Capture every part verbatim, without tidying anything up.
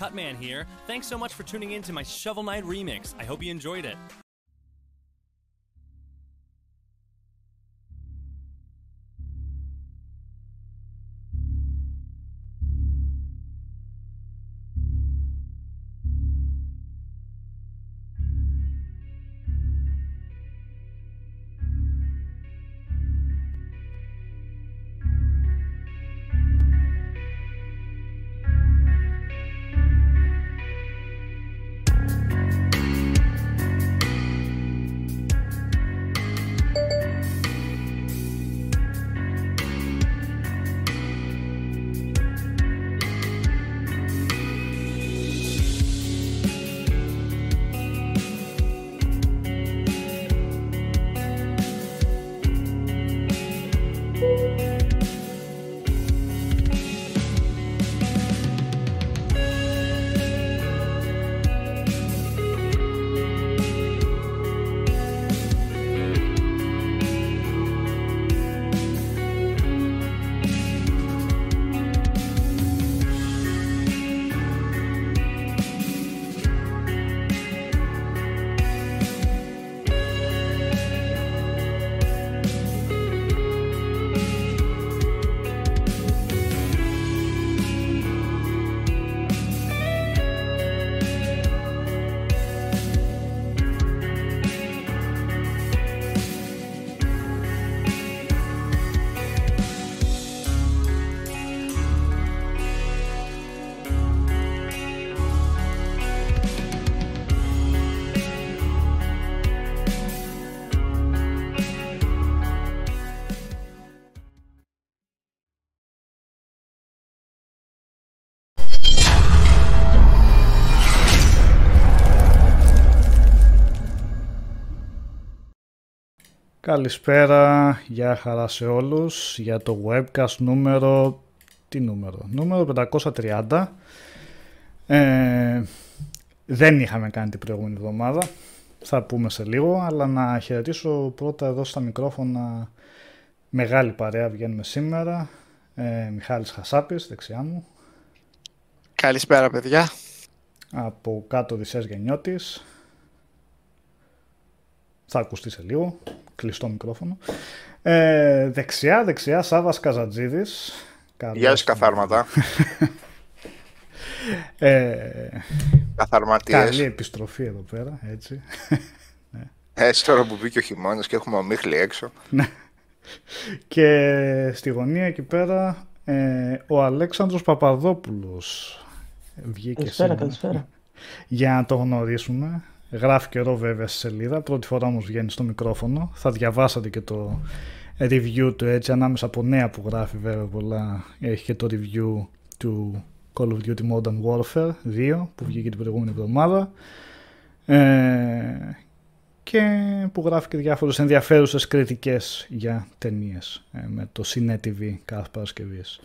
Cutman here. Thanks so much for tuning in to my Shovel Knight remix. I hope you enjoyed it. Καλησπέρα, γεια χαρά σε όλους για το webcast νούμερο, τι νούμερο, νούμερο πεντακόσια τριάντα. Ε, δεν είχαμε κάνει την προηγούμενη εβδομάδα, θα πούμε σε λίγο, αλλά να χαιρετήσω πρώτα εδώ στα μικρόφωνα μεγάλη παρέα βγαίνουμε σήμερα. Ε, Μιχάλης Χασάπης, δεξιά μου. Καλησπέρα παιδιά. Από κάτω Οδυσσέας Γενιώτης. Θα ακουστεί σε λίγο. Κλειστό μικρόφωνο. Ε, δεξιά, δεξιά, Σάββας Καζαντζίδης. Γεια σου καθάρματα. ε, Καθαρματίες. Καλή επιστροφή εδώ πέρα, έτσι. Έτσι τώρα που μπήκε ο χειμώνας και έχουμε ομίχλη έξω. Και στη γωνία εκεί πέρα ε, ο Αλέξανδρος Παπαδόπουλος. Βγήκε καλησπέρα, καλησπέρα. Για να το γνωρίσουμε. Γράφει καιρό βέβαια στη σελίδα, πρώτη φορά όμως βγαίνει στο μικρόφωνο. Θα διαβάσατε και το review του έτσι, ανάμεσα από νέα που γράφει βέβαια πολλά. Έχει και το review του Call of Duty Modern Warfare δύο που βγήκε την προηγούμενη εβδομάδα. Ε, και που γράφει και διάφορες ενδιαφέρουσες κριτικές για ταινίες με το CineTV κάθε Παρασκευής.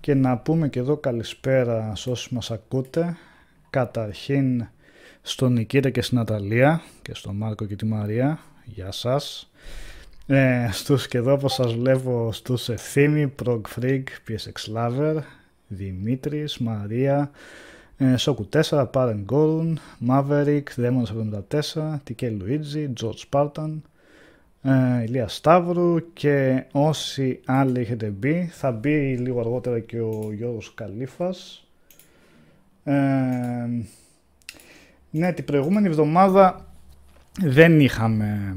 Και να πούμε και εδώ καλησπέρα σε όσους μας ακούτε. Καταρχήν στον Νικήτα και στην Ναταλία και στον Μάρκο και τη Μαρία, γεια σας. Ε, στους και εδώ όπως σας βλέπω στους Εθίμι, Prog Freak, πι ες εξ Lover, Δημήτρης, Μαρία, ε, Σόκου τέσσερα, Πάρεν Γκόρουν, Μάβερικ, Δέμονας εβδομήντα τέσσερα, Τικέ Λουίτζι, Τζορτ Σπάρταν, ε, Ηλία Σταύρου και όσοι άλλοι έχετε μπει. Θα μπει λίγο αργότερα και ο Γιώργος Καλήφας. Ε, Ναι, την προηγούμενη εβδομάδα δεν είχαμε,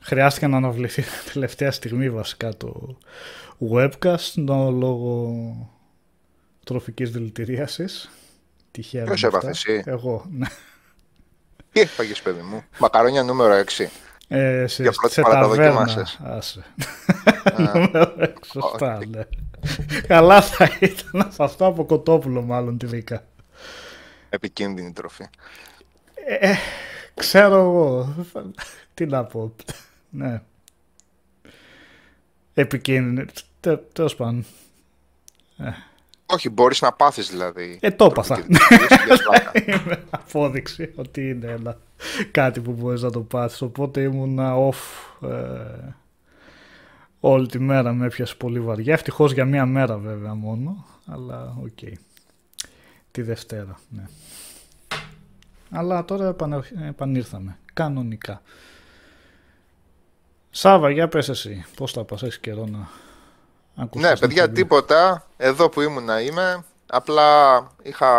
χρειάστηκε να αναβληθεί τελευταία στιγμή βασικά το webcast λόγω τροφικής δηλητηρίασης. Τυχαία. Ποιος έπαθε εσύ? Εγώ, ναι. Τι έφαγες παιδί μου? Μακαρόνια νούμερο έξι. Ε, σε, για πρώτη φορά τα δοκιμάσες? Άσε. Νούμερο έξι, σωστά, ναι. Καλά θα ήταν αυτό από κοτόπουλο μάλλον τελικά. Επικίνδυνη τροφή. Ε, ε, ξέρω εγώ. Τι να πω. Ναι. Επικίνδυνη. Τε, τέλος πάντων. Ε. Όχι, μπορείς να πάθεις δηλαδή. Ε, το έπαθα. Είναι απόδειξη ότι είναι ένα, κάτι που μπορείς να το πάθεις. Οπότε ήμουνα off ε, όλη τη μέρα. Με έπιασε πολύ βαριά. Ευτυχώς για μία μέρα βέβαια μόνο. Αλλά οκ. Okay. Τη Δευτέρα, ναι. Αλλά τώρα επανήρθαμε, κανονικά. Σάβα, για πες εσύ, πώς θα πας, έχεις καιρό να ακούσεις. Ναι, παιδιά, δουλειά. Τίποτα. Εδώ που ήμουνα είμαι, απλά είχα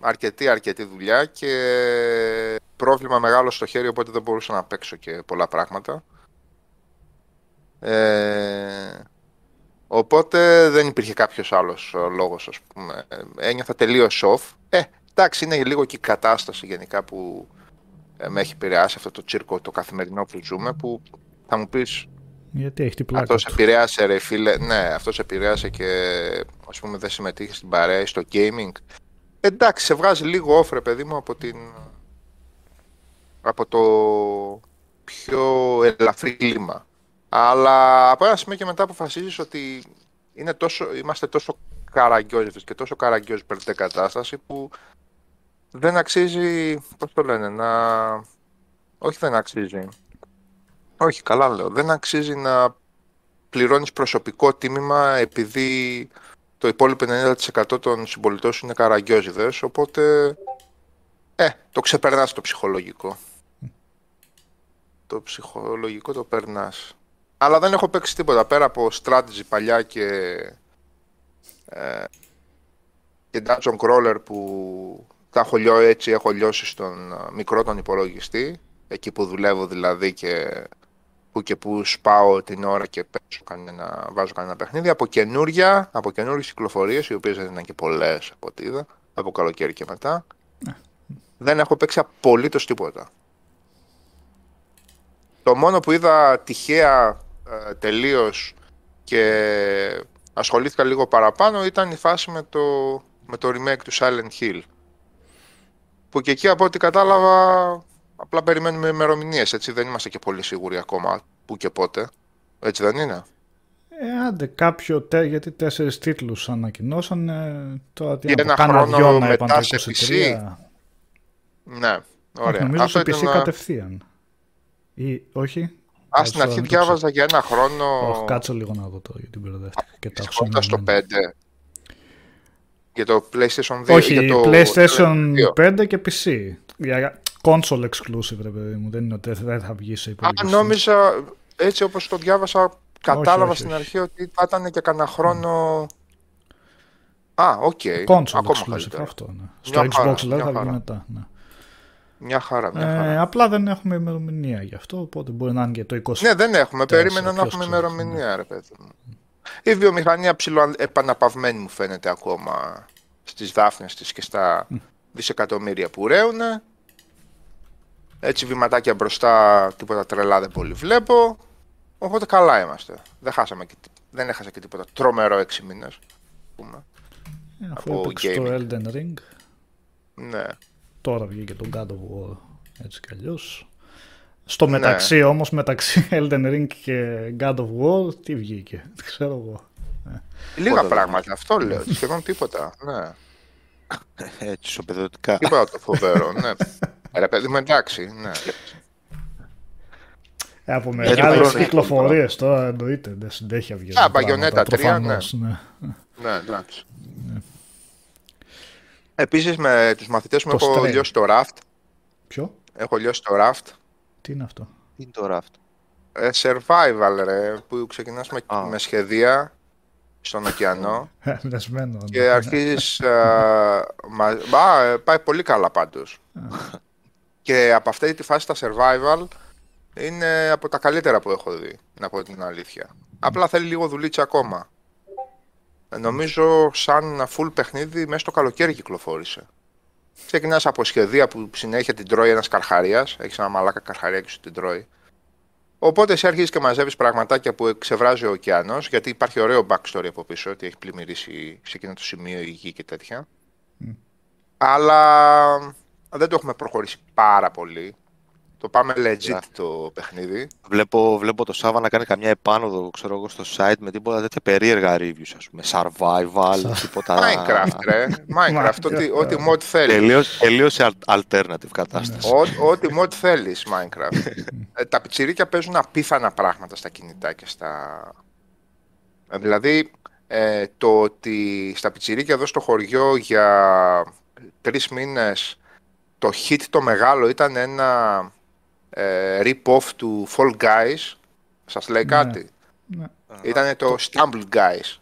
αρκετή αρκετή δουλειά και πρόβλημα μεγάλο στο χέρι, οπότε δεν μπορούσα να παίξω και πολλά πράγματα. Ε... Οπότε δεν υπήρχε κάποιος άλλος λόγος, ας πούμε. Ένιωθα τελείως off. Ε, εντάξει, είναι λίγο και η κατάσταση γενικά που με έχει επηρεάσει αυτό το τσίρκο το καθημερινό που ζούμε, που θα μου πεις... Γιατί έχει την πλάκα του. Αυτός επηρέασε, ρε φίλε. Ναι, αυτός επηρέασε και, ας πούμε, δεν συμμετείχε στην παρέα, στο gaming. Εντάξει, σε βγάζει λίγο off, ρε παιδί μου, από την... από το πιο ελαφρύ κλίμα. Αλλά από ένα σημείο και μετά αποφασίζεις ότι είναι τόσο, είμαστε τόσο καραγκιόζευτες και τόσο καραγκιόζευτες περί την κατάσταση που δεν αξίζει, πώς το λένε, να... Όχι δεν αξίζει. Όχι, καλά λέω. Δεν αξίζει να πληρώνεις προσωπικό τίμημα επειδή το υπόλοιπο ενενήντα τοις εκατό των συμπολιτών σου είναι καραγκιόζηδες, οπότε... Ε, το ξεπερνάς το ψυχολογικό. Το ψυχολογικό το περνάς. Αλλά δεν έχω παίξει τίποτα πέρα από strategy παλιά και, ε, και dungeon crawler που τα έχω λιώσει, έτσι έχω λιώσει στον μικρό τον υπολογιστή, εκεί που δουλεύω δηλαδή και που και που σπάω την ώρα και παίζω κανένα, βάζω κανένα παιχνίδι, από καινούρια, από καινούριες κυκλοφορίες, οι οποίες δεν ήταν και πολλές από ό,τι είδα, από καλοκαίρι και μετά. Δεν έχω παίξει απολύτως τίποτα. Το μόνο που είδα τυχαία ε, τελείως και ασχολήθηκα λίγο παραπάνω ήταν η φάση με το, με το remake του Silent Hill. Που και εκεί από ό,τι κατάλαβα απλά περιμένουμε ημερομηνίες, έτσι δεν είμαστε και πολύ σίγουροι ακόμα που και πότε. Έτσι δεν είναι. Ε, άντε κάποιο, γιατί τέσσερις τίτλους ανακοινώσαν, ε, τώρα τι να κάνω μετά σε πι σι. Ναι, ωραία. Νομίζω σε πι σι ήταν... κατευθείαν. Ή, όχι. Α, στην αρχή διάβαζα για ένα χρόνο. Όχι, κάτσω λίγο να δω το γιατί μπερδεύτηκα. Στο πέντε. Για το PlayStation δύο. Όχι, για το PlayStation πέντε και πι σι. Για console exclusive, ρε παιδί μου. Δεν είναι ότι δεν θα βγει σε υπολογιστή. Αν νόμιζα, έτσι όπως το διάβασα, κατάλαβα όχι, όχι, στην όχι. αρχή ότι θα ήταν και κανένα χρόνο. Mm. Α, οκ. Okay. Console ακόμα exclusive. Αυτό, ναι. Στο Xbox χαρά, δηλαδή θα βγει μετά. Ναι. Μια χαρά, μια χαρά. Ε, απλά δεν έχουμε ημερομηνία γι' αυτό, οπότε μπορεί να είναι και το είκοσι. Ναι, δεν έχουμε. Περίμενα να έχουμε ημερομηνία, ναι. Ρε παιδί μου. Η βιομηχανία ψιλοεπαναπαυμένη μου φαίνεται ακόμα στις δάφνες της και στα mm. δισεκατομμύρια που ρέουνε. Έτσι βηματάκια μπροστά, τίποτα τρελά δεν πολύ βλέπω. Οπότε καλά είμαστε. Δεν, χάσαμε και, δεν έχασα και τίποτα τρομερό έξι μήνες. Πούμε, ε, αφού έπαιξε το Elden Ring. Ναι. Τώρα βγήκε το God of War, έτσι κι αλλιώς. Στο ναι. μεταξύ όμως, μεταξύ Elden Ring και God of War, τι βγήκε, δεν ξέρω εγώ. Λίγα Πότε πράγματα, βγήκε. Αυτό λέω, σχεδόν τίποτα, ναι. Έτσι σοπεδωτικά. Τίποτα το φοβερό, ναι. Ρε παιδί μου, εντάξει, ναι. Ε, από μεγάλες κυκλοφορίες τώρα εννοείται, δεν συντέχει αυγές. Α, Μπαγιονέτα τρία, ναι. Ναι, εντάξει. Ναι. Επίσης με τους μαθητές μου το έχω στρέλ. λιώσει το Raft. Ποιο? Έχω λιώσει το Raft. Τι είναι αυτό? Τι είναι το Raft? Ε, survival, ρε, που ξεκινάς με, oh. με σχεδία στον ωκεανό. Μνεσμένο. Και αρχίζεις... α, μα, α, πάει πολύ καλά πάντως. Και από αυτή τη φάση τα survival είναι από τα καλύτερα που έχω δει, να πω την αλήθεια. Απλά θέλει λίγο δουλίτσα ακόμα. Νομίζω σαν full παιχνίδι μέσα στο καλοκαίρι κυκλοφόρησε. Ξεκινάς από σχεδία που συνέχεια την τρώει ένας καρχαρίας. Έχεις ένα μαλάκα καρχαρία και σου την τρώει. Οπότε εσύ αρχίζεις και μαζεύεις πραγματάκια που εξεβράζει ο ωκεανός. Γιατί υπάρχει ωραίο backstory από πίσω, ότι έχει πλημμυρίσει σε εκείνο το σημείο η γη και τέτοια. Mm. Αλλά δεν το έχουμε προχωρήσει πάρα πολύ. Το πάμε legit yeah. το παιχνίδι. Βλέπω, βλέπω το Σάββα να κάνει καμιά επάνωδο, ξέρω εγώ, στο site με τίποτα τέτοια περίεργα reviews, ας πούμε. Survival, τίποτα... Minecraft, ρε. Minecraft, ό,τι, ό,τι mod θέλεις. Τελείως, τελείως alternative κατάσταση. Ό, ό,τι mod θέλεις, Minecraft. ε, τα πιτσιρίκια παίζουν απίθανα πράγματα στα κινητά και στα... Δηλαδή, ε, το ότι στα πιτσιρίκια εδώ στο χωριό για τρεις μήνες το hit το μεγάλο ήταν ένα ε, rip-off του Fall Guys. Σας λέει κάτι? Ναι. Ήτανε το Stumble Guys.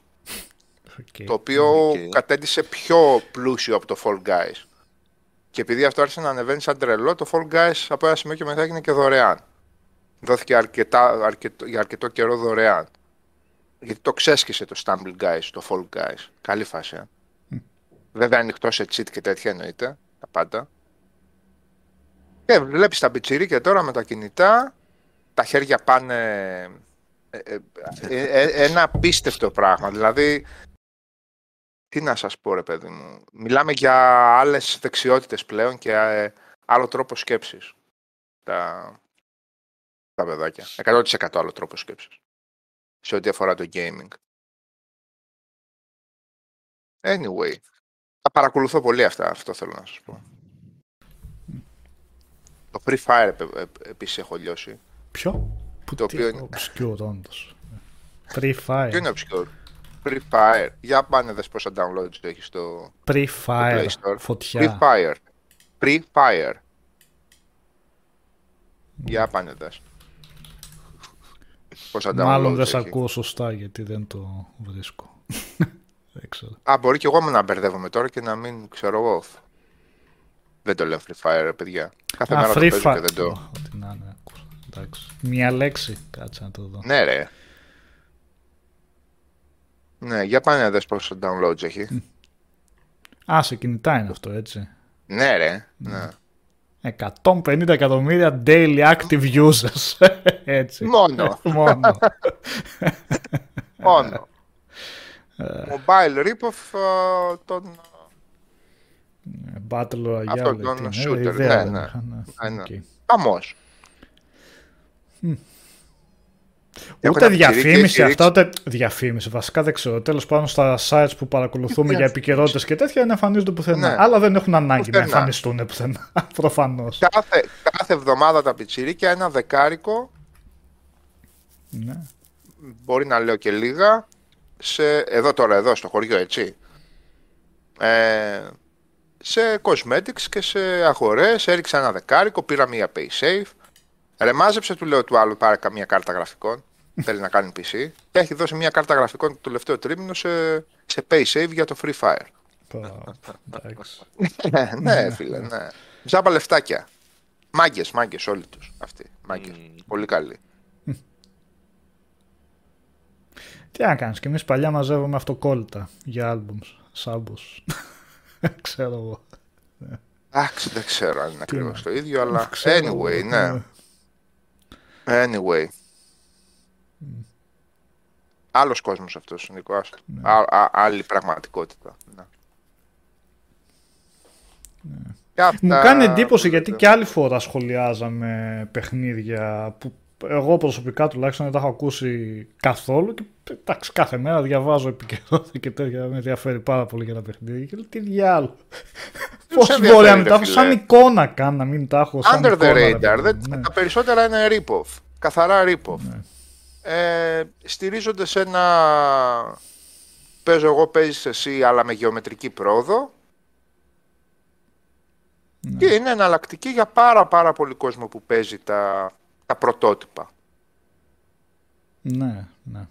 Okay. Το οποίο okay. κατέντησε πιο πλούσιο από το Fall Guys. Και επειδή αυτό άρχισε να ανεβαίνει σαν τρελό, το Fall Guys από ένα σημείο και μετά έγινε και δωρεάν. Δόθηκε αρκετά, αρκετό, για αρκετό καιρό δωρεάν. Γιατί το ξέσχισε το Stumble Guys, το Fall Guys. Καλή φάση, ε? Mm. Βέβαια ανοιχτό σε cheat και τέτοια εννοείται. Τα πάντα. Και βλέπεις τα πιτσιρίκια τώρα με τα κινητά. Τα χέρια πάνε... Ε, ε, ε, ένα απίστευτο πράγμα. Δηλαδή... Τι να σας πω, ρε παιδί μου. Μιλάμε για άλλες δεξιότητες πλέον και ε, άλλο τρόπο σκέψης. Τα... τα παιδάκια. εκατό τοις εκατό άλλο τρόπο σκέψης. Σε ό,τι αφορά το gaming. Anyway. Τα παρακολουθώ πολύ αυτά. Αυτό θέλω να σας πω. Το Free Fire ε, ε, επίσης έχω λιώσει. Ποιο? Που το οποίο είναι obscure όντως. Free Fire. Ποιο είναι obscure? Prefire. Για πάνε δες πόσα downloads έχει στο Prefire. Φωτιά. Prefire. Prefire. Mm. Για πάνε δες. Πόσα downloads. Μάλλον δεν σε ακούω σωστά γιατί δεν το βρίσκω. Δεν ξέρω. Α, μπορεί και εγώ να μπερδεύομαι τώρα και να μην ξέρω εγώ. Δεν το λέω Free Fire, παιδιά. Κάθε μέρα το παίζω και δεν το... Oh, τι να είναι. Εντάξει. Μια λέξη. Κάτσε να το δω. Ναι, ρε. Ναι, για πάνε να δες πόσο downloads έχει. Α, σε κινητά είναι αυτό, έτσι. Ναι, ρε. Ναι. εκατόν πενήντα εκατομμύρια daily active users. Έτσι. Μόνο. Μόνο. Μόνο. Mobile rip-off uh, τον... Battle Royale. Αυτό τον shooter. Ναι, ναι. Όμως. Mm. Ούτε διαφήμιση αυτά, ούτε διαφήμιση. Βασικά δεν ξέρω. Τέλος πάντων, στα sites που παρακολουθούμε για επικαιρότητες και τέτοια δεν εμφανίζονται πουθενά. Ναι. Αλλά δεν έχουν ανάγκη πουθενά. να εμφανιστούν πουθενά. Προφανώς. Κάθε, κάθε εβδομάδα τα πιτσιρίκια ένα δεκάρικο. Ναι. Μπορεί να λέω και λίγα. Σε, εδώ τώρα, εδώ στο χωριό, έτσι. Ε, σε cosmetics και σε αγορές. Έριξα ένα δεκάρικο. Πήρα μία PaySafe. Ρε μάζεψε, του λέω του άλλου, πάρε καμία κάρτα γραφικών, θέλει να κάνει πι σι και έχει δώσει μια κάρτα γραφικών το τελευταίο τρίμηνο σε, σε PaySave για το Free Fire. Ναι, ναι φίλε, ναι. Ζάμπα λεφτάκια. Μάγκες, μάγκες όλοι τους αυτοί, μάγκες. Mm. Πολύ καλοί. Τι να κάνεις, και εμείς παλιά μαζεύουμε αυτοκόλλητα για albums, σάμπους, ξέρω εγώ. Άξι, δεν ξέρω αν είναι ακριβώς το ίδιο, αλλά anyway, ναι. Anyway. Mm. Άλλος κόσμος αυτός, Νίκο. Ναι. Α, α, άλλη πραγματικότητα. Ναι. Ναι. Αυτά... Μου κάνει εντύπωση γιατί και άλλη φορά σχολιάζαμε παιχνίδια που εγώ προσωπικά τουλάχιστον δεν τα έχω ακούσει καθόλου και εντάξει, κάθε μέρα διαβάζω επικαιρότητα και τέτοια, με ενδιαφέρει πάρα πολύ για τα παιχνίδια και λέω τι διάλογο. Πώς μπορεί να μην τα έχω σαν εικόνα καν, να μην τα έχω σαν Under εικόνα, the radar, ρε, δε, ναι. Τα περισσότερα είναι rip-off, καθαρά rip-off. Ναι. Ε, στηρίζονται σε ένα, παίζω εγώ, παίζεις εσύ, αλλά με γεωμετρική πρόοδο. Ναι. Και είναι εναλλακτική για πάρα πάρα πολύ κόσμο που παίζει τα, τα πρωτότυπα. Ναι, ναι.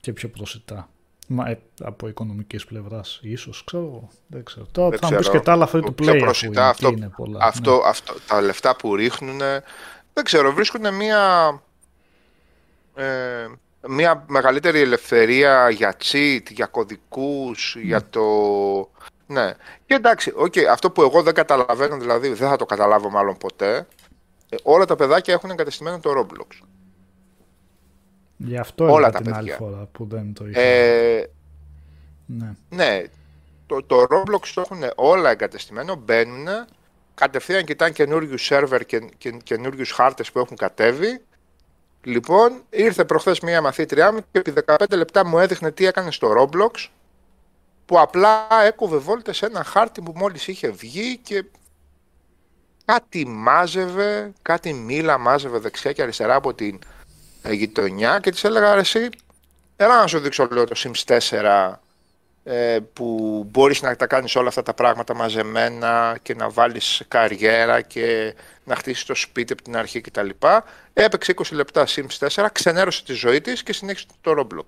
Και πιο προσιτά. Μα, ε, από οικονομικής πλευράς, ίσως, ξέρω εγώ. Δεν ξέρω. Τώρα θα μου πεις και τα άλλα free to play. Προσιτά, αυτό, είναι πολλά, αυτό, ναι. αυτό, τα λεφτά που ρίχνουν, δεν ξέρω, βρίσκουν μια, ε, μια μεγαλύτερη ελευθερία για cheat, για κωδικούς, mm. για το... Ναι. Και εντάξει, okay, αυτό που εγώ δεν καταλαβαίνω, δηλαδή δεν θα το καταλάβω μάλλον ποτέ, όλα τα παιδάκια έχουν εγκατεστημένο το Roblox. Γι' αυτό όλα τα την παιδιά. Άλλη φορά που δεν το είχα. Ε, ναι, ναι το, το Roblox το έχουν όλα εγκατεστημένο, μπαίνουν, κατευθείαν κοιτάνε καινούριους server και, και καινούριους χάρτες που έχουν κατέβει. Λοιπόν, ήρθε προχθές μία μαθήτριά μου και επί δεκαπέντε λεπτά μου έδειχνε τι έκανε στο Roblox, που απλά έκοβε βόλτες σε ένα χάρτη που μόλις είχε βγει και κάτι μάζευε, κάτι μήλα μάζευε δεξιά και αριστερά από την γειτονιά και της έλεγα, ρε εσύ, έλα να σου δείξω, λέω, το Sims τέσσερα που μπορείς να τα κάνεις όλα αυτά τα πράγματα μαζεμένα και να βάλεις καριέρα και να χτίσεις το σπίτι από την αρχή κτλ. Έπαιξε είκοσι λεπτά Sims τέσσερα, ξενέρωσε τη ζωή της και συνέχισε το Roblox.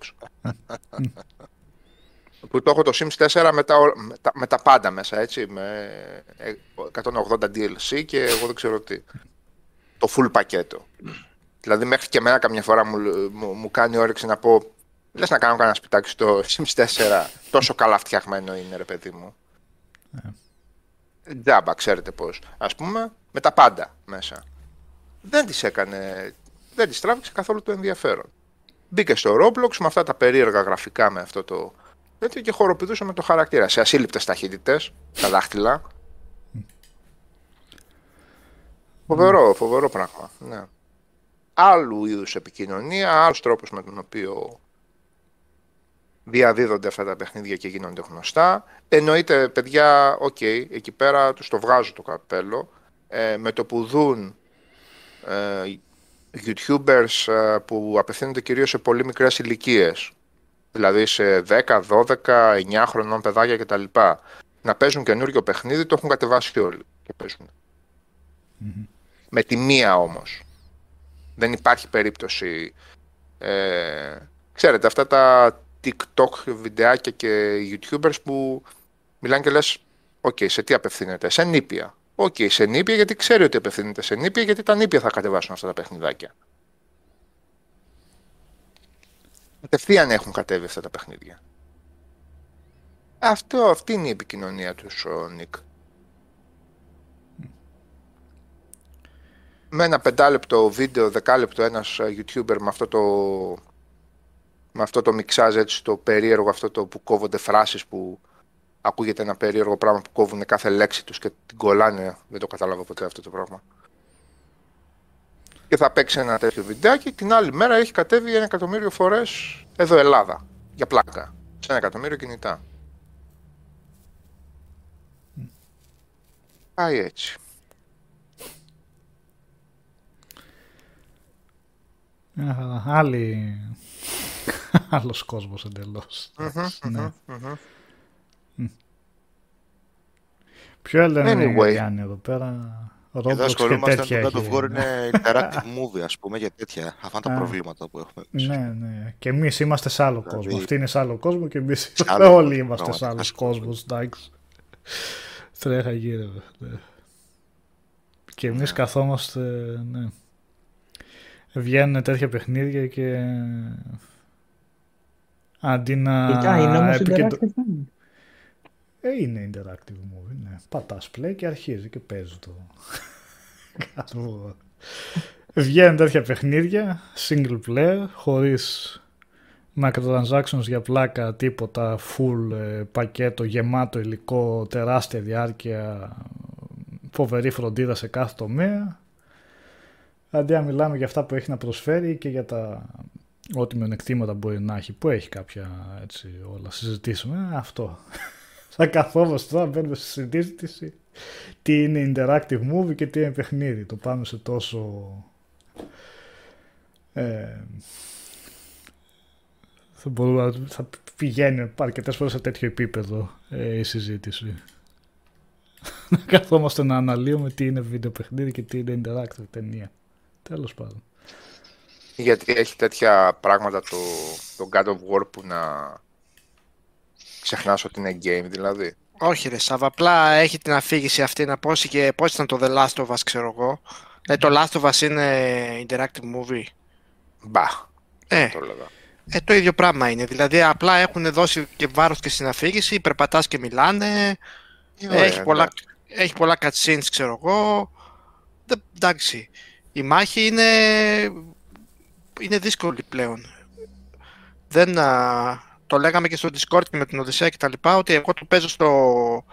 Που το έχω το Sims τέσσερα με τα, με τα, με τα πάντα μέσα, έτσι, με εκατόν ογδόντα ντι ελ σι και εγώ δεν ξέρω τι. Το full πακέτο. Δηλαδή μέχρι και εμένα καμιά φορά μου, μου, μου κάνει όρεξη να πω λες να κάνω κανένα σπιτάκι στο Sims τέσσερα, τόσο καλά φτιαχμένο είναι ρε παιδί μου. Yeah. Τζάμπα, ξέρετε πώς. Ας πούμε, με τα πάντα μέσα. Δεν της έκανε, δεν της τράβηξε καθόλου το ενδιαφέρον. Μπήκε στο Roblox με αυτά τα περίεργα γραφικά με αυτό το... τέτοιο και χοροπηδούσε με το χαρακτήρα, σε ασύλληπτες ταχύτητες, τα δάχτυλα. Mm. Φοβερό, φοβερό πράγμα, ναι. Άλλου είδους επικοινωνία, άλλος τρόπος με τον οποίο διαδίδονται αυτά τα παιχνίδια και γίνονται γνωστά. Εννοείται, παιδιά, οκ, okay, εκεί πέρα τους το βγάζω το καπέλο, ε, με το που δουν ε, YouTubers ε, που απευθύνονται κυρίως σε πολύ μικρές ηλικίες, δηλαδή σε δέκα, δώδεκα, εννιά χρονών παιδάκια κτλ. Να παίζουν καινούριο παιχνίδι, το έχουν κατεβάσει όλοι και παίζουν. Mm-hmm. Με τη μία όμως. Δεν υπάρχει περίπτωση... Ε, ξέρετε, αυτά τα TikTok βιντεάκια και YouTubers που μιλάνε και λες «Οκ, okay, σε τι απευθύνεται, σε νήπια». «Οκ, okay, σε νήπια γιατί ξέρει ότι απευθύνεται σε νήπια, γιατί τα νήπια θα κατεβάσουν αυτά τα παιχνιδάκια». Κατευθείαν έχουν κατέβει αυτά τα παιχνίδια. Αυτό, αυτή είναι η επικοινωνία τους, ο Νίκ. Με ένα πεντάλεπτο βίντεο, δεκάλεπτο ένας YouTuber με αυτό το, με αυτό το μιξάζ, έτσι, το περίεργο αυτό το που κόβονται φράσεις, που ακούγεται ένα περίεργο πράγμα που κόβουν κάθε λέξη τους και την κολλάνε. Δεν το κατάλαβα ποτέ αυτό το πράγμα. Και θα παίξει ένα τέτοιο βιντεάκι, την άλλη μέρα έχει κατέβει ένα εκατομμύριο φορές εδώ Ελλάδα, για πλάκα, σε ένα εκατομμύριο κινητά. Πάει έτσι. Α, άλλη... άλλος κόσμος εντελώς. Mm-hmm, ναι. Mm-hmm. Mm. Ποιο έλεγε να κάνει εδώ πέρα... Roblox εδώ ασχολούμαστε και τέτοια. Το God of War είναι interactive movie, ας πούμε, για τέτοια, αυτά τα προβλήματα που έχουμε. Ναι, ναι. Και εμείς είμαστε σε άλλο δηλαδή... κόσμο. Αυτή είναι σε άλλο κόσμο και εμείς όλοι είμαστε σε άλλους κόσμους. Εντάξει. Τρέχα γύρω. Ναι. Και εμείς yeah. καθόμαστε, ναι. Βγαίνουν τέτοια παιχνίδια και αντί να... Λικά, είναι όμως επικεντρω... interactive. Είναι interactive movie, ναι. Πατάς play και αρχίζει και παίζει το. Βγαίνουν τέτοια παιχνίδια, single player, χωρίς microtransactions για πλάκα, τίποτα, full πακέτο, γεμάτο υλικό, τεράστια διάρκεια, φοβερή φροντίδα σε κάθε τομέα. Αντί να μιλάμε για αυτά που έχει να προσφέρει και για τα... ό,τι μειονεκτήματα μπορεί να έχει, που έχει κάποια, έτσι, όλα συζητήσουμε, αυτό. Θα καθόμαστε τώρα, μπαίνουμε στη συζήτηση τι είναι interactive movie και τι είναι παιχνίδι. Το πάμε σε τόσο... Ε, θα, μπορούμε, θα πηγαίνει αρκετές φορές σε τέτοιο επίπεδο ε, η συζήτηση. Να καθόμαστε να αναλύουμε τι είναι βίντεο παιχνίδι και τι είναι interactive ταινία. Τέλος πάντων. Γιατί έχει τέτοια πράγματα το, το God of War που να... ξεχνάς ότι είναι game, δηλαδή. Όχι ρε Σάββα, απλά έχει την αφήγηση αυτή να πώσει και πώς ήταν το The Last of Us, ξέρω εγώ. Ε, το Last of Us είναι interactive movie. Μπα, ε, το έλεγα. Ε, το ίδιο πράγμα είναι, δηλαδή απλά έχουν δώσει και βάρος και στην αφήγηση, περπατάς και μιλάνε, ε, έχει, ε, πολλά, έχει πολλά cutscenes, ξέρω εγώ. Ε, εντάξει, η μάχη είναι, είναι δύσκολη πλέον. Δεν... Α... Το λέγαμε και στο Discord και με την Οδυσσέα και τα λοιπά, ότι εγώ το παίζω στο,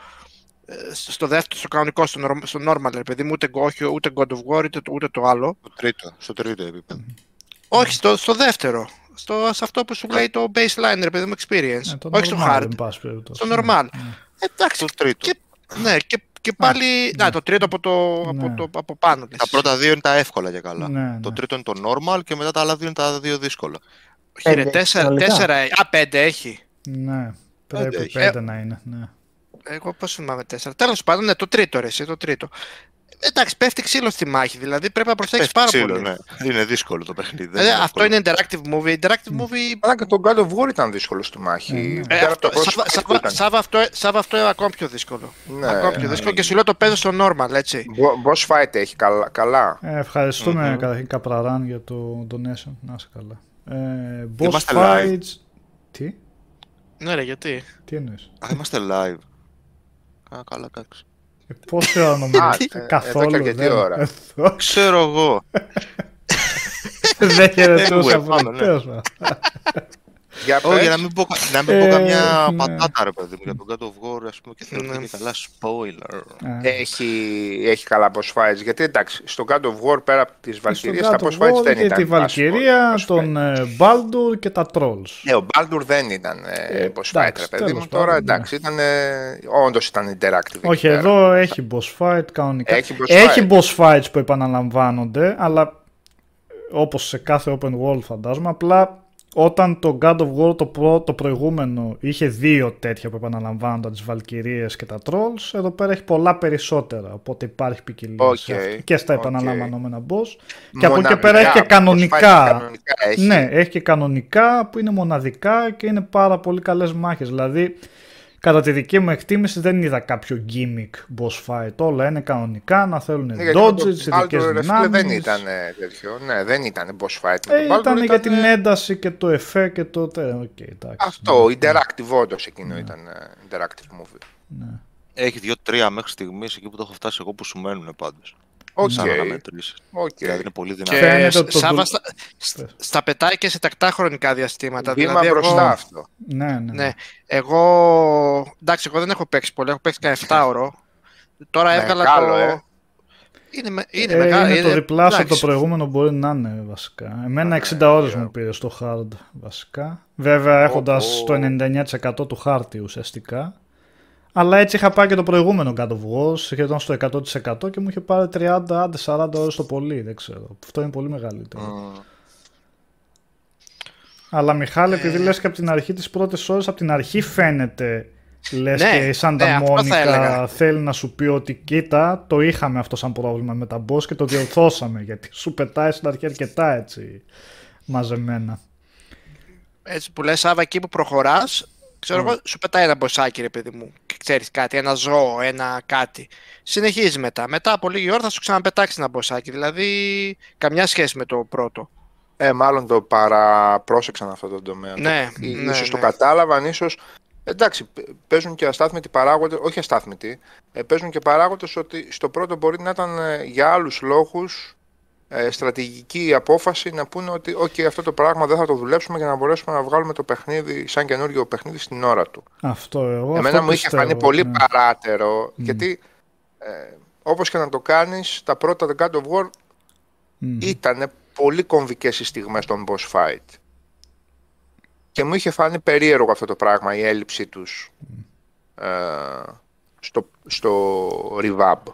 στο δεύτερο, στο κανονικό, στο, στο normal, παιδί μου, ούτε, όχι, ούτε God of War, ούτε, ούτε το άλλο. Στο τρίτο, στο τρίτο επίπεδο. Όχι, στο, στο δεύτερο. Στο, σε αυτό που σου λέει το baseline, ρε παιδί μου, experience. Yeah, όχι στο hard, στο normal. Yeah. Εντάξει, στο τρίτο. Και, ναι, και, και πάλι, yeah. ναι, το τρίτο από, το, yeah. από, το, από πάνω. Τα πρώτα δύο είναι τα εύκολα για καλά. Yeah, το τρίτο yeah. είναι το normal και μετά τα άλλα δύο είναι τα δύο δύσκολα. Χαίρε, τέσσερα, α, πέντε έχει. Ναι, πέντε Πρέπει πέντε να είναι. Ναι. Εγώ πόσο θυμάμαι, τέσσερα. Τέλος πάντων, ναι, το τρίτο ρε, εσύ, το τρίτο. Εντάξει, πέφτει ξύλο στη μάχη, δηλαδή πρέπει να προσέξεις πάρα ξύλο, πολύ. Ναι. Είναι δύσκολο το παιχνίδι. Δηλαδή, είναι αυτό είναι interactive movie. Interactive movie... Αλλά και το God of War ήταν δύσκολο στη μάχη. Mm. Ε, αυτό, Σάββα, αυτό, αυτό είναι ακόμα πιο δύσκολο. Ναι, ακόμα πιο δύσκολο ναι. Και σου λέω το παίζω στο normal, έτσι. Boss fight έχει καλά. καλά. Ε, ευχαριστούμε mm-hmm. καταρχήν Καπραράν για το donation. Να είσαι καλά. Ε, boss fights... Live. Τι? Ναι ρε, γιατί? Τι εννοείς? Α, είμαστε live. Α, καλά, εντάξει. Πόση ώρα νομίζεις? Καθόλου. Εδώ και ώρα. Ξέρω εγώ. Δεν χαιρετούσα ποτέ. Για να μην πω καμιά πατάτα ρε παιδί μου. Για τον God of War ας πούμε και θέλω να είναι καλά spoiler. Έχει καλά boss fights. Γιατί εντάξει, στον God of War πέρα από τις Βαλκυρίες τα boss fights δεν ήταν. Και τη Βαλκυρία, τον Baldur και τα Trolls. Ναι, ο Baldur δεν ήταν boss fight ρε παιδί μου. Τώρα εντάξει, όντως ήταν interactive. Όχι, εδώ έχει boss fight κανονικά. Έχει boss fights που επαναλαμβάνονται, αλλά όπως σε κάθε open world φαντάζομαι, απλά όταν το God of War το, προ, το προηγούμενο είχε δύο τέτοια που επαναλαμβάνονταν, τις Βαλκυρίες και τα Trolls, εδώ πέρα έχει πολλά περισσότερα, οπότε υπάρχει ποικιλία okay, και στα okay. επαναλαμβανόμενα boss. Μοναδικά, και από εκεί πέρα έχει και κανονικά, κανονικά έχει. Ναι, έχει και κανονικά που είναι μοναδικά και είναι πάρα πολύ καλές μάχες, δηλαδή κατά τη δική μου εκτίμηση δεν είδα κάποιο gimmick boss fight, όλα είναι κανονικά, να θέλουν dodges, ειδικές δυνάμεις. Δεν ήταν τέτοιο, ναι, δεν ήταν boss fight. Ε, ήταν, ήταν για την ένταση και το εφέ και το... Okay, τάξη, αυτό, ναι. Interactive όντως εκείνο ναι. ήταν interactive movie. Ναι. Έχει δύο-τρία μέχρι στιγμής εκεί που το έχω φτάσει εγώ που σου μένουν πάντως. Okay. Okay. Δηλαδή είναι πολύ δυνατό. Το... Σάββα στα... στα πετάει και σε τακτά χρονικά διαστήματα. Βήμα δηλαδή μπροστά εγώ... αυτό. Ναι, ναι. ναι. Εγώ... Εντάξει, εγώ δεν έχω παίξει πολύ, έχω παίξει κανένα επτάωρο. Τώρα έβγαλα μεγάλο, το... Ε. Είναι, με... είναι, ε, μεγάλο, είναι, είναι το διπλάσιο το προηγούμενο μπορεί να είναι βασικά. Εμένα εξήντα ώρες μου πήρε στο hard βασικά. Βέβαια έχοντας oh, oh. το ενενήντα εννέα τοις εκατό του χάρτη ουσιαστικά. Αλλά έτσι είχα πάει και το προηγούμενο God of War, σχεδόν στο εκατό τοις εκατό και μου είχε πάρει τριάντα σαράντα ώρες το πολύ, δεν ξέρω. Αυτό είναι πολύ μεγαλύτερο. Mm. Αλλά Μιχάλη, επειδή λες και από την αρχή τις πρώτες ώρες, από την αρχή φαίνεται, λες ναι, και η Σάντα ναι, Μόνικα θέλει να σου πει ότι κοίτα, το είχαμε αυτό σαν πρόβλημα με τα boss και το διορθώσαμε, γιατί σου πετάει στην αρχή αρκετά έτσι μαζεμένα. Έτσι που λες, Σάββα, εκεί που προχωράς, ξέρω εγώ, mm. σου πετάει ένα μποσάκι ρε παιδί μου και ξέρεις κάτι, ένα ζώο, ένα κάτι. Συνεχίζει μετά. Μετά από λίγη ώρα θα σου ξαναπετάξει ένα μποσάκι. Δηλαδή, καμιά σχέση με το πρώτο. Ε, μάλλον το παραπρόσεξαν αυτό το τομέα. Ναι, το... ναι ίσως ναι. το κατάλαβαν, ίσως... Εντάξει, παίζουν και αστάθμητοι παράγοντες, όχι αστάθμητοι, παίζουν και παράγοντες ότι στο πρώτο μπορεί να ήταν για άλλους λόγους στρατηγική απόφαση να πούνε ότι okay, αυτό το πράγμα δεν θα το δουλέψουμε για να μπορέσουμε να βγάλουμε το παιχνίδι σαν καινούργιο παιχνίδι στην ώρα του. Αυτό εγώ. Εμένα αυτό μου είχε φανεί πολύ ναι. παράτερο, mm. γιατί ε, όπως και να το κάνεις, τα πρώτα The God of War mm. ήταν πολύ κομβικές οι στιγμές των boss fight. Και μου είχε φανεί περίεργο αυτό το πράγμα, η έλλειψή τους ε, στο, στο revamp.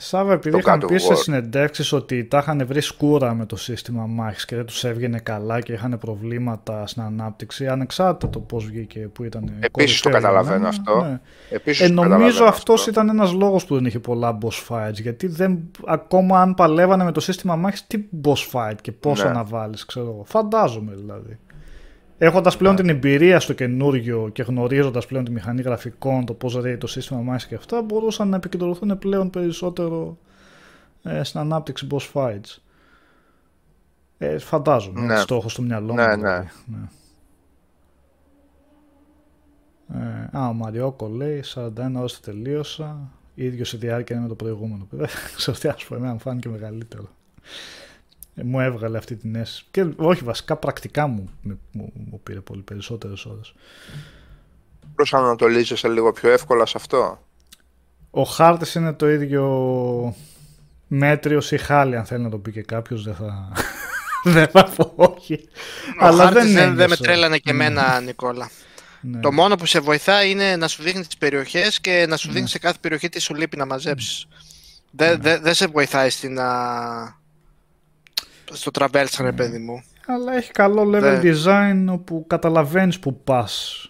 Σάββα, επειδή είχαν πει σε συνεντεύξεις ότι τα είχαν βρει σκούρα με το σύστημα μάχης και δεν τους έβγαινε καλά και είχαν προβλήματα στην ανάπτυξη, ανεξάρτητα το πώς βγήκε, που ήταν. Επίσης το καταλαβαίνω ναι, αυτό. Ναι. Επίσης ε, νομίζω αυτός αυτό. Ήταν ένας λόγος που δεν είχε πολλά boss fights, γιατί δεν, ακόμα αν παλεύανε με το σύστημα μάχης, τι boss fight και πόσο ναι. να βάλεις, ξέρω εγώ. Φαντάζομαι δηλαδή. Έχοντας πλέον yeah. την εμπειρία στο καινούργιο και γνωρίζοντας πλέον τη μηχανή γραφικών, το πώς ρέει το σύστημα μάχης και αυτά, μπορούσαν να επικεντρωθούν πλέον περισσότερο ε, στην ανάπτυξη boss fights. Ε, φαντάζομαι, yeah. στόχο στο μυαλό μου. Yeah, yeah. ναι. ε, α, ο Μαριόκο λέει, σαράντα ένα ώρες τελείωσα, ίδιος η διάρκεια είναι με το προηγούμενο. Ξέρω τι ας πω, εμένα μου φάνηκε μεγαλύτερο. Μου έβγαλε αυτή την αίσθηση. Και όχι, βασικά πρακτικά μου, μου, μου πήρε πολύ περισσότερες ώρες. Προσανατολίζεσαι λίγο πιο εύκολα σε αυτό. Ο χάρτης είναι το ίδιο μέτριος ή χάλι, αν θέλει να το πει και κάποιος, δεν θα, δεν θα πω όχι. Ο αλλά χάρτης δεν, δεν με τρέλανε και εμένα, Νικόλα. Ναι. Το μόνο που σε βοηθάει είναι να σου δείχνει τις περιοχές και να σου δείχνει ναι. σε κάθε περιοχή τι σου λείπει να μαζέψεις. Ναι. Δεν δε, δε σε βοηθάει στην... Α... στο τραβέλσαν, ρε παιδί μου. Αλλά έχει καλό level design όπου καταλαβαίνεις που πας,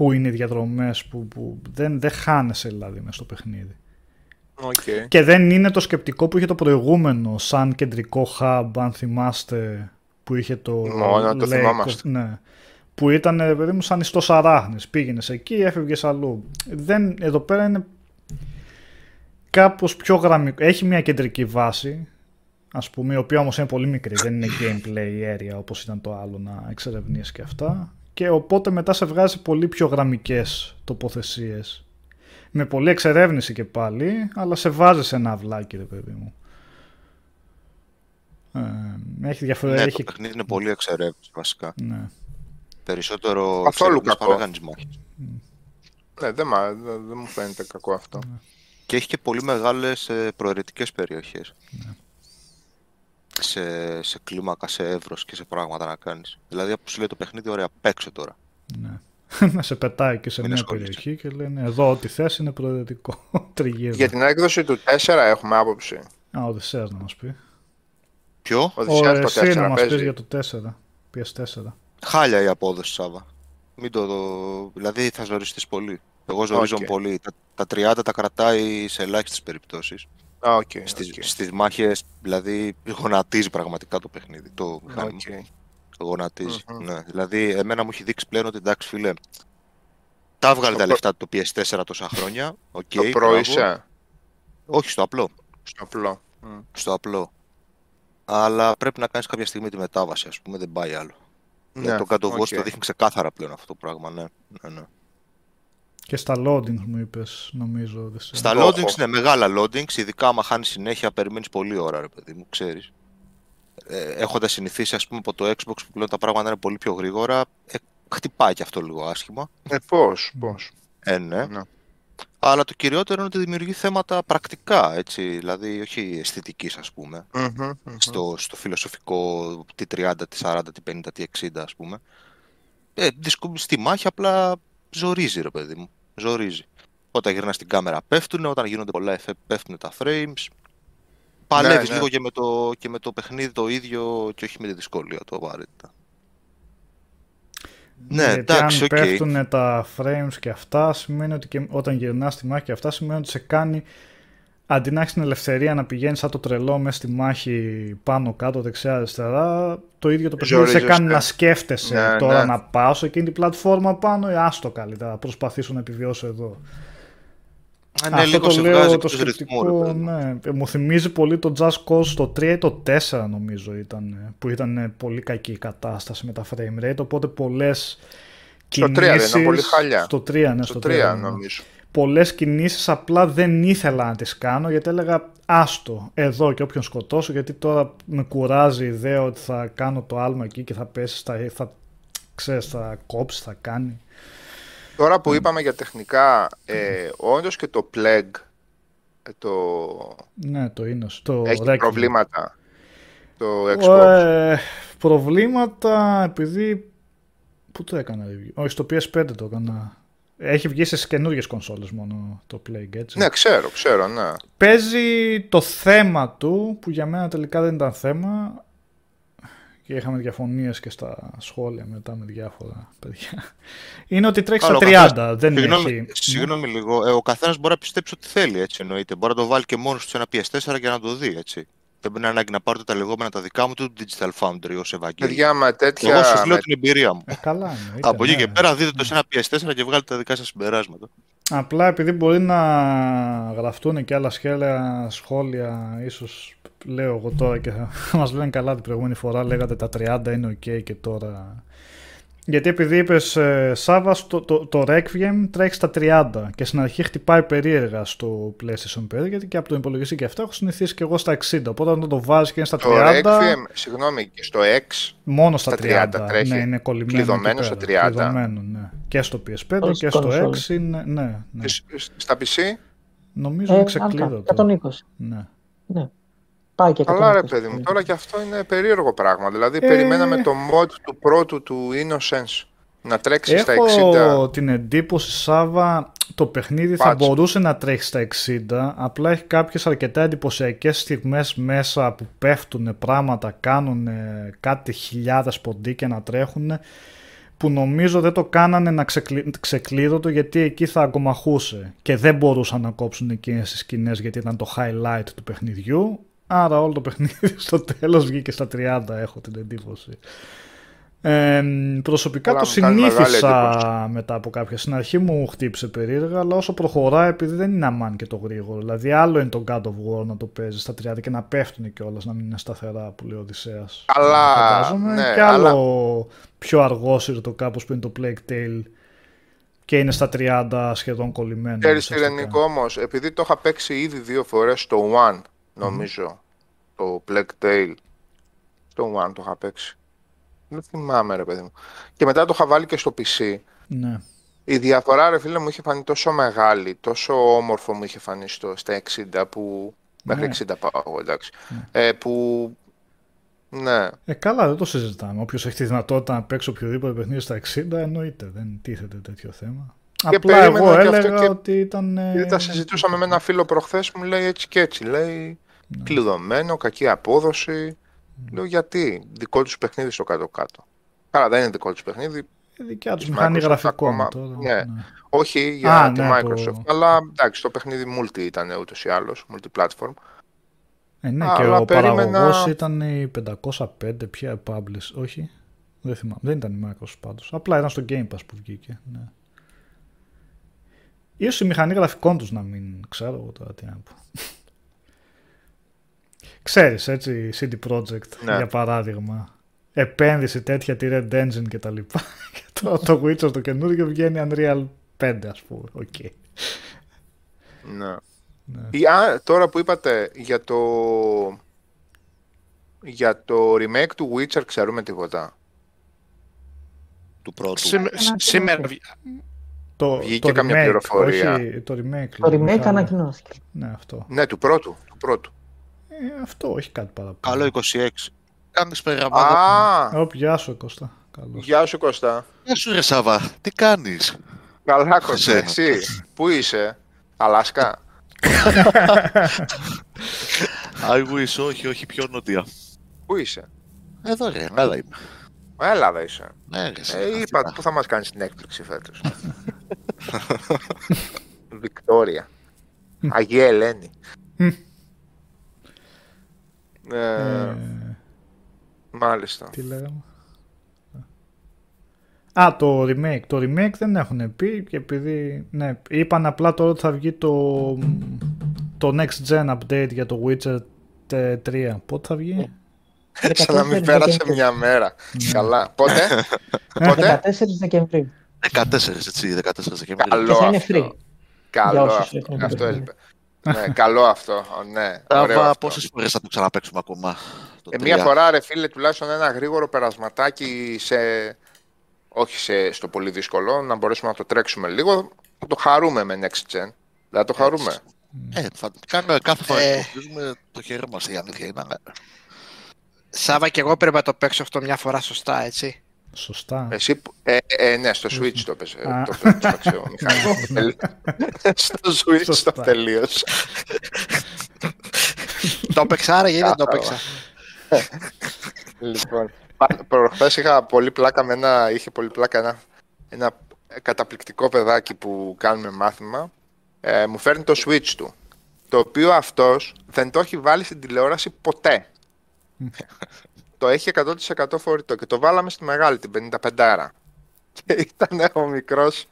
που είναι οι διαδρομές που, που δεν, δεν χάνεσαι δηλαδή μες στο παιχνίδι. Okay. Και δεν είναι το σκεπτικό που είχε το προηγούμενο σαν κεντρικό hub, αν θυμάστε, που είχε το... No, το θυμάμαστε. Ναι. Που ήταν, παιδί μου, σαν ιστός αράχνης. Πήγαινες εκεί, έφευγες αλλού. Δεν, εδώ πέρα είναι κάπως πιο γραμμικό. Έχει μια κεντρική βάση, ας πούμε, η οποία όμως είναι πολύ μικρή. Δεν είναι gameplay area όπως ήταν το άλλο, να εξερευνήσεις και αυτά. Και οπότε μετά σε βγάζει πολύ πιο γραμμικές τοποθεσίες. Με πολλή εξερεύνηση και πάλι, αλλά σε βάζει σε ένα αυλάκι, ρε παιδί μου. Ε, έχει διαφορε... Ναι, έχει... το παιχνίδι είναι πολύ εξερεύνηση βασικά. Ναι. Περισσότερο εξερεύνηση παρά οργανισμό. Ναι, δεν δε μου φαίνεται κακό αυτό. Ναι. Και έχει και πολύ μεγάλες προαιρετικές περιοχές. Ναι. Σε, σε κλίμακα, σε εύρος και σε πράγματα να κάνεις. Δηλαδή, όπως σου λέει το παιχνίδι, ωραία, παίξε τώρα. Ναι. Να σε πετάει και σε μια περιοχή και λένε εδώ ό,τι θες είναι προαιρετικό. Τριγύρω. Για την έκδοση του τέσσερα έχουμε άποψη. Α, ο Οδυσσέας να μας πει. Ποιο? Ο Οδυσσέας το τέσσερα να μας πει για το τέσσερα, πι ες φορ. Χάλια η απόδοση, Σάββα. Μην το δω... Δηλαδή θα ζοριστείς πολύ. Εγώ ζορίζομαι okay. πολύ. Τα, τα τριάντα τα κρατάει σε ελάχιστες περιπτώσεις. Okay, στις, okay. στις μάχες, δηλαδή γονατίζει πραγματικά το παιχνίδι. Το μηχάνημα. Okay. Γονατίζει. Mm-hmm. Ναι. Δηλαδή, εμένα μου έχει δείξει πλέον ότι εντάξει, φίλε, τα βγάλε τα λεφτά του πι ες φορ τόσα χρόνια. Okay, το προϊσέ. Όχι, στο απλό. Στο απλό. Mm. Στο απλό. Αλλά πρέπει να κάνεις κάποια στιγμή τη μετάβαση, ας πούμε, δεν πάει άλλο. Ναι, δηλαδή, το God of War okay. το δείχνει ξεκάθαρα πλέον αυτό το πράγμα. Ναι, ναι, ναι. Και στα loadings μου είπες, νομίζω. Στα oh, loadings oh. είναι μεγάλα loadings, ειδικά άμα χάνεις συνέχεια, περιμένεις πολλή ώρα, ρε παιδί μου, ξέρεις. Έχοντας συνηθίσει, ας πούμε, από το Xbox που πλέον τα πράγματα είναι πολύ πιο γρήγορα, ε, χτυπάει και αυτό λίγο άσχημα. Ε, πώς, πώς. Ε, ναι. ναι. Αλλά το κυριότερο είναι ότι δημιουργεί θέματα πρακτικά, έτσι, δηλαδή όχι αισθητικής, ας πούμε, mm-hmm, mm-hmm. Στο, στο φιλοσοφικό τι τριάντα, τι σαράντα, τι πενήντα, τι εξήντα, ας πούμε. Ε, στη μάχη απλά ζορίζει, ρε παιδί μου, ζορίζει. Όταν γυρνάς την κάμερα πέφτουνε, όταν γίνονται πολλά εφέ πέφτουνε τα frames. Παλεύεις ναι, λίγο ναι. Και, με το, και με το παιχνίδι το ίδιο και όχι με τη δυσκολία του απαραίτητα. Ναι, εντάξει, οκ. Αν okay. πέφτουν τα frames και αυτά, σημαίνει ότι και όταν γυρνάς τη μάχη και αυτά, σημαίνει ότι σε κάνει, αντί να έχεις την ελευθερία να πηγαίνεις σαν το τρελό μέσα στη μάχη πάνω-κάτω, δεξιά-αριστερά, το ίδιο το παιχνίδι σε κάνει ναι. να σκέφτεσαι ναι, τώρα ναι. να πάω σε εκείνη την πλατφόρμα πάνω ή άστο καλύτερα, προσπαθήσω να επιβιώσω εδώ. Αν αυτό λίγο το λέω το σκεπτικό, ρυθμό, ναι. Μου θυμίζει πολύ το Just Cause το τρία ή το τέσσερα νομίζω ήταν, που ήταν πολύ κακή η κατάσταση με τα frame rate, οπότε πολλές κινήσεις... Στο τρία, πολύ χαλιά. Στο τρία, ναι, στο τρία, τρία νομίζω. Πολλές κινήσεις απλά δεν ήθελα να τις κάνω, γιατί έλεγα άστο εδώ και όποιον σκοτώσω, γιατί τώρα με κουράζει η ιδέα ότι θα κάνω το άλμα εκεί και θα πέσει, θα, θα, ξέρεις, θα κόψει, θα κάνει. Τώρα που mm. είπαμε για τεχνικά, ε, mm. όντως και το Plague, το... Ναι, το Ίνος, το έχει Ρέκυβι. Προβλήματα, το Xbox. Ε, προβλήματα, επειδή... Πού το έκανα, όχι, στο πι ες φάιβ το έκανα. Έχει βγει σε καινούργιες κονσόλες μόνο το Plague, έτσι. Ναι, ξέρω, ξέρω, ναι. Παίζει το θέμα του, που για μένα τελικά δεν ήταν θέμα, και είχαμε διαφωνίες και στα σχόλια μετά με διάφορα παιδιά. Είναι ότι τρέχει στα τριάντα, δεν έχει. Συγγνώμη λίγο, ε, ο καθένας μπορεί να πιστέψει ότι θέλει, έτσι εννοείται. Μπορεί να το βάλει και μόνος του σε ένα πι ες φορ για να το δει, έτσι. Δεν είναι ανάγκη να πάρετε τα λεγόμενα τα δικά μου του Digital Foundry ως Ευαγγέλη. Τέτοια... Εγώ σας λέω με... την εμπειρία μου. Ε, καλά, είτε, από εκεί ναι. και πέρα δείτε το σε ένα πι ες φορ και βγάλετε τα δικά σας συμπεράσματα. Απλά επειδή μπορεί να γραφτούν και άλλα σχέδια, σχόλια, ίσως λέω εγώ τώρα και μας λένε καλά την προηγούμενη φορά λέγατε τα τριάντα είναι ok και τώρα... Γιατί επειδή είπες Σάββα, το, το, το Requiem τρέχει στα τριάντα και στην αρχή χτυπάει περίεργα στο PlayStation φάιβ, γιατί και από τον υπολογιστή και αυτά έχω συνηθίσει και εγώ στα εξήντα, οπότε όταν το βάζεις και είναι στα τριάντα... Το Requiem, συγγνώμη, και στο X μόνο στα τριάντα, τριάντα τρέχει, ναι, είναι κολλημένο κλειδωμένο στα τριάντα. Κλειδωμένο, ναι. Και στο πι ες φάιβ Ως, και στο κονσόλ. X είναι... Ναι, ναι. Στα πι σι νομίζω είναι ξεκλείδωτο. εκατόν είκοσι. Ναι. ναι. Αλλά ρε παιδί μου, τώρα και αυτό είναι περίεργο πράγμα. Δηλαδή, ε... περιμέναμε το mod του πρώτου του Innocence να τρέξει έχω στα εξήντα. Έχω την εντύπωση, Σάββα, το παιχνίδι Πάτς. θα μπορούσε να τρέχει στα εξήντα. Απλά έχει κάποιες αρκετά εντυπωσιακές στιγμές μέσα που πέφτουν πράγματα, κάνουν κάτι χιλιάδες ποντίκια να τρέχουν. που νομίζω δεν το κάνανε να ξεκλει... ξεκλείδωτο, γιατί εκεί θα αγκομαχούσε και δεν μπορούσαν να κόψουν εκείνες τις σκηνές γιατί ήταν το highlight του παιχνιδιού, άρα όλο το παιχνίδι στο τέλος βγήκε στα τριάντα, έχω την εντύπωση. Ε, προσωπικά Πολά, το συνήθισα μετά από κάποια. Στην αρχή μου χτύπησε περίεργα, αλλά όσο προχωρά, επειδή δεν είναι αμάν και το γρήγορο. Δηλαδή, άλλο είναι το God of War να το παίζεις στα τριάντα και να πέφτουν κιόλας, να μην είναι σταθερά που λέει ο Οδυσσέας. Αλλά. Ναι, και άλλο αλλά... πιο αργό το κάπως που είναι το Plague Tale και είναι στα τριάντα σχεδόν κολλημένο. Ξέρεις τι Ρενικό όμως, επειδή το είχα παίξει ήδη δύο φορές στο One, νομίζω. Mm. Το Plague Tale. Στο One το είχα παίξει. Δεν θυμάμαι, ρε παιδί μου. Και μετά το είχα βάλει και στο πι σι. Ναι. Η διαφορά, ρε φίλε μου, είχε φανεί τόσο μεγάλη, τόσο όμορφο μου είχε φανεί στο, στα εξήντα που... Ναι. Μέχρι εξήντα πάω, εντάξει. Ναι. Ε, που... Ναι. Ε, καλά, δεν το συζητάμε. Όποιος έχει τη δυνατότητα να παίξει οποιοδήποτε παιχνίδι στα εξήντα, εννοείται. Δεν τίθεται τέτοιο θέμα. Και απλά εγώ έλεγα και... ότι ήταν... Ε... Τα συζητούσαμε με ένα φίλο προχθές, μου λέει έτσι και έτσι. Λέει, ναι. Κλειδωμένο, κακή απόδοση. Λέω γιατί, δικό τους παιχνίδι στο κάτω-κάτω. Καλά, δεν είναι δικό τους παιχνίδι. Δικιά τους μηχανή γραφικών. Ναι. Ναι. Όχι για Α, τη ναι, Microsoft, το... αλλά εντάξει, το παιχνίδι multi ήταν ούτως ή άλλως, multi-platform. Ε, ναι, αλλά και ο περίμενα... παραγωγός ήταν η πεντακόσια πέντε, ποια publish, όχι, δεν θυμάμαι, δεν ήταν η Microsoft πάντως. Απλά ήταν στο Game Pass που βγήκε. Ναι. Ίσως η μηχανή γραφικών τους να μην ξέρω εγώ τώρα τι να πω. Ξέρεις, έτσι, σι ντι Projekt, ναι. Για παράδειγμα, επένδυση τέτοια τη Red Engine και τα λοιπά, και το, το Witcher το καινούργιο βγαίνει Unreal πέντε, ας πούμε, οκ. Okay. Ναι. Ναι. Ή, α, τώρα που είπατε για το, για το remake του Witcher, ξέρουμε τίποτα. Του πρώτου. Σήμερα... Το, βγήκε το καμιά remake, πληροφορία. Όχι, το remake. Το remake λοιπόν, ανακοινώθηκε. Ναι, αυτό. Ναι, του πρώτου, του πρώτου. Ε, αυτό, όχι κάτι παραπάνω. Καλό είκοσι έξι. Κάνεις περιγραμμάδα. Α! Γεια σου, Κώστα. Γεια σου, Κώστα. Γεια σου, ρε Σάβα. Τι κάνεις. Καλά, Κώστα. Εσύ, πού είσαι. Αλάσκα. I wish, όχι, όχι, πιο νότια. Πού είσαι. Εδώ, ρε, Ελλάδα είμαι. Ελλάδα είσαι. Ναι, είπα, πού θα μας κάνεις την έκπληξη φέτος. Βικτόρια. Αγία Ελένη. Ε, ε, μάλιστα. Τι λέγαμε. Α, το remake. Το remake δεν έχουν πει και επειδή. Ναι, είπαν απλά τώρα ότι θα βγει το, το next gen update για το Witcher τρία. Πότε θα βγει, σαν να μην πέρασε μια μέρα. Καλά. Πότε. Πότε. δεκατέσσερις Δεκεμβρίου. δεκατέσσερις, έτσι, δεκατέσσερις Δεκεμβρίου. Καλό. Και θα είναι free. Καλό. Αυτό, αυτό έλειπε. Ναι, καλό αυτό, ναι. Σάβα, πόσες φορές θα το ξαναπαίξουμε ακόμα. Ε, μία φορά, ρε φίλε, τουλάχιστον ένα γρήγορο περασματάκι σε... Όχι σε... στο πολύ δύσκολο, να μπορέσουμε να το τρέξουμε λίγο. Θα το χαρούμε με next gen. Θα το χαρούμε. Ε, θα κάνουμε κάθε φορά ε... που το χέρι μας, η αλήθεια είναι. Σάβα, και εγώ πρέπει να το παίξω αυτό μια φορά σωστά, έτσι. Σωστά. Εσύ, ε, ε, ναι, στο Switch το παίξε. Στο Switch το τελείωσε. Το παίξα, άρα γιατί δεν το παίξα. Λοιπόν, προχθές είχα πολύ πλάκα με ένα, είχε πολύ πλάκα ένα, ένα καταπληκτικό παιδάκι που κάνουμε μάθημα. Ε, μου φέρνει το Switch του, το οποίο αυτός δεν το έχει βάλει στην τηλεόραση ποτέ. Το έχει εκατό τοις εκατό φορητό και το βάλαμε στη μεγάλη, την πενήντα πέντε. Και ήταν ο μικρός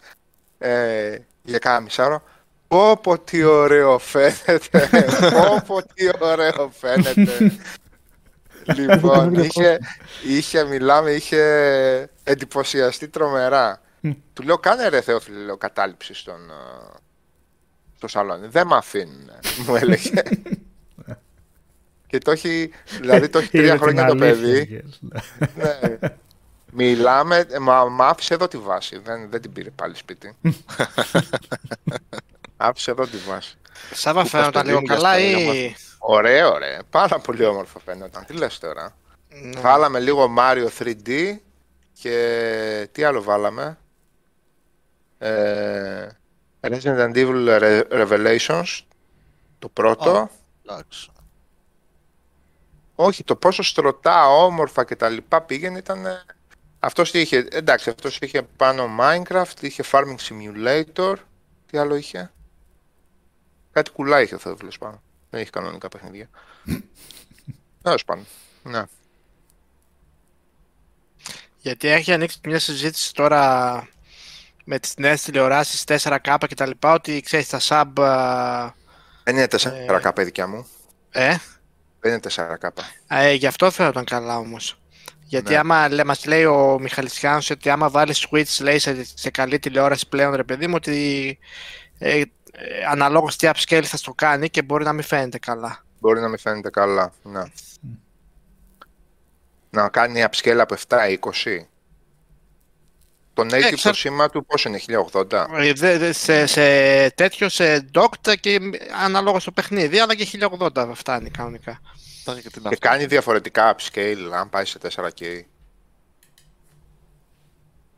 ε, για κάνα μισάρο. Πόπο τι ωραίο φαίνεται. Πόπο τι ωραίο φαίνεται. Λοιπόν, είχε, είχε, μιλάμε, είχε εντυπωσιαστεί τρομερά. Του λέω, κάνε ρε Θεόφιλε, λέω, κατάληψη στον, στο σαλόνι. Δεν μ' αφήνουν, μου έλεγε. Και το έχει, δηλαδή το έχει τρία χρόνια το παιδί. Ναι. Μιλάμε, μα, μα άφησε εδώ τη βάση, δεν, δεν την πήρε πάλι σπίτι. Άφησε εδώ τη βάση. Σάβα, φαίνονταν λίγο καλά ή... Ωραίο, ωραίο. Πάρα πολύ όμορφο φαίνονταν. Τι λες τώρα. Mm. Βάλαμε λίγο Mario θρι ντι και τι άλλο βάλαμε. Ε... Resident Evil Re- Revelations, το πρώτο. Εντάξει. Oh. Όχι, το πόσο στρωτά, όμορφα και τα λοιπά πήγαινε ήταν Αυτός είχε, εντάξει, αυτός είχε πάνω Minecraft, είχε Farming Simulator, τι άλλο είχε. Κάτι κουλά είχε θα βλέπεις πάνω, δεν είχε κανονικά παιχνίδια. Έως πάνω, ναι. Γιατί έχει ανοίξει μια συζήτηση τώρα με τις νέες τηλεοράσεις φορ κέι και τα λοιπά, ότι ξέρεις τα sub... Δεν είναι φορ κέι ε... δικιά μου. Ε? Δεν είναι φορ κέι. Ε, γι' αυτό φαίνονταν καλά όμως. Γιατί ναι. άμα μας λέει ο Μιχάλης Χασάπης ότι άμα βάλεις Switch λέει σε, σε καλή τηλεόραση πλέον ρε παιδί μου ότι ε, ε, αναλόγως τι upscale θα στο κάνει και μπορεί να μην φαίνεται καλά. Μπορεί να μην φαίνεται καλά, ναι. Mm. Να κάνει upscale από εφτά είκοσι. Το native το σήμα του πόσο είναι, χίλια ογδόντα. Δε, δε, σε, σε τέτοιο, σε docked και αναλόγως στο παιχνίδι, αλλά και χίλια ογδόντα φτάνει κανονικά. Και, και κάνει διαφορετικά upscale, αν πάει σε φορ κέι.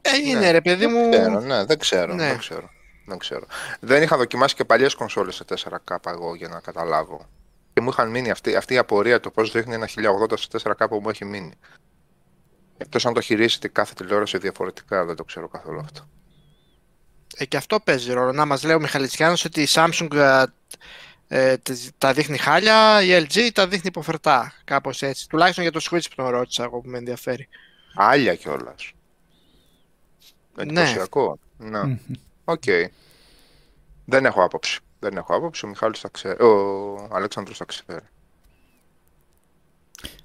Ε, είναι ναι, ρε παιδί μου... Ξέρω, ναι, δεν ξέρω, ναι. δεν ξέρω, δεν ξέρω. Δεν είχα δοκιμάσει και παλιές κονσόλες σε φορ κέι εγώ για να καταλάβω. Και μου είχαν μείνει αυτή, αυτή η απορία, το πώς δείχνει ένα χίλια ογδόντα σε φορ κέι που μου έχει μείνει. Εκτός αν το χειρίζεται κάθε τηλεόραση διαφορετικά, δεν το ξέρω καθόλου αυτό. Ε, και αυτό παίζει ρόλο. Να μας λέει ο Μιχάλης Χασάπης ότι η Samsung ε, τα δείχνει χάλια, η ελ τζι τα δείχνει υποφερτά. Κάπως έτσι. Τουλάχιστον για το Switch που τον ρώτησα εγώ που με ενδιαφέρει. Άλια κιόλας. Εντυπωσιακό. Ναι. Οκ. Okay. Δεν έχω άποψη. Δεν έχω άποψη. Ο Μιχάλης θα ξέρει. Ο Αλέξανδρος θα ξέρει.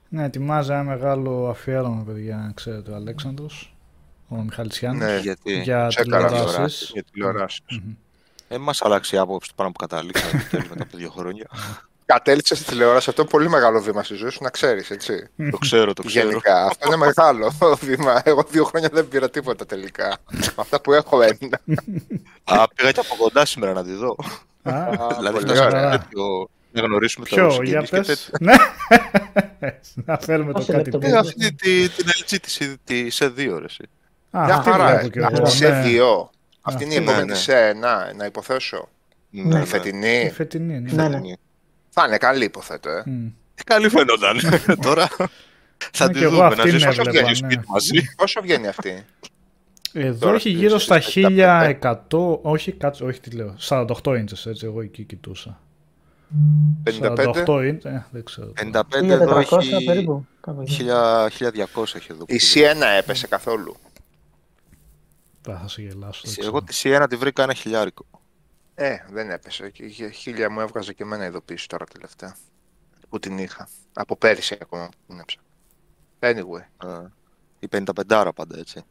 Ναι, ετοιμάζει ένα μεγάλο αφιέρωμα, παιδιά, να ξέρετε, ο Αλέξανδρος, ο Μιχάλης Χασάπης, ναι, γιατί... για τηλεοράσεις. Για τηλεοράσεις. Mm-hmm. Ε, μας άλλαξε η άποψη πάνω που καταλήξαμε μετά από δύο χρόνια. Κατέληξε στη τηλεόραση, αυτό είναι πολύ μεγάλο βήμα στη ζωή σου, να ξέρεις, έτσι. Το ξέρω, το ξέρω. Γενικά, αυτό είναι μεγάλο βήμα. Εγώ δύο χρόνια δεν πήρα τίποτα τελικά. Αυτά που έχω έμεινα. Α, πήγα και από κοντά σήμερα να τη δω. Α, δηλαδή, να γνωρίσουμε ποιο, το για πες. Ναι. Να φέρουμε το κάτι πίσω. Είναι αυτή την ελ τζι της σι δύο, ρε εσύ. Μια χαρά, σι δύο. Αυτή είναι η επόμενη σι ένα, να υποθέσω. Η φετινή. Θα είναι καλή, υποθέτω. Καλή φαινόταν. Τώρα θα τη δούμε, να ζήσουμε μαζί. Πόσο βγαίνει αυτή. Εδώ έχει γύρω στα χίλια εκατό, όχι, κάτσε, όχι τι λέω, σαράντα οκτώ ίντσες, έτσι, εγώ εκεί κοιτούσα. πενήντα πέντε είναι, δεν ξέρω. πενήντα πέντε εδώ έχει περίπου, χίλια διακόσια έχει εδώ. Η σι ένα έπεσε καθόλου. Θα, θα σε γελάσω. Εγώ τη σι ένα τη βρήκα ένα χιλιάρικο. Ε, δεν έπεσε. Η χίλια μου έβγαζε και εμένα ειδοποίηση τώρα τελευταία. Που την είχα. Από πέρυσι ακόμα που την έψα. Anyway. Ε, η πενήντα πέντε άρα πάντα έτσι.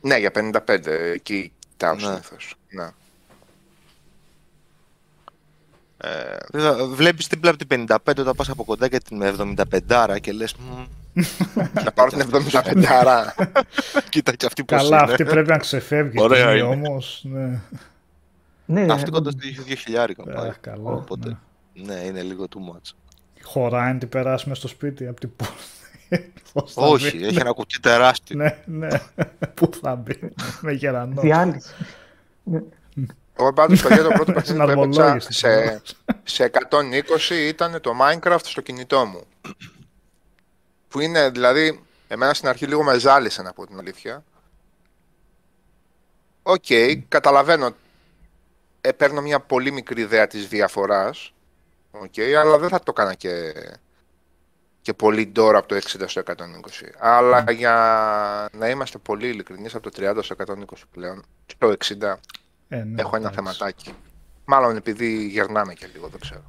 Ναι, για πενήντα πέντε. Εκεί κοιτάω συνήθως. Ναι. Ε, βλέπεις την πλάτη την πενήντα πέντε όταν πας από κοντά και την εβδομήντα πέντε και λες να πάρω την εβδομήντα πέντε. Κοίτα και αυτή πως είναι. Καλά, αυτή πρέπει να ξεφεύγει. Ωραία είναι όμως. Ναι. Ναι, αυτή κοντά στο δύο χιλιάδες πάει. Καλά, οπότε, ναι. ναι, είναι λίγο too much. Χωράει να την περάσουμε στο σπίτι από την πόρτα. Όχι, έχει ένα κουτί τεράστιο. Ναι, ναι. Πού θα μπει με γερανό. Διάλυση. Εγώ πάντως το πρώτο παιχνίδι που έπαιξα σε, σε εκατόν είκοσι ήταν το Minecraft στο κινητό μου. Που είναι δηλαδή, εμένα στην αρχή λίγο με ζάλισε να πω την αλήθεια. Οκ, okay, καταλαβαίνω, ε, παίρνω μια πολύ μικρή ιδέα της διαφοράς, okay, αλλά δεν θα το έκανα και, και πολύ τώρα από το εξήντα στο εκατόν είκοσι. Αλλά mm. για να είμαστε πολύ ειλικρινείς, από το τριάντα στο εκατόν είκοσι πλέον, το εξήντα. Ε, ναι, έχω ένα θεματάκι. Μάλλον επειδή γερνάμε και λίγο, δεν ξέρω.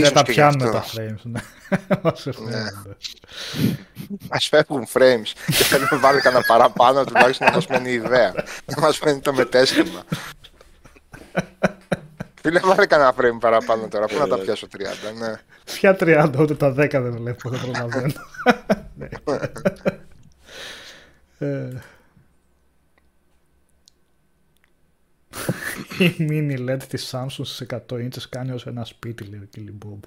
Δεν τα πιάνουμε τα frames, ναι. Ας φεύγουν frames και θέλουμε να βάλει κανένα παραπάνω, τουλάχιστον να μας μένει η ιδέα. Να μας μένει το μετέσχημα. Φίλε, βάλει κανένα frame παραπάνω τώρα, πού να τα πιάσω τριάντα, ναι. Ποια τριάντα, ούτε τα δέκα δεν βλέπω, δεν προλαβαίνω. Η mini ελ ι ντι της Samsung στις εκατό ίντσες κάνει ως ένα σπίτι, λέει ο Κιλιμπόμπ.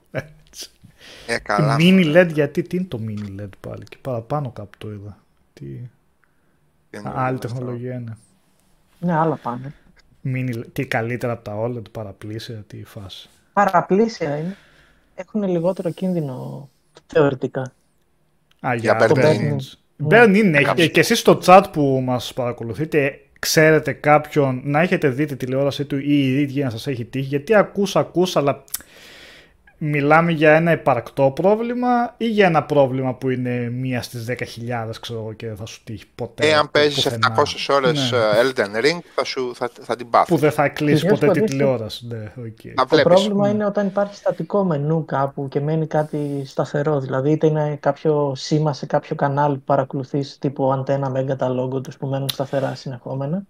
Ε, καλά. Η mini ελ ι ντι, γιατί, τι είναι το mini ελ ι ντι πάλι, και παραπάνω κάπου το είδα. Τι... Α, άλλη τεχνολογία είναι. Ναι, άλλα πάνε. Mini... Τι καλύτερα από τα όλεντ, παραπλήσια, τι φάση. Παραπλήσια είναι. Έχουν λιγότερο κίνδυνο θεωρητικά. Α, για το Berlin. Berlin, έχει. Και εσείς στο chat που μας παρακολουθείτε, ξέρετε κάποιον να έχετε δει τη τηλεόραση του ή η ίδια να σας έχει τύχει? Γιατί ακούς, ακούς, αλλά μιλάμε για ένα υπαρκτό πρόβλημα ή για ένα πρόβλημα που είναι μία στις δέκα χιλιάδες, ξέρω εγώ, και δεν θα σου τύχει ποτέ? Εάν παίζεις επτακόσιες ώρες ναι. Elden Ring, θα, σου, θα, θα την πάθει. Που δεν θα κλείσει ποτέ τη τηλεόραση. Ναι, okay. Το βλέπεις. Πρόβλημα mm. είναι όταν υπάρχει στατικό μενού κάπου και μένει κάτι σταθερό. Δηλαδή, είτε είναι κάποιο σήμα σε κάποιο κανάλι που παρακολουθείς, τύπου αντένα με τα λόγω τους που μένουν σταθερά συνεχόμενα.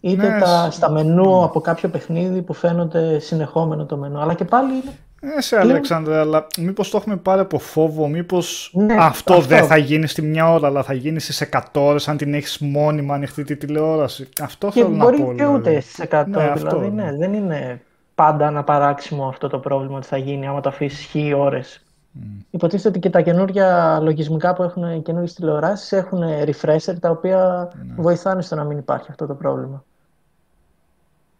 Είτε ναι, τα, στα μενού ναι. από κάποιο παιχνίδι που φαίνονται συνεχόμενο το μενού. Αλλά και πάλι είναι. Ναι, σε Αλέξανδρε, αλλά μήπως το έχουμε πάρει από φόβο, μήπως ναι, αυτό, αυτό δεν θα γίνει στη μια ώρα, αλλά θα γίνει στις εκατό ώρες αν την έχεις μόνιμα ανοιχτή τη τηλεόραση. Αυτό και θέλω να πω. Και μπορεί και ούτε στις εκατό, ναι, δηλαδή αυτό, ναι. Ναι, δεν είναι πάντα αναπαράξιμο αυτό το πρόβλημα ότι θα γίνει άμα το αφήσεις χι ώρες. Mm. Υποτίθεται ότι και τα καινούργια λογισμικά που έχουν καινούργιες τηλεοράσεις έχουν refresher τα οποία ναι. βοηθάνε στο να μην υπάρχει αυτό το πρόβλημα.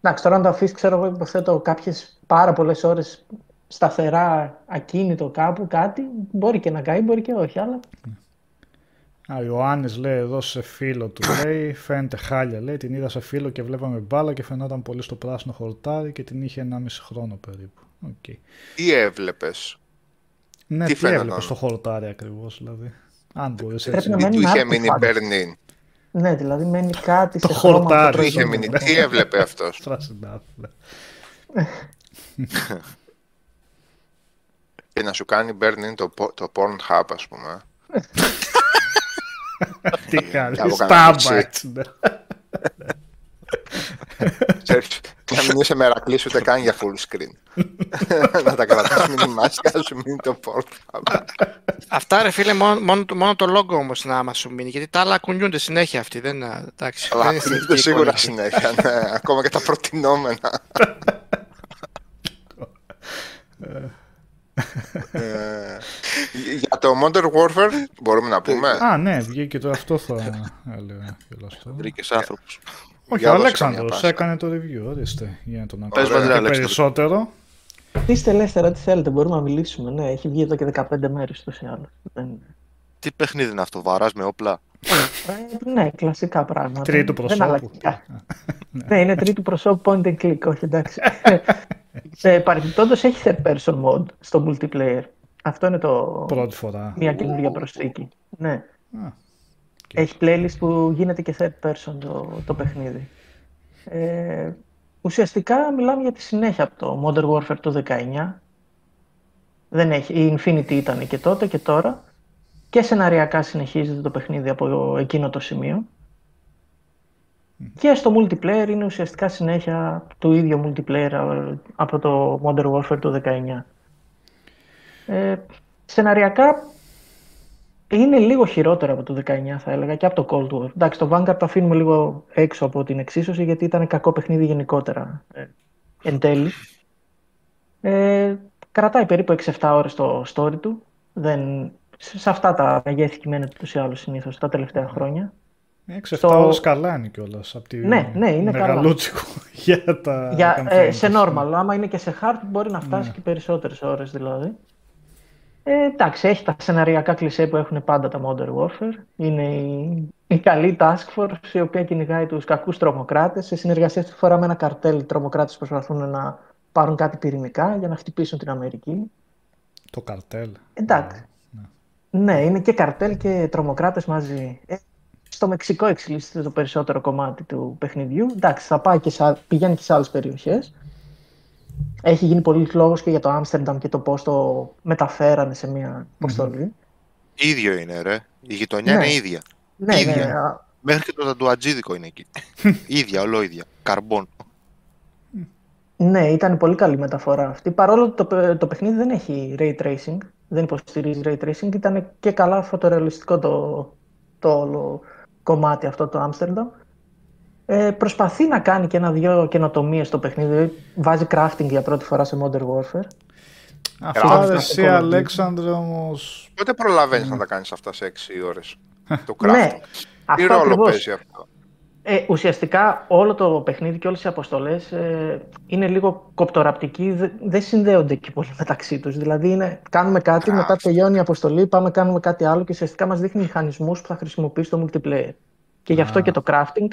Εντάξει, τώρα αν το αφήσεις, ξέρω εγώ, υποθέτω κάποιες πάρα πολλές ώρες σταθερά, ακίνητο κάπου, κάτι, μπορεί και να καεί, μπορεί και όχι, αλλά... Α, ο Ιωάννης λέει εδώ σε φίλο του, λέει, φαίνεται χάλια, λέει, την είδα σε φίλο και βλέπαμε μπάλα και φαινόταν πολύ στο πράσινο χορτάρι και την είχε ενάμιση χρόνο περίπου. Okay. Τι έβλεπες? Ναι, τι, τι έβλεπες στο χορτάρι ακριβώς, δηλαδή. Αν μπορείς έτσι. Τι του είχε μείνει Μπερνίν. Ναι, δηλαδή μένει κάτι το σε χρώμα. Το είχε μείνει, τι έβλεπε αυτός? Πράσινάφλα. Και να σου κάνει burn-in το, το Pornhub, ας πούμε. Τι κάνει, Starbucks. Ξέρεις, να μην είσαι μερακλής ούτε καν για full screen. Να τα κρατάς μηνυμάσια, σου μείνει το Pornhub. Αυτά ρε φίλε, μόνο το logo όμως να μας σου μείνει, γιατί τα άλλα κουνιούνται συνέχεια αυτοί. Αλλά κουνιούνται σίγουρα συνέχεια, ακόμα και τα προτινόμενα. ε, για το Modern Warfare μπορούμε να πούμε. Α, ναι, βγήκε το αυτό θα έλεγα. Βρήκες άνθρωπος. Όχι, ο Αλέξανδρος έκανε το review, ορίστε, για να τον ακούω περισσότερο. Είστε ελεύθερα, τι θέλετε, μπορούμε να μιλήσουμε. Ναι, έχει βγει εδώ και δεκαπέντε μέρες τόσο ή άλλο. Τι παιχνίδι είναι αυτό, βαράς με όπλα? Ναι, κλασικά πράγματα. Τρίτου προσώπου. Ναι, είναι τρίτου προσώπου point and click, όχι εντάξει. Ε, παρεμπιπτόντως έχει third person mode στο multiplayer. Αυτό είναι το... Πρώτη φορά. Μια καινούργια προσθήκη. Ναι. Α, έχει playlist που γίνεται και third person το, το παιχνίδι. Ε, ουσιαστικά μιλάμε για τη συνέχεια από το Modern Warfare το δεκαεννιά. Δεν έχει, η Infinity ήταν και τότε και τώρα. Και σεναριακά συνεχίζεται το παιχνίδι από εκείνο το σημείο. Και στο multiplayer είναι ουσιαστικά συνέχεια του ίδιου multiplayer από το Modern Warfare του δεκαεννιά. Ε, σεναριακά είναι λίγο χειρότερα από το δεκαεννιά θα έλεγα και από το Cold War. Εντάξει, το Vanguard το αφήνουμε λίγο έξω από την εξίσωση γιατί ήταν κακό παιχνίδι γενικότερα ε, εν τέλει. Ε, κρατάει περίπου έξι επτά ώρες το story του. Δεν, σε αυτά τα μεγέθη κειμένου τους ή άλλους συνήθως τα τελευταία χρόνια. έξι επτά στο... ώρες καλά είναι κιόλας από τη... Ναι, ναι, είναι μεγαλούτσικο για τα... Για, ε, σε normal, άμα είναι και σε hard μπορεί να φτάσει ναι. και περισσότερες ώρες δηλαδή. Ε, εντάξει, έχει τα σεναριακά κλισέ που έχουν πάντα τα Modern Warfare. Είναι η, η καλή task force η οποία κυνηγάει τους κακούς τρομοκράτες. Σε συνεργασία αυτή φορά με ένα καρτέλ οι τρομοκράτες προσπαθούν να πάρουν κάτι πυρηνικά για να χτυπήσουν την Αμερική. Το καρτέλ. Εντάξει. Ναι, ναι. ναι είναι και καρτέλ και τρομοκράτες μαζί. Στο Μεξικό εξελίσσεται το περισσότερο κομμάτι του παιχνιδιού. Εντάξει, θα πάει και σε, πηγαίνει και σε άλλες περιοχές. Έχει γίνει πολύ λόγος και για το Άμστερνταμ και το πώς το μεταφέρανε σε μια αποστολή. Mm-hmm. Ίδιο είναι, ρε. Η γειτονιά ναι. είναι ίδια. Ναι, ίδια. Ναι. Μέχρι και το τατουατζίδικο είναι εκεί. ίδια, ολόιδια. Καρμπών. Ναι, ήταν πολύ καλή μεταφορά αυτή. Παρόλο που το, το παιχνίδι δεν έχει ray tracing, δεν υποστηρίζει ray tracing, ήταν και καλά φωτορεαλιστικό το, το όλο κομμάτι αυτό το Άμστερνταμ. Ε, προσπαθεί να κάνει και ένα-δυο καινοτομίες στο παιχνίδι. Βάζει crafting για πρώτη φορά σε Modern Warfare. Αυτά δε εσύ Αλέξανδρε όμως... Πότε προλαβαίνεις mm. να τα κάνεις αυτά σε έξι ώρες το crafting? Ναι, τι ρόλο ακριβώς παίζει αυτό? Ε, ουσιαστικά όλο το παιχνίδι και όλες οι αποστολές ε, είναι λίγο κοπτοραπτικοί, δε, δεν συνδέονται και πολύ μεταξύ τους. Δηλαδή είναι, κάνουμε κάτι, Ά, μετά τελειώνει η αποστολή, πάμε κάνουμε κάτι άλλο και ουσιαστικά μας δείχνει μηχανισμούς που θα χρησιμοποιήσει το multiplayer. Και γι' αυτό και το crafting,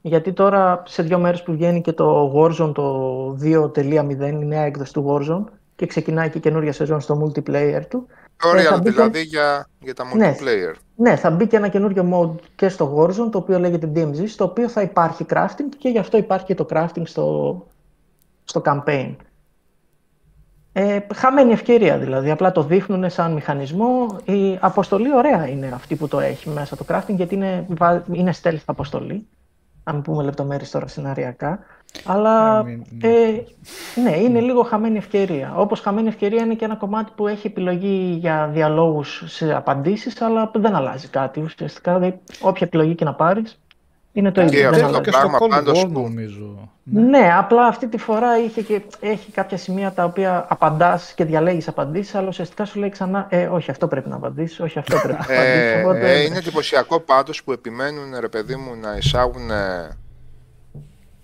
γιατί τώρα σε δύο μέρες που βγαίνει και το Warzone το δύο κόμμα μηδέν, η νέα έκδοση του Warzone, και ξεκινάει και καινούργια σεζόν στο multiplayer του. Ωραία, δηλαδή και... για, για τα multiplayer. Ναι, ναι, θα μπει και ένα καινούργιο mode και στο Warzone, το οποίο λέγεται ντι εμ ζι, στο οποίο θα υπάρχει crafting και γι' αυτό υπάρχει και το crafting στο, στο campaign. Ε, χαμένη ευκαιρία δηλαδή, απλά το δείχνουν σαν μηχανισμό. Η αποστολή ωραία είναι αυτή που το έχει μέσα το crafting, γιατί είναι, είναι stealth αποστολή. Αν μην πούμε λεπτομέρειες τώρα σεναριακά. Αλλά ε, ναι, είναι λίγο χαμένη ευκαιρία. Όπως χαμένη ευκαιρία είναι και ένα κομμάτι που έχει επιλογή για διαλόγους σε απαντήσεις, αλλά δεν αλλάζει κάτι ουσιαστικά. Δηλαδή, όποια επιλογή και να πάρεις είναι το ίδιο. Αυτό το πράγμα πάντως νομίζω. Ναι, απλά αυτή τη φορά είχε και, έχει κάποια σημεία τα οποία απαντάς και διαλέγεις απαντήσεις, αλλά ουσιαστικά σου λέει ξανά ε, όχι αυτό πρέπει να απαντήσεις, όχι αυτό πρέπει να απαντήσεις. ε, οπότε, ε, είναι εντυπωσιακό πάντως που επιμένουν ρε παιδί μου να εισάγουν ε,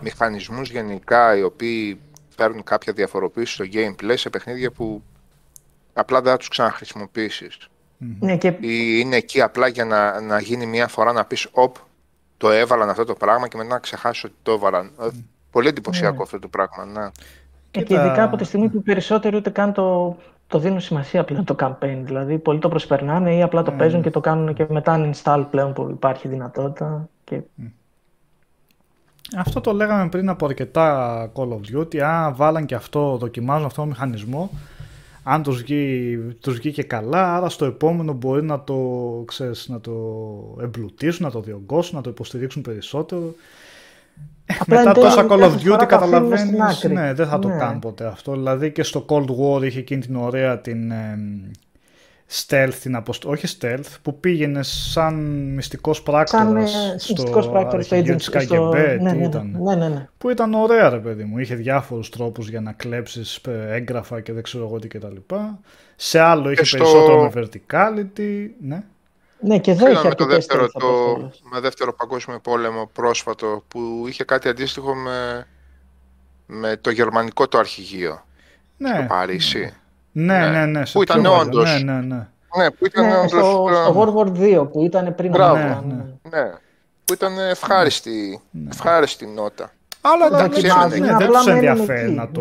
μηχανισμούς γενικά οι οποίοι παίρνουν κάποια διαφοροποίηση στο gameplay σε παιχνίδια που απλά δεν θα τους ξαναχρησιμοποιήσεις. Ναι, και... Ή είναι εκεί απλά για να, να γίνει μια φορά να πεις όπ, το έβαλαν αυτό το πράγμα και μετά να ξεχάσεις ότι το έβαλαν. Mm. Πολύ εντυπωσιακό yeah. αυτό το πράγμα, ναι. Και, και τα... ειδικά από τη στιγμή που περισσότεροι ούτε καν το, το δίνουν σημασία πλέον το campaign. Δηλαδή, πολλοί το προσπερνάνε ή απλά το mm. παίζουν και το κάνουν και μετά uninstall πλέον που υπάρχει δυνατότητα. Και... Mm. Αυτό το λέγαμε πριν από αρκετά Call of Duty. Α, βάλαν και αυτό, δοκιμάζουν αυτό το μηχανισμό. Αν τους βγει, τους βγει και καλά, άρα στο επόμενο μπορεί να το, ξέρεις, να το εμπλουτίσουν, να το διωγγώσουν, να το υποστηρίξουν περισσότερο. Απλά μετά τόσα Call of Duty καταλαβαίνεις, ναι, δεν θα ναι. το κάνουν ποτέ αυτό. Δηλαδή και στο Cold War είχε εκείνη την ωραία την ε, stealth, την αποσ... όχι stealth, που πήγαινε σαν μυστικός πράκτορας σαν, στο αρχηγείο της Κ Γ Μπ, τι ήταν. Ναι, ναι, ναι. Που ήταν ωραία ρε παιδί μου, είχε διάφορους τρόπους για να κλέψεις έγγραφα και δεν ξέρω εγώ τι κτλ. Σε άλλο είχε στο... περισσότερο με verticality, ναι. Ναι, και εδώ είχε με, το δεύτερο, το, με δεύτερο παγκόσμιο πόλεμο πρόσφατο που είχε κάτι αντίστοιχο με, με το γερμανικό το αρχηγείο ναι, στο Παρίσι. Ναι, ναι, ναι. ναι που ήταν όντως. Ναι, ναι, ναι. ναι, που ήταν ναι, όντως, στο, στο World War Two που ήταν πριν. Μπράβο, ναι, ναι. ναι. Που ήταν ευχάριστη, ναι. ευχάριστη νότα. Αλλά δεν τους ενδιαφέρει να το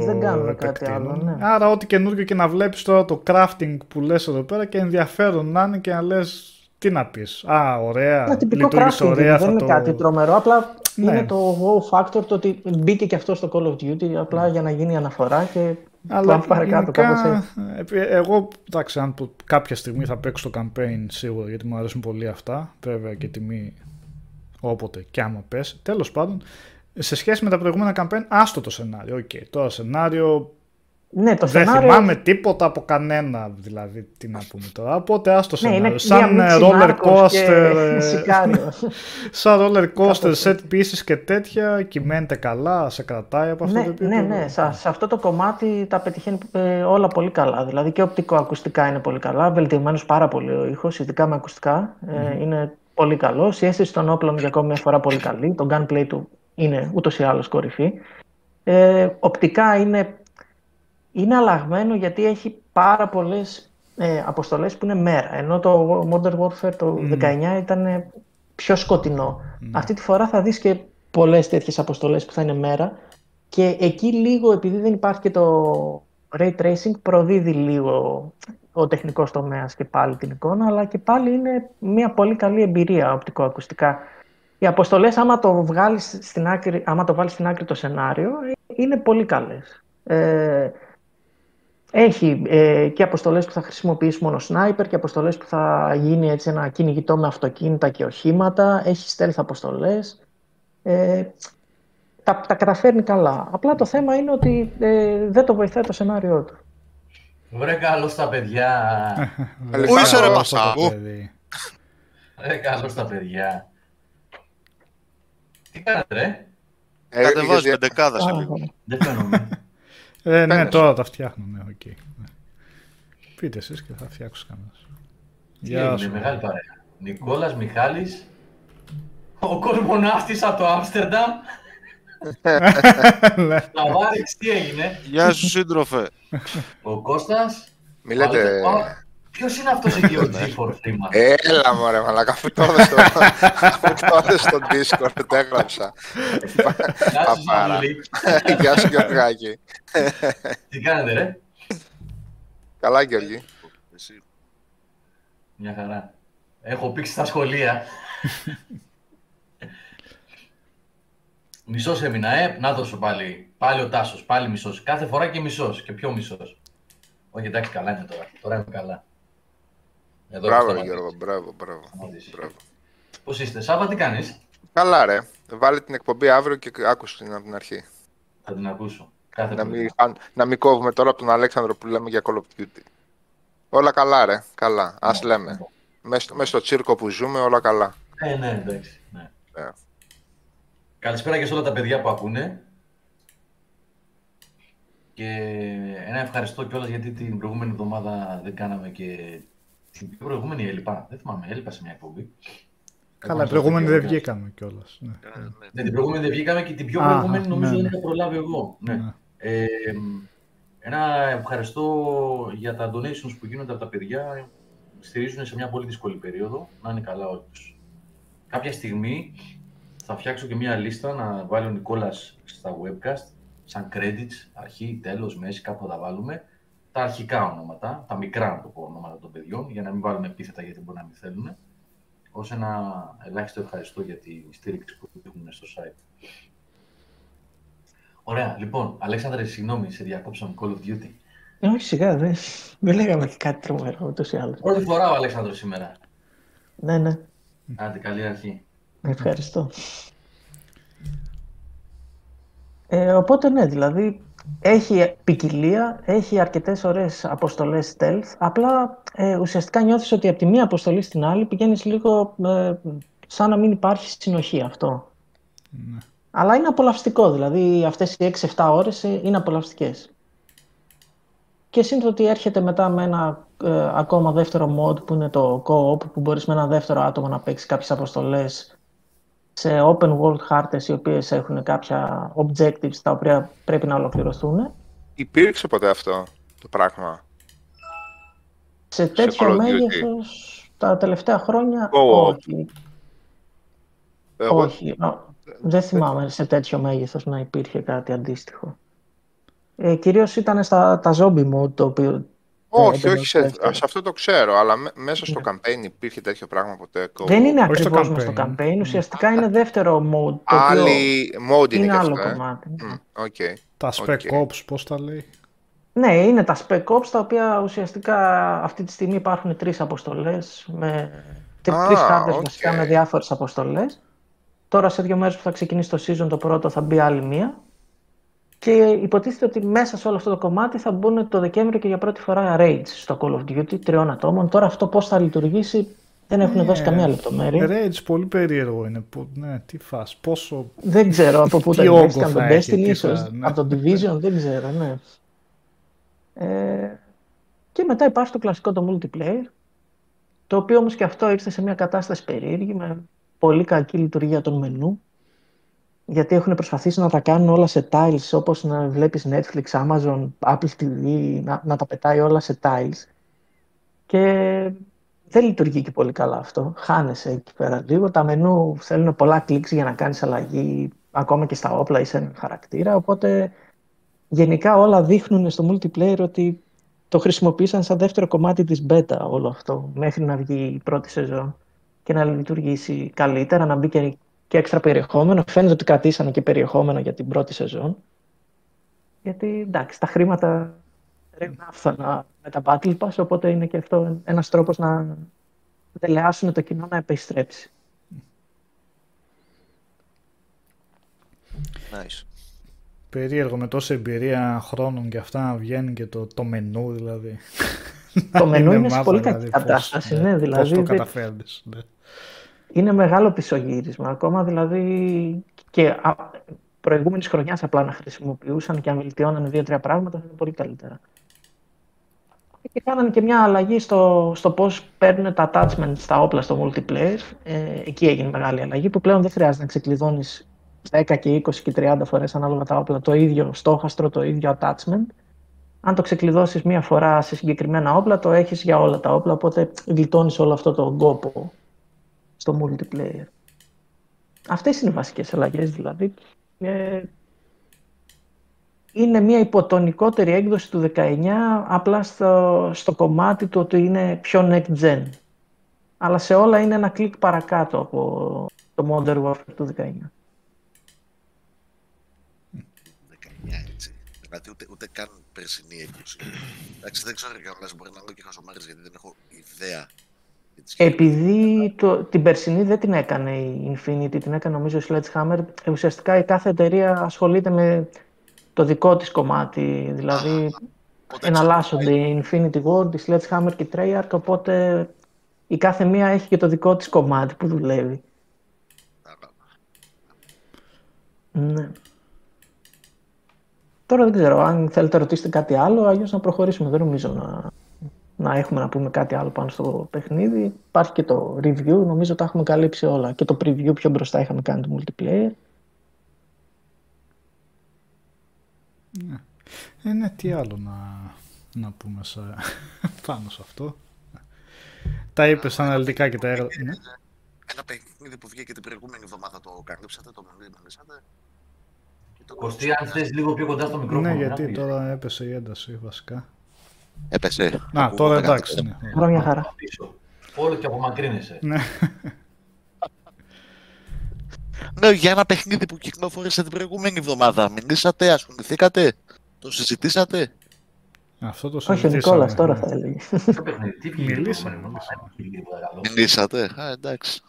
επεκτείνουν. Άρα ό,τι καινούργιο και να βλέπεις τώρα το crafting που λες εδώ πέρα και ενδιαφέρον να είναι και να λες τι να πεις, α, ωραία, λειτουργήσε ωραία. Δεν είναι το... κάτι τρομερό, απλά ναι. είναι το wow factor το ότι μπήκε και αυτό στο Call of Duty απλά για να γίνει αναφορά και πάμε παρακάτω κάπως έτσι. Εγώ, εντάξει, αν το, κάποια στιγμή θα παίξω το campaign σίγουρα γιατί μου αρέσουν πολύ αυτά, βέβαια και τιμή όποτε και άμα πες. Τέλος πάντων, σε σχέση με τα προηγούμενα campaign, άστο το σενάριο, οκ, okay, τώρα σενάριο... Ναι, το δεν σενάριο... θυμάμαι τίποτα από κανένα, δηλαδή, τι να πούμε τώρα. Οπότε ας το σενάριο. Ναι, σαν roller coaster. Σαν roller coaster, set pieces και τέτοια. Κυμαίνεται καλά, σε κρατάει από αυτό ναι, το επίπεδο. Ναι, ναι, σε, σε αυτό το κομμάτι τα πετυχαίνει ε, όλα πολύ καλά. Δηλαδή και οπτικοακουστικά είναι πολύ καλά. Βελτιωμένος πάρα πολύ ο ήχος, ειδικά με ακουστικά. Ε, mm. Είναι πολύ καλός. Η αίσθηση των όπλων για ακόμη μια φορά πολύ καλή. Το gunplay του είναι ούτως ή άλλως κορυφή. Ε, οπτικά είναι. Είναι αλλαγμένο γιατί έχει πάρα πολλές ε, αποστολές που είναι μέρα. Ενώ το Modern Warfare το δεκαεννιά mm. ήταν πιο σκοτεινό. Mm. Αυτή τη φορά θα δεις και πολλές τέτοιες αποστολές που θα είναι μέρα. Και εκεί λίγο, επειδή δεν υπάρχει και το Ray Tracing, προδίδει λίγο ο τεχνικός τομέας και πάλι την εικόνα. Αλλά και πάλι είναι μια πολύ καλή εμπειρία οπτικοακουστικά. Οι αποστολές, άμα το, βγάλεις στην άκρη, άμα το βάλεις στην άκρη το σενάριο, είναι πολύ καλές. Ε, Έχει ε, και αποστολές που θα χρησιμοποιήσει μόνο σνάιπερ και αποστολές που θα γίνει έτσι ένα κυνηγητό με αυτοκίνητα και οχήματα. Έχει stealth αποστολές. Ε, τα, τα καταφέρνει καλά. Απλά το θέμα είναι ότι ε, δεν το βοηθάει το σενάριό του. Βρε καλώς τα παιδιά. Πού είσαι ρε Πασάβου. Βρε καλώς τα παιδιά. Τι κάνατε ρε. Κατεβάζει πεντεκάδα σε λίγο. Δεν φαίνομαι. Ε, ναι, τώρα τα φτιάχνουμε, οκ. Okay. Πείτε εσείς και θα φτιάξω κανένας. Γεια σου. Μεγάλη παρέα. Νικόλας, Μιχάλης, ο κοσμοναύτης από το Άμστερνταμ. Λαβάριξ, τι έγινε. Γεια σου σύντροφε. Ο Κώστας. Μιλάτε. Ποιος είναι αυτός εκεί ο τζι φορ θρι μας. Έλα μωρέ μαλάκα, αφού το έδες στο Discord, το έγραψα. Παπάρα. Γεια σου Γιωργάκη. Τι κάνετε ρε. Καλά Γιώργη. Μια χαρά. Έχω πήξει στα σχολεία. Μισός έμεινα, ε. Να δώσω πάλι. Πάλι ο Τάσος, πάλι μισός. Κάθε φορά και μισός και πιο μισός. Όχι εντάξει, καλά είναι τώρα. Τώρα είναι καλά. Εδώ μπράβο Γιώργο, μπράβο, μπράβο. μπράβο. Πώς είστε, Σάββα, τι κάνεις? Καλά ρε. Βάλε την εκπομπή αύριο και άκουσε την από την αρχή. Θα την ακούσω. Κάθε να, μην, αν, να μην κόβουμε τώρα από τον Αλέξανδρο που λέμε για Call of Duty. Όλα καλά ρε, καλά. Ας ναι, λέμε. Ναι. Μες, μες στο τσίρκο που ζούμε, όλα καλά. Ε, ναι, εντάξει. Ναι. Ναι. Καλησπέρα και σε όλα τα παιδιά που ακούνε. Και ένα ευχαριστώ κιόλας γιατί την προηγούμενη εβδομάδα δεν κάναμε και την προηγούμενη έλειπα. Δεν θυμάμαι, έλειπα σε μια εκπομπή. Καλά, την προηγούμενη δεν βγήκαμε κιόλας. Ναι. Ναι, την προηγούμενη δεν βγήκαμε και την πιο Α, προηγούμενη νομίζω ναι, ναι. δεν είχα προλάβει εγώ. Ναι. Ναι. Ε, ένα ευχαριστώ για τα donations που γίνονται από τα παιδιά. Στηρίζουν σε μια πολύ δύσκολη περίοδο. Να είναι καλά όλους. Κάποια στιγμή θα φτιάξω και μια λίστα να βάλει ο Νικόλας στα webcast. Σαν credits, αρχή, τέλος, μέση, κάπου θα βάλουμε τα αρχικά ονόματα, τα μικρά να το πω ονόματα των παιδιών, για να μην βάλουμε επίθετα γιατί μπορεί να μην θέλουν, ως ένα ελάχιστο ευχαριστώ για τη στήριξη που έχουν στο site. Ωραία, λοιπόν, Αλέξανδρε, συγγνώμη, σε διακόψαμε Call of Duty. Όχι, σιγά, δεν λέγαμε και κάτι τρομερό, ούτως ή άλλως. Πρώτη φορά ο Αλέξανδρος σήμερα. Ναι, ναι. Άντε, καλή αρχή. Ευχαριστώ. Ε, οπότε ναι, δηλαδή έχει ποικιλία, έχει αρκετές ωραίες αποστολές stealth, απλά ε, ουσιαστικά νιώθεις ότι από τη μία αποστολή στην άλλη πηγαίνεις λίγο ε, σαν να μην υπάρχει συνοχή αυτό. Ναι. Αλλά είναι απολαυστικό, δηλαδή αυτές οι έξι εφτά ώρες είναι απολαυστικές. Και σύντομα ότι έρχεται μετά με ένα ε, ακόμα δεύτερο mod που είναι το co-op, που μπορείς με ένα δεύτερο άτομο να παίξεις κάποιες αποστολές σε open world χάρτες οι οποίες έχουν κάποια objectives τα οποία πρέπει να ολοκληρωθούν. Υπήρξε ποτέ αυτό το πράγμα? Σε τέτοιο μέγεθος τα τελευταία χρόνια oh, όχι. Oh. Όχι. Oh. Δεν θυμάμαι σε τέτοιο μέγεθος να υπήρχε κάτι αντίστοιχο. Ε, κυρίως ήταν στα τα zombie mode το οποίο... Όχι, όχι, σε, σε αυτό το ξέρω, αλλά μέσα στο yeah. campaign υπήρχε τέτοιο πράγμα ποτέ. Δεν είναι ακριβώς μέσα στο campaign, ουσιαστικά είναι δεύτερο mode. Άλλη mode είναι, είναι και άλλο αυτά, κομμάτι. Mm, okay. Τα spec okay. ops, πώς τα λέει. Ναι, είναι τα spec ops, τα οποία ουσιαστικά αυτή τη στιγμή υπάρχουν τρεις αποστολές, με τρεις χάρτες ah, okay. βασικά με διάφορες αποστολές. Τώρα σε δύο μέρες που θα ξεκινήσει το season το πρώτο θα μπει άλλη μία. Και υποτίθεται ότι μέσα σε όλο αυτό το κομμάτι θα μπουν το Δεκέμβριο και για πρώτη φορά raids στο Call of Duty τριών ατόμων. Τώρα αυτό πώς θα λειτουργήσει δεν έχουν yeah. δώσει καμία λεπτομέρεια. Raids πολύ περίεργο είναι. Που, ναι, τι φας, πόσο... Δεν ξέρω από πού θα λειτουργήσει, από τον Destiny ίσως, ναι. από τον Division, δεν ξέρω, ναι. Ε, και μετά υπάρχει το κλασικό το multiplayer, το οποίο όμως και αυτό ήρθε σε μια κατάσταση περίεργη, με πολύ κακή λειτουργία των μενού. Γιατί έχουν προσπαθήσει να τα κάνουν όλα σε tiles, όπως να βλέπεις Netflix, Amazon, Apple τι βι, να, να τα πετάει όλα σε tiles. Και δεν λειτουργεί και πολύ καλά αυτό. Χάνεσαι εκεί πέρα λίγο. Τα μενού θέλουν πολλά κλικς για να κάνεις αλλαγή, ακόμα και στα όπλα ή σε έναν χαρακτήρα. Οπότε γενικά όλα δείχνουν στο multiplayer ότι το χρησιμοποίησαν σαν δεύτερο κομμάτι της beta όλο αυτό, μέχρι να βγει η πρώτη σεζόν και να λειτουργήσει καλύτερα, να μπει και... και έξτρα περιεχόμενο. Φαίνεται ότι κρατήσανε και περιεχόμενο για την πρώτη σεζόν. Γιατί εντάξει, τα χρήματα ρεύγουν με τα Battle Pass, οπότε είναι και αυτό ένας τρόπος να δελεάσουν το κοινό να επιστρέψει. Nice. Περίεργο με τόση εμπειρία χρόνων και αυτά να βγαίνει και το, το μενού δηλαδή. Το μενού είναι σε πολύ δηλαδή, κακή κατάσταση. Ναι, δηλαδή, πώς το καταφέρνεις. Ναι. Είναι μεγάλο πισωγύρισμα ακόμα, δηλαδή και προηγούμενης χρονιάς απλά να χρησιμοποιούσαν και αν βελτιώναν δύο-τρία πράγματα θα είναι πολύ καλύτερα. Και κάνανε και μια αλλαγή στο, στο πώς παίρνουν τα attachment στα όπλα στο multiplayer. Ε, εκεί έγινε μεγάλη αλλαγή που πλέον δεν χρειάζεται να ξεκλειδώνεις δέκα και είκοσι και τριάντα φορές ανάλογα τα όπλα το ίδιο στόχαστρο, το ίδιο attachment. Αν το ξεκλειδώσεις μία φορά σε συγκεκριμένα όπλα, το έχεις για όλα τα όπλα, οπότε γλιτώνεις όλο αυτό τον κόπο στο multiplayer. Αυτές είναι οι βασικές αλλαγές δηλαδή. Ε, είναι μία υποτονικότερη έκδοση του δεκαεννιά, απλά στο, στο κομμάτι του ότι είναι πιο next-gen. Αλλά σε όλα είναι ένα κλικ παρακάτω από το Modern Warfare του δεκαεννιά. Δηλαδή ούτε, ούτε καν περσινή έκδοση. Εντάξει, δεν ξέρω καλά, μπορεί να λέω και χασομάρες γιατί δεν έχω ιδέα. Επειδή το, την περσινή δεν την έκανε η Infinity, την έκανε νομίζω η Sledgehammer. Ουσιαστικά η κάθε εταιρεία ασχολείται με το δικό της κομμάτι. Δηλαδή εναλλάσσονται η Infinity World, η Sledgehammer και η Treyarch, οπότε η κάθε μία έχει και το δικό της κομμάτι που δουλεύει. Ναι. Τώρα δεν ξέρω αν θέλετε να ρωτήσετε κάτι άλλο, αλλιώς να προχωρήσουμε. Δεν νομίζω να, να έχουμε να πούμε κάτι άλλο πάνω στο παιχνίδι. Υπάρχει και το review, νομίζω τα έχουμε καλύψει όλα. Και το preview πιο μπροστά είχαμε κάνει το multiplayer. Ναι, ε, ναι τι άλλο να, να πούμε σε, πάνω σε αυτό. Τα είπες αναλυτικά και τα έργα. Ένα παιχνίδι που βγήκε την προηγούμενη εβδομάδα το καλύψατε, το μελήσατε. Κωστή, αν θες λίγο πιο κοντά στο μικρόφωνο. Ναι, γιατί τώρα έπεσε η ένταση βασικά. Έπεσε. Να, τώρα εντάξει. Τώρα μια χαρά. Όλο και απομακρύνεσαι. Ναι, για ένα παιχνίδι που κυκλοφόρησε την προηγούμενη εβδομάδα. Μιλήσατε, ασχοληθήκατε, το συζητήσατε. Αυτό το συζητήσαμε. Όχι, Νικόλας, τώρα θα έλεγε. Μιλήσαμε. Μιλήσατε, α, εντάξει.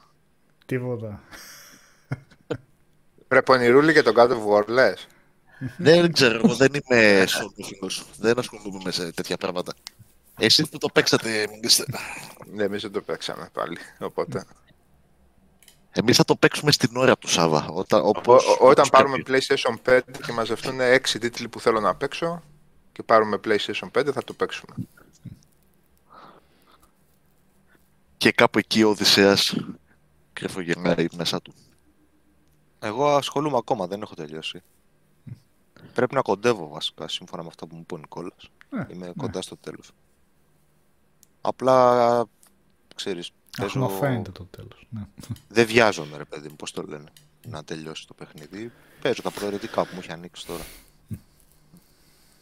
Τίποτα. Πρεπονηρούλη και τον God of War, λες. Ναι, δεν ξέρω, εγώ δεν είμαι σοβαρός. Δεν ασχολούμαι με τέτοια πράγματα. Εσείς που το παίξατε, μιλήστε. Ναι, εμείς δεν το παίξαμε πάλι, οπότε. Εμείς θα το παίξουμε στην ώρα του Σάββα. Όταν, όπως, Ό, όταν πάρουμε PlayStation πέντε και μαζευτούν έξι τίτλοι που θέλω να παίξω και πάρουμε PlayStation πέντε θα το παίξουμε. Και κάπου εκεί ο Οδυσσέας κρυφογυρνάει μέσα του. Εγώ ασχολούμαι ακόμα, δεν έχω τελειώσει. Πρέπει να κοντεύω βασικά, σύμφωνα με αυτά που μου είπε ο Νικόλας. Ε, Είμαι ε. κοντά στο τέλος. Απλά, ξέρεις, παίζω... φαίνεται το τέλος. Ναι. Δεν βιάζομαι ρε παιδί μου, πώς το λένε, να τελειώσει το παιχνίδι. Παίζω τα προαιρετικά που μου έχει ανοίξει τώρα.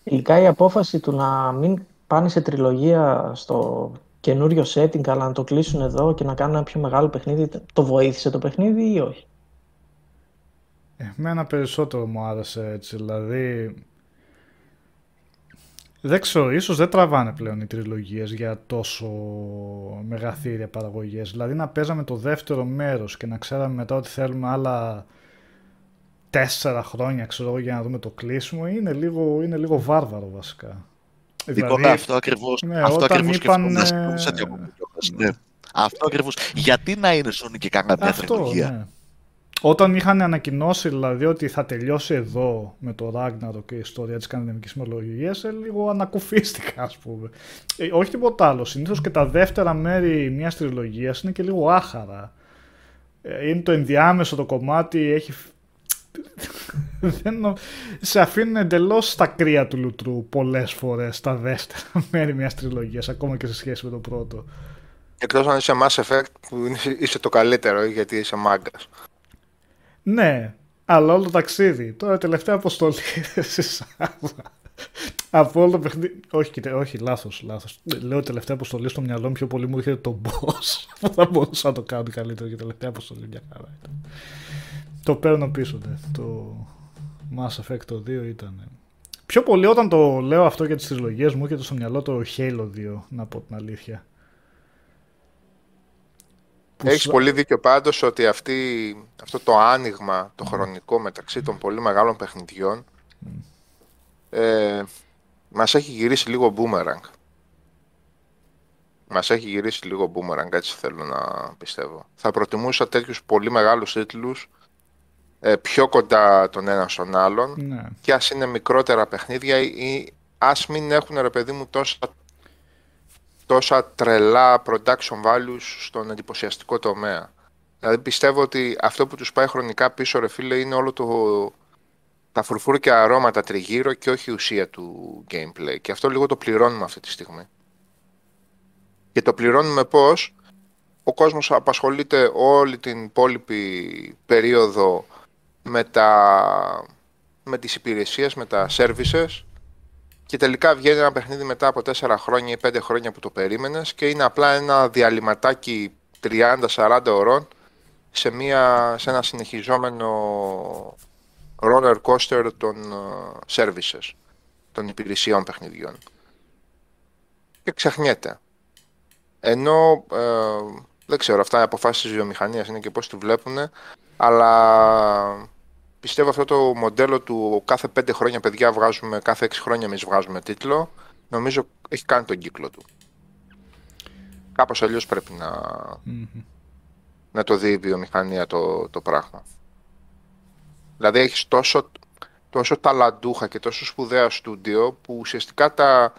Τελικά η απόφαση του να μην πάνε σε τριλογία στο καινούριο setting, αλλά να το κλείσουν εδώ και να κάνουν ένα πιο μεγάλο παιχνίδι, το βοήθησε το παιχνίδι ή όχι? Εμένα περισσότερο μου άρεσε έτσι, δηλαδή δεν ξέρω, ίσως δεν τραβάνε πλέον οι τριλογίες για τόσο μεγαθύρια παραγωγές, δηλαδή να παίζαμε το δεύτερο μέρος και να ξέραμε μετά ότι θέλουμε άλλα τέσσερα χρόνια ξέρω, για να δούμε το κλείσιμο, είναι λίγο, είναι λίγο βάρβαρο βασικά. Δικό δηλαδή, αυτό ακριβώς, ναι, αυτό ακριβώς είπαν... ναι. Αυτό ακριβώς, γιατί να είναι Sony και κάνα μια τριλογία. Ναι. Όταν είχαν ανακοινώσει δηλαδή ότι θα τελειώσει εδώ με το Ragnarok και η ιστορία της Σκανδιναμικής Μυθολογίας, λίγο ανακουφίστηκα ας πούμε. Ε, όχι τίποτα άλλο. Συνήθως και τα δεύτερα μέρη μιας τριλογίας είναι και λίγο άχαρα. Ε, είναι το ενδιάμεσο το κομμάτι, έχει... Δεν... σε αφήνουν εντελώς στα κρύα του λουτρού πολλές φορές τα δεύτερα μέρη μιας τριλογίας, ακόμα και σε σχέση με το πρώτο. Εκτός αν είσαι Mass Effect που είσαι το καλύτερο γιατί είσαι μάγκας. Ναι, αλλά όλο το ταξίδι. Τώρα τελευταία αποστολή σε Σάββα. Από όλο το παιχνίδι. Όχι, κοίτα, όχι, λάθος, λάθος. Λέω τελευταία αποστολή στο μυαλό μου, πιο πολύ μου είχε το boss. Θα μπορούσα να το κάνω καλύτερα για τελευταία αποστολή, μια χαρά ήταν. Το παίρνω πίσω, ναι. Το Mass Effect το δύο ήταν. Πιο πολύ όταν το λέω αυτό για τις τριλογίες μου, είχε στο μυαλό το Halo δύο, να πω την αλήθεια. Έχεις πολύ δίκιο πάντως ότι αυτή, αυτό το άνοιγμα το χρονικό μεταξύ των πολύ μεγάλων παιχνιδιών ε, μας έχει γυρίσει λίγο μπούμεραγκ. Μας έχει γυρίσει λίγο μπούμεραγκ, έτσι θέλω να πιστεύω. Θα προτιμούσα τέτοιους πολύ μεγάλους τίτλους ε, πιο κοντά τον έναν στον άλλον, ναι. Και ας είναι μικρότερα παιχνίδια ή ας μην έχουν ρε παιδί μου τόσα τόσα τρελά production values στον εντυπωσιαστικό τομέα. Δηλαδή πιστεύω ότι αυτό που τους πάει χρονικά πίσω, ρε φίλε, είναι όλο το... τα φουρφούρκια αρώματα τριγύρω και όχι η ουσία του gameplay. Και αυτό λίγο το πληρώνουμε αυτή τη στιγμή. Και το πληρώνουμε πώς? Ο κόσμος απασχολείται όλη την υπόλοιπη περίοδο με, τα... με τις υπηρεσίες, με τα services, και τελικά βγαίνει ένα παιχνίδι μετά από τέσσερα χρόνια ή πέντε χρόνια που το περίμενες και είναι απλά ένα διαλυματάκι τριάντα σαράντα ωρών σε, μια... σε ένα συνεχιζόμενο roller coaster των services, των υπηρεσιών παιχνιδιών. Και ξεχνιέται. Ενώ, ε, δεν ξέρω, αυτά οι αποφάσεις της βιομηχανίας είναι και πώς τη βλέπουν, αλλά πιστεύω αυτό το μοντέλο του κάθε πέντε χρόνια, παιδιά, βγάζουμε, κάθε έξι χρόνια εμείς βγάζουμε τίτλο, νομίζω έχει κάνει τον κύκλο του. Κάπως αλλιώς πρέπει να, mm-hmm. να το δει η βιομηχανία το, το πράγμα. Δηλαδή έχεις τόσο, τόσο ταλαντούχα και τόσο σπουδαία στούντιο που ουσιαστικά τα...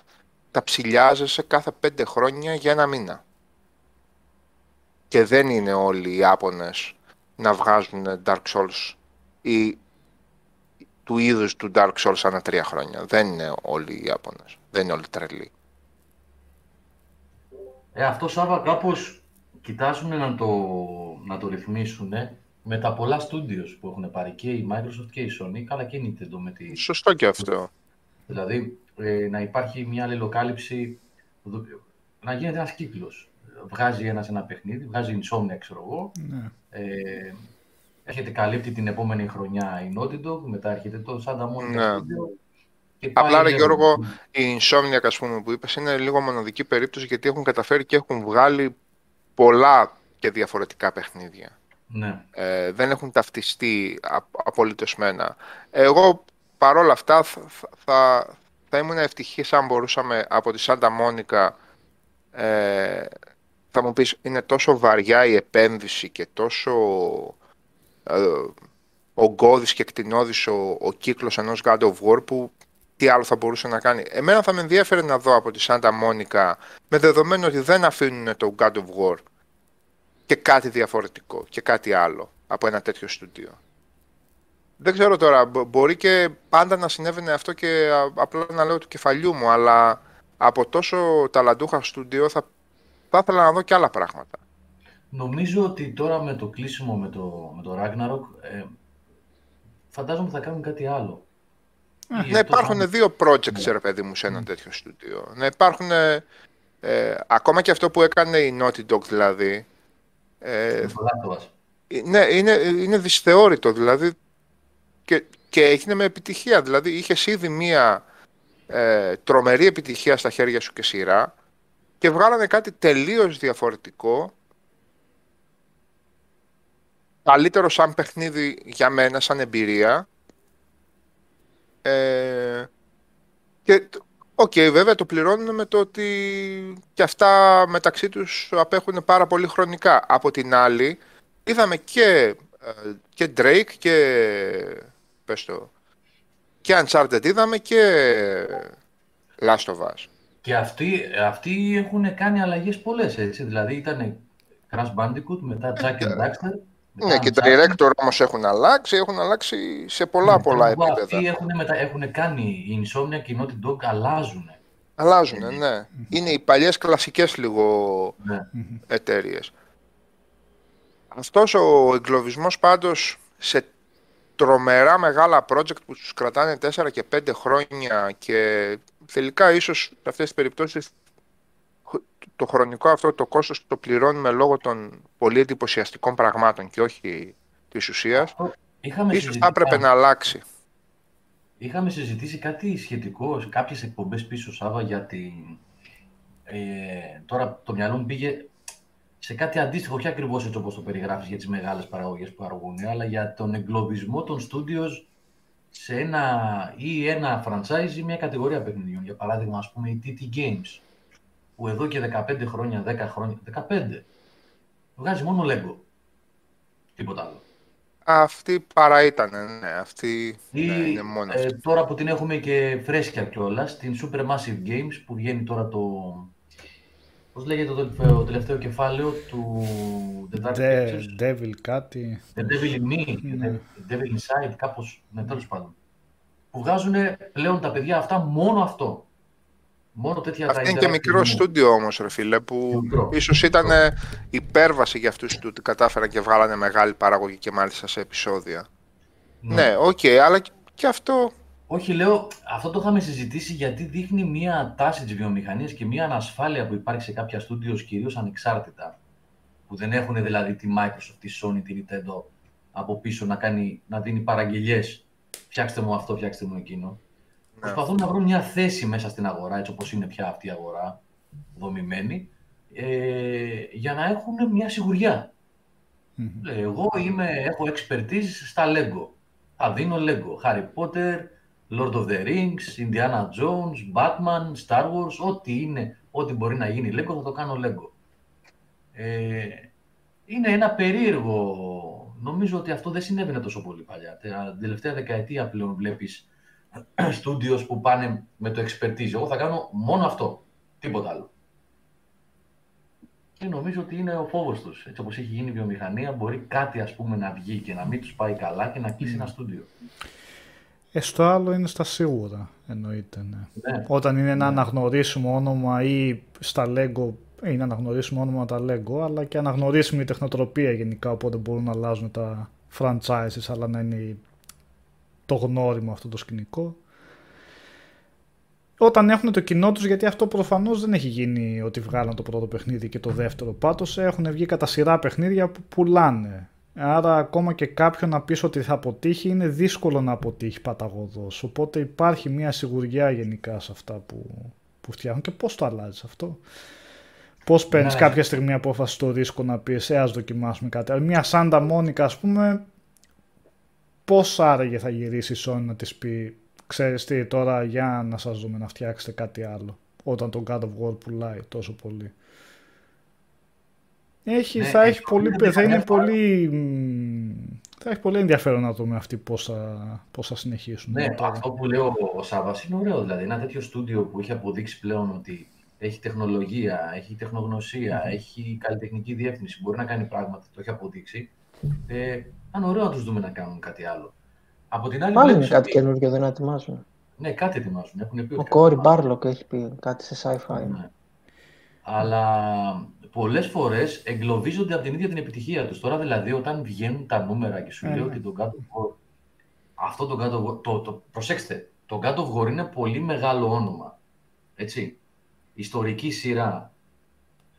τα ψηλιάζεσαι κάθε πέντε χρόνια για ένα μήνα. Και δεν είναι όλοι οι Ιάπωνες να βγάζουν Dark Souls ή του είδους του Dark Souls ανά τρία χρόνια. Δεν είναι όλοι οι Ιάπωνες. Δεν είναι όλοι τρελοί. Ε, αυτό, Σάββα, κάπως κοιτάζουν να το, να το ρυθμίσουν με τα πολλά studios που έχουν πάρει και η Microsoft και η Sony, αλλά και η Nintendo με τη... Σωστό και αυτό. Δηλαδή, ε, να υπάρχει μια αλληλοκάλυψη, να γίνεται ένας κύκλος. Βγάζει ένας ένα παιχνίδι, βγάζει Insomnia, ξέρω εγώ. Ναι. Ε, έρχεται, καλύπτει την επόμενη χρονιά η Naughty Dog, μετά έρχεται το Santa Monica. Ναι. Απλά, ρε Γιώργο, η Insomnia, ας πούμε, που είπες, είναι λίγο μοναδική περίπτωση γιατί έχουν καταφέρει και έχουν βγάλει πολλά και διαφορετικά παιχνίδια. Ναι. Ε, δεν έχουν ταυτιστεί απολυτισμένα. Εγώ, παρόλα αυτά, θα, θα, θα ήμουν ευτυχής αν μπορούσαμε από τη Santa Monica, ε, θα μου πεις, είναι τόσο βαριά η επένδυση και τόσο ε, ογκώδης και κτηνώδης ο, ο κύκλος ενός God of War που τι άλλο θα μπορούσε να κάνει. Εμένα θα με ενδιαφέρει να δω από τη Santa Monica, με δεδομένο ότι δεν αφήνουν το God of War και κάτι διαφορετικό και κάτι άλλο από ένα τέτοιο στούντιο. Δεν ξέρω τώρα, μπορεί και πάντα να συνέβαινε αυτό και απλά να λέω του κεφαλιού μου, αλλά από τόσο ταλαντούχα στούντιο θα, θα ήθελα να δω και άλλα πράγματα. Νομίζω ότι τώρα με το κλείσιμο με το, με το Ragnarok, ε, φαντάζομαι θα κάνουν κάτι άλλο. Ε, να υπάρχουν θα... δύο projects, yeah. ρε παιδί μου, σε ένα mm. τέτοιο στούντιο. Να υπάρχουν, ε, ε, ακόμα και αυτό που έκανε η Naughty Dog, δηλαδή. Ε, ναι, είναι, είναι δυσθεώρητο, δηλαδή. Και, και έγινε με επιτυχία, δηλαδή είχες ήδη μία ε, τρομερή επιτυχία στα χέρια σου και σειρά και βγάλανε κάτι τελείως διαφορετικό, καλύτερο σαν παιχνίδι για μένα, σαν εμπειρία. Ε, και οκ, okay, βέβαια το πληρώνουν με το ότι και αυτά μεταξύ τους απέχουν πάρα πολύ χρονικά. Από την άλλη, είδαμε και, και Drake και... Πες το. Και Uncharted είδαμε και Last of Us. Και αυτοί, αυτοί έχουν κάνει αλλαγές πολλές, έτσι. Δηλαδή ήταν Crash Bandicoot, μετά Jack and Daxter. Ναι, και τα director όμως έχουν αλλάξει, έχουν αλλάξει σε πολλά ναι, πολλά επίπεδα. Αυτοί έχουν, μετα... έχουν κάνει, η Insomnia και η Naughty Dog αλλάζουν. Αλλάζουν, ναι. ναι. Είναι οι παλιές κλασικές λίγο ναι. εταιρείες. Αυτός ο εγκλωβισμός πάντως σε τρομερά μεγάλα project που τους κρατάνε τέσσερα και πέντε χρόνια και τελικά ίσως σε αυτές τις περιπτώσεις το χρονικό αυτό το κόστος το πληρώνουμε λόγω των πολύ εντυπωσιαστικών πραγμάτων και όχι της ουσίας. Είχαμε ίσως συζητήσει... θα έπρεπε να αλλάξει. Είχαμε συζητήσει κάτι σχετικό σε κάποιες εκπομπές πίσω, Σάββα, γιατί ε, τώρα το μυαλό μου πήγε σε κάτι αντίστοιχο, όχι ακριβώς έτσι όπως το περιγράφεις για τις μεγάλες παραγωγές που αργούν, αλλά για τον εγκλωβισμό των studios σε ένα ή ένα franchise ή μια κατηγορία παιχνιδιών. Για παράδειγμα, ας πούμε, οι τι τι Games, που εδώ και δεκαπέντε χρόνια, δέκα χρόνια, δεκαπέντε, βγάζει μόνο Lego. Τίποτα άλλο. Αυτή παρά ήταν, ναι, αυτή ή, ναι, είναι μόνο αυτή. Ε, τώρα που την έχουμε και φρέσκια κιόλας, την Supermassive Games που βγαίνει τώρα το... Πώς λέγεται το τελευταίο κεφάλαιο του The Dark Pictures? Devil κάτι. The Devil in Me, The Devil Inside, κάπως, ναι, τέλος πάντων. Που βγάζουν πλέον τα παιδιά αυτά μόνο αυτό. Μόνο τέτοια. Αυτή είναι και μικρό στούντιο όμως, ρε φίλε, που ίσως ήταν υπέρβαση για αυτούς του ότι κατάφεραν και βγάλανε μεγάλη παραγωγή και μάλιστα σε επεισόδια. Ναι, οκ, okay, αλλά και αυτό... Όχι, λέω, αυτό το είχαμε συζητήσει γιατί δείχνει μία τάση της βιομηχανίας και μία ανασφάλεια που υπάρχει σε κάποια στούντιο, κυρίως ανεξάρτητα, που δεν έχουν δηλαδή τη Microsoft, τη Sony, τη Nintendo από πίσω να, κάνει, να δίνει παραγγελιές. Φτιάξτε μου αυτό, φτιάξτε μου εκείνο. Ναι. Προσπαθούν να βρουν μια θέση μέσα στην αγορά, έτσι όπως είναι πια αυτή η αγορά δομημένη, ε, για να έχουν μια σιγουριά. Mm-hmm. ε, εγώ είμαι, έχω expertise στα Lego. Θα δίνω Lego, Harry Potter, Lord of the Rings, Indiana Jones, Batman, Star Wars, ό,τι είναι, ό,τι μπορεί να γίνει Lego, θα το κάνω Lego. Ε, είναι ένα περίεργο, νομίζω ότι αυτό δεν συνέβαινε τόσο πολύ παλιά. Τα τελευταία δεκαετία πλέον βλέπεις studios που πάνε με το expertise. Εγώ θα κάνω μόνο αυτό, τίποτα άλλο. Και νομίζω ότι είναι ο φόβος τους. Έτσι όπως έχει γίνει η βιομηχανία, μπορεί κάτι ας πούμε να βγει και να μην τους πάει καλά και να κλείσει mm. ένα στούντιο. Ε, στο άλλο είναι στα σίγουρα, εννοείται. Ναι. Ναι. Όταν είναι ένα ναι. αναγνωρίσιμο όνομα ή στα Lego, είναι αναγνωρίσιμο όνομα τα Lego, αλλά και αναγνωρίσιμη η τεχνοτροπία γενικά, οπότε μπορούν να αλλάζουν τα franchises, αλλά να είναι το γνώριμα αυτό το σκηνικό. Όταν έχουν το κοινό τους, γιατί αυτό προφανώς δεν έχει γίνει ότι βγάλαν το πρώτο παιχνίδι και το δεύτερο. Πάντως έχουν βγει κατά σειρά παιχνίδια που πουλάνε. Άρα ακόμα και κάποιον να πεις ότι θα αποτύχει, είναι δύσκολο να αποτύχει παταγωδός. Οπότε υπάρχει μια σιγουριά γενικά σε αυτά που, που φτιάχνουν. Και πώς το αλλάζεις αυτό? Πώς παίρνεις ναι. κάποια στιγμή απόφαση στο ρίσκο να πεις ε, ας δοκιμάσουμε κάτι. Αλλά μια Σάντα Μόνικα ας πούμε, πώς άραγε θα γυρίσει η Sony να της πει ξέρεις τι, τώρα για να σας δούμε να φτιάξετε κάτι άλλο, όταν το God of War πουλάει τόσο πολύ. Έχει, ναι, θα, έχει πολύ, θα, θα, είναι πολύ, θα έχει πολύ ενδιαφέρον να δούμε αυτοί πώς θα, πώς θα συνεχίσουν. Ναι, τώρα. Αυτό που λέω ο Σάββας είναι ωραίο. Δηλαδή ένα τέτοιο στούντιο που έχει αποδείξει πλέον ότι έχει τεχνολογία, έχει τεχνογνωσία, mm-hmm. έχει καλλιτεχνική διεύθυνση, μπορεί να κάνει πράγματα, το έχει αποδείξει. Ε, αν ωραίο να τους δούμε να κάνουν κάτι άλλο. Από την άλλη, πάλι είναι κάτι ότι... καινούργιο, δεν ετοιμάζουν. Ναι, κάτι ετοιμάζουν. Έχουν πει ο Κόρι Μπάρλοκ έχει πει κάτι σε sci-fi. Ναι. Αλλά πολλές φορές εγκλωβίζονται από την ίδια την επιτυχία τους. Τώρα δηλαδή, όταν βγαίνουν τα νούμερα και σου λέω ότι τον God of War. Αυτό τον God of War. Το, το, προσέξτε, τον God of War είναι πολύ μεγάλο όνομα. Έτσι. Ιστορική σειρά.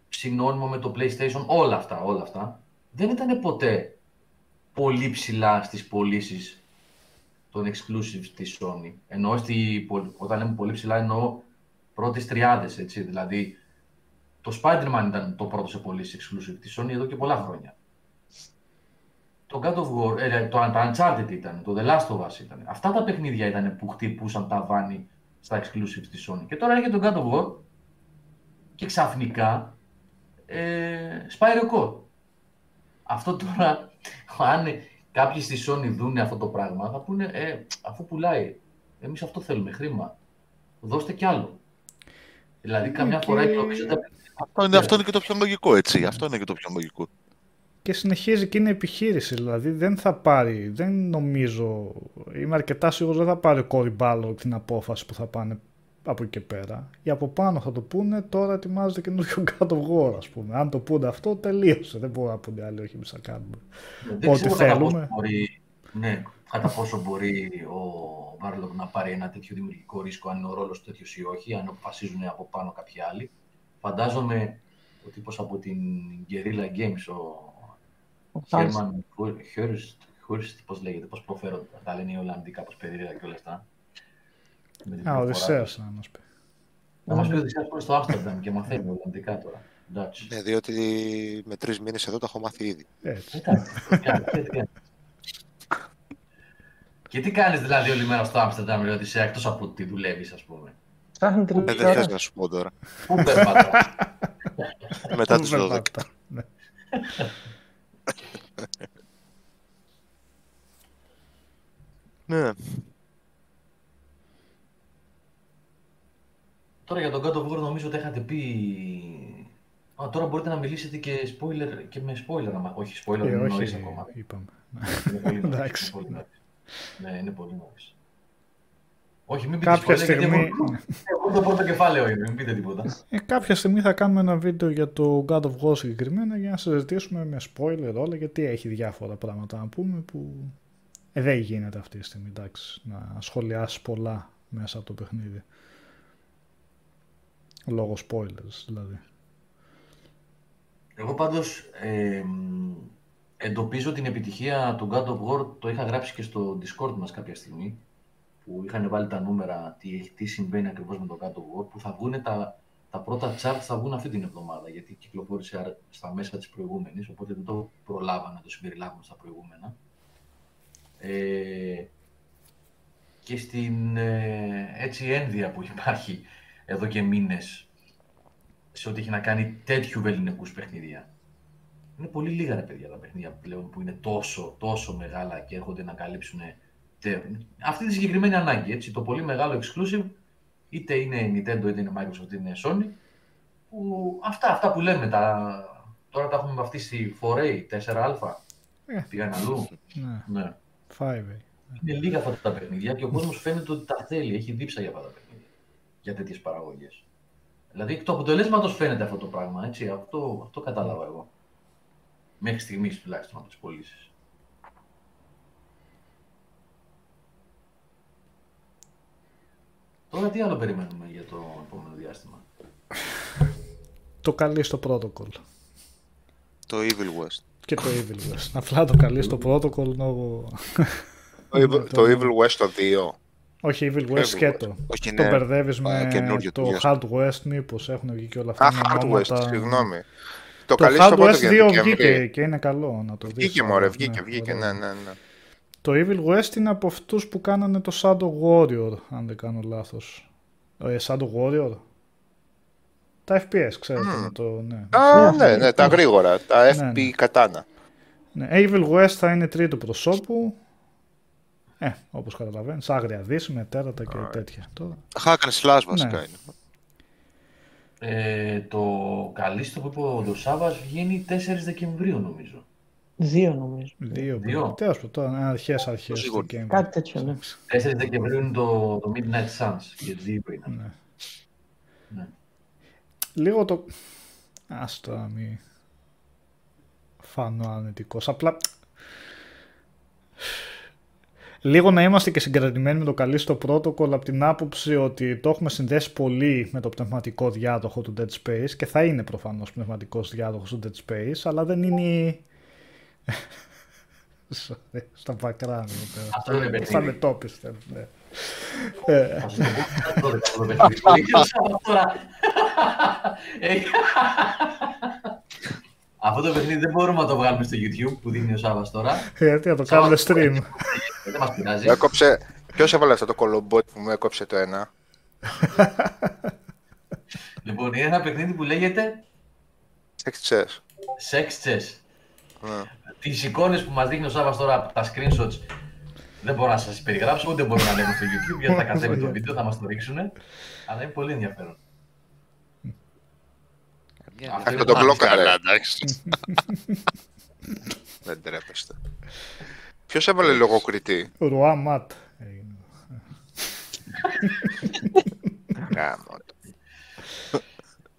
Συνώνυμο με το PlayStation. Όλα αυτά, όλα αυτά. Δεν ήταν ποτέ πολύ ψηλά στις πωλήσεις των exclusives της Sony. Εννοώ, στη, όταν λέμε πολύ ψηλά, εννοώ πρώτες τριάδες, έτσι, δηλαδή το Spider-Man ήταν το πρώτο σε πωλήσεις exclusive της Sony εδώ και πολλά χρόνια. Το God of War, ε, το Uncharted ήταν, το The Last of Us ήταν. Αυτά τα παιχνίδια ήταν που χτυπούσαν τα βάνη στα exclusives της Sony. Και τώρα έρχεται το God of War και ξαφνικά ε, σπάει ρεκόρ. Αυτό τώρα, αν κάποιοι στη Sony δουν αυτό το πράγμα, θα πούνε, ε, αφού πουλάει, εμείς αυτό θέλουμε, χρήμα, δώστε κι άλλο. Δηλαδή, καμιά φορά εκλογίζονται... Αυτό είναι και το πιο λογικό, έτσι, αυτό είναι και το πιο λογικό. Και συνεχίζει και είναι επιχείρηση, δηλαδή, δεν θα πάρει, δεν νομίζω, είμαι αρκετά σίγουρος, δεν θα πάρει Κόρι Μπάλοκ την απόφαση που θα πάνε από εκεί και πέρα. Ή από πάνω θα το πούνε, τώρα ετοιμάζεται καινούργιο God of War, ας πούμε. Αν το πούνε αυτό, τελείωσε. Δεν μπορούν να πούνε άλλοι, όχι, εμείς θα κάνουμε δεν ό,τι θέλουμε. Μπορεί, ναι, κατά πόσο μπορεί ο Μπάρλοκ να πάρει ένα τέτοιο δημιουργικό ρίσκο, αν είναι ο ρόλος τέτοιος ή όχι, αν αποφασίζουν από πάνω κάποιοι άλλοι. Φαντάζομαι ο τύπος από την Guerrilla Games, ο Χέρμαν Χούριστ, πώς λέγεται, πώς προφέρονται, τα λένε οι Ολλανδοί κάπως περίεργα και όλα αυτά. Α, ο Οδυσσέας να μας πει. Να μας πει ο Οδυσσέας πάνε στο Άμστερνταμ και μαθαίνει ολλανδικά τώρα. Ναι, διότι με τρεις μήνες εδώ τα έχω μάθει ήδη. Έτσι. Και τι κάνεις δηλαδή όλη μέρα στο Άμστερνταμ, ρε Οδυσσέα, εκτός από τι δουλεύεις, ας πούμε? Δεν θες να σου πω τώρα. Πού περπατάς? Μετά τις δώδεκα. Ναι. Τώρα για τον God of War νομίζω ότι είχατε πει Α, τώρα μπορείτε να μιλήσετε και, spoiler, και με spoiler, να... όχι spoiler, ε, δεν όχι, ακόμα. Είπαμε. Είναι πολύ νωρίς. Ναι, είναι πολύ νωρίς. Όχι, μην πείτε κάποια σχολεία, στιγμή... Εγώ το πρώτο κεφάλαιο είμαι, μην πείτε τίποτα. Ε, κάποια στιγμή θα κάνουμε ένα βίντεο για το God of War συγκεκριμένα για να συζητήσουμε με spoiler όλα, γιατί έχει διάφορα πράγματα να πούμε που ε, δεν γίνεται αυτή τη στιγμή, εντάξει, να σχολιάσει πολλά μέσα από το παιχνίδι. Λόγω spoilers, δηλαδή. Εγώ πάντως ε, εντοπίζω την επιτυχία του God of War, το είχα γράψει και στο Discord μας κάποια στιγμή, που είχαν βάλει τα νούμερα, τι, τι συμβαίνει ακριβώς με τον God of War, που θα βγουν τα, τα πρώτα charts, θα βγουν αυτή την εβδομάδα, γιατί κυκλοφόρησε στα μέσα της προηγούμενης, οπότε δεν το προλάβα να το συμπεριλάβουν στα προηγούμενα. Ε, και στην ε, έτσι ένδυα που υπάρχει εδώ και μήνες, σε ό,τι έχει να κάνει τέτοιου βεληνικούς παιχνίδια. Είναι πολύ λίγα, ρε παιδιά, τα παιχνίδια πλέον που είναι τόσο, τόσο μεγάλα και έρχονται να καλύψουν τε... αυτή τη συγκεκριμένη ανάγκη, έτσι, το πολύ μεγάλο exclusive, είτε είναι Nintendo, είτε είναι Microsoft, είτε είναι Sony, που αυτά, αυτά που λέμε, τα... τώρα τα έχουμε βαφτίσει στη φορ έι, φορ έι, φορ έι, yeah. Πήγαν αλλού. Yeah. Ναι. φάιβ έι. Είναι λίγα αυτά τα παιχνίδια και ο κόσμος φαίνεται ότι τα θέλει, έχει δίψα για αυτά τα παιχνίδια, για τέτοιες παραγωγές. Δηλαδή, το αποτελέσματος φαίνεται αυτό το πράγμα, έτσι, αυτό, αυτό κατάλαβα εγώ. Μέχρι στιγμής, τουλάχιστον, από τις πωλήσεις. Τώρα, τι άλλο περιμένουμε για το επόμενο διάστημα? Το Callisto Protocol. Το Evil West. Και το Evil West. Απλά το Callisto Protocol, νόγω... Το Evil West το δύο. Όχι, Evil West σκέτο. Το μπερδεύεις με το Hard West, μήπως έχουν βγει και όλα αυτά. Α, Hard West, συγγνώμη. Το Hard West δύο βγήκε και είναι καλό να το δεις. Βγήκε μωρέ, βγήκε, βγήκε, ναι, ναι, ναι. Το Evil West είναι από αυτούς που κάνανε το Shadow Warrior, αν δεν κάνω λάθος. Shadow Warrior. Τα εφ πι ες, ξέρετε. Α, ναι, ναι, τα γρήγορα, τα εφ πι κατάνα. Evil West θα είναι τρίτο προσώπου. Ε, όπως καταλαβαίνεις, άγρια δύση με τέρατα και right. τέτοια. Hack and slash βασικά είναι. Ε, το Callisto που είπε ο Σάββας βγαίνει τέσσερις Δεκεμβρίου νομίζω. Δύο νομίζω. Δύο. Δύο. Τέλος πάντων, αρχές αρχές. Κάτι τέτοιο, ναι. τέσσερις Δεκεμβρίου είναι το, το Midnight Suns και δύο είναι. Ναι. Ναι. Λίγο το... Ας τώρα μη φάνω ανετικός, απλά... Λίγο να είμαστε και συγκρατημένοι με το Callisto Protocol από την άποψη ότι το έχουμε συνδέσει πολύ με το πνευματικό διάδοχο του Dead Space και θα είναι προφανώς πνευματικός διάδοχος του Dead Space, αλλά δεν είναι. Στα background. Αυτό είναι παιχνίδι. Στα μετώπιστε. Αυτό το παιχνίδι δεν μπορούμε να το βγάλουμε στο YouTube που δίνει ο Σάββας τώρα. Γιατί να το κάνουμε stream. Δεν μας πειράζει. Ποιος έβαλε αυτό το κολομπότι που μου έκοψε το ένα? Λοιπόν, είναι ένα παιχνίδι που λέγεται... Sex Chess. Sex Chess. Τις εικόνες που μας δείχνει ο Σάββας τώρα από τα screenshots δεν μπορώ να σας περιγράψω, ούτε μπορώ να λέμε στο YouTube γιατί θα κατέβει το βίντεο, θα μας το ρίξουν. Αλλά είναι πολύ ενδιαφέρον. Αυτό το μπλόκαρα, εντάξει. Δεν τρέπεστε. Ποιος έβαλε λογοκριτή? Ρουά Ματ.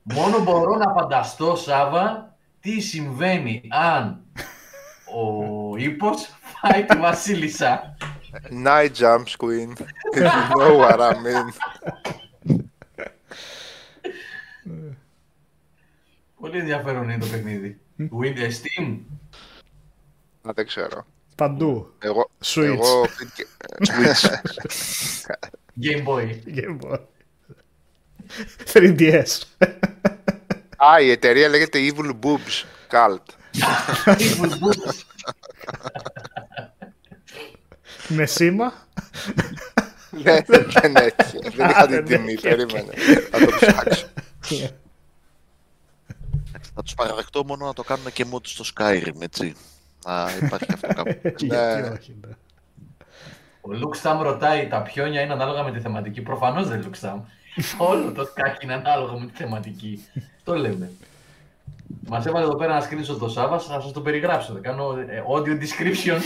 Μόνο μπορώ να φανταστώ, Σάβα, τι συμβαίνει αν ο ύπος φάει τη βασίλισσα. Night jumps, queen. If you know what I mean. Πολύ ενδιαφέρον είναι το παιχνίδι. Windows Steam. Να δεν ξέρω. Παντού. Εγώ... Switch. Εγώ... Switch. Game Boy. Game Boy. θρι ντι ες. Α, η εταιρεία λέγεται Evil Boobs Cult. Evil Boobs. Με σήμα. Ναι, δεν έτσι. Δεν είχα την τιμή. Περίμενε. Θα το ψάξω. Θα τους παραδεχτώ μόνο να το κάνουμε και μόνο στο Skyrim, έτσι. Να υπάρχει και αυτό κάπου. Ναι. Ο Λουξάμ ρωτάει, τα πιόνια είναι ανάλογα με τη θεματική. Προφανώς δεν Λουξάμ. Όλο το σκάκι είναι ανάλογο με τη θεματική. Το λέμε. Μας έβαλε εδώ πέρα ένα screenshot το Σάββα, θα σας το περιγράψω. Θα κάνω audio description.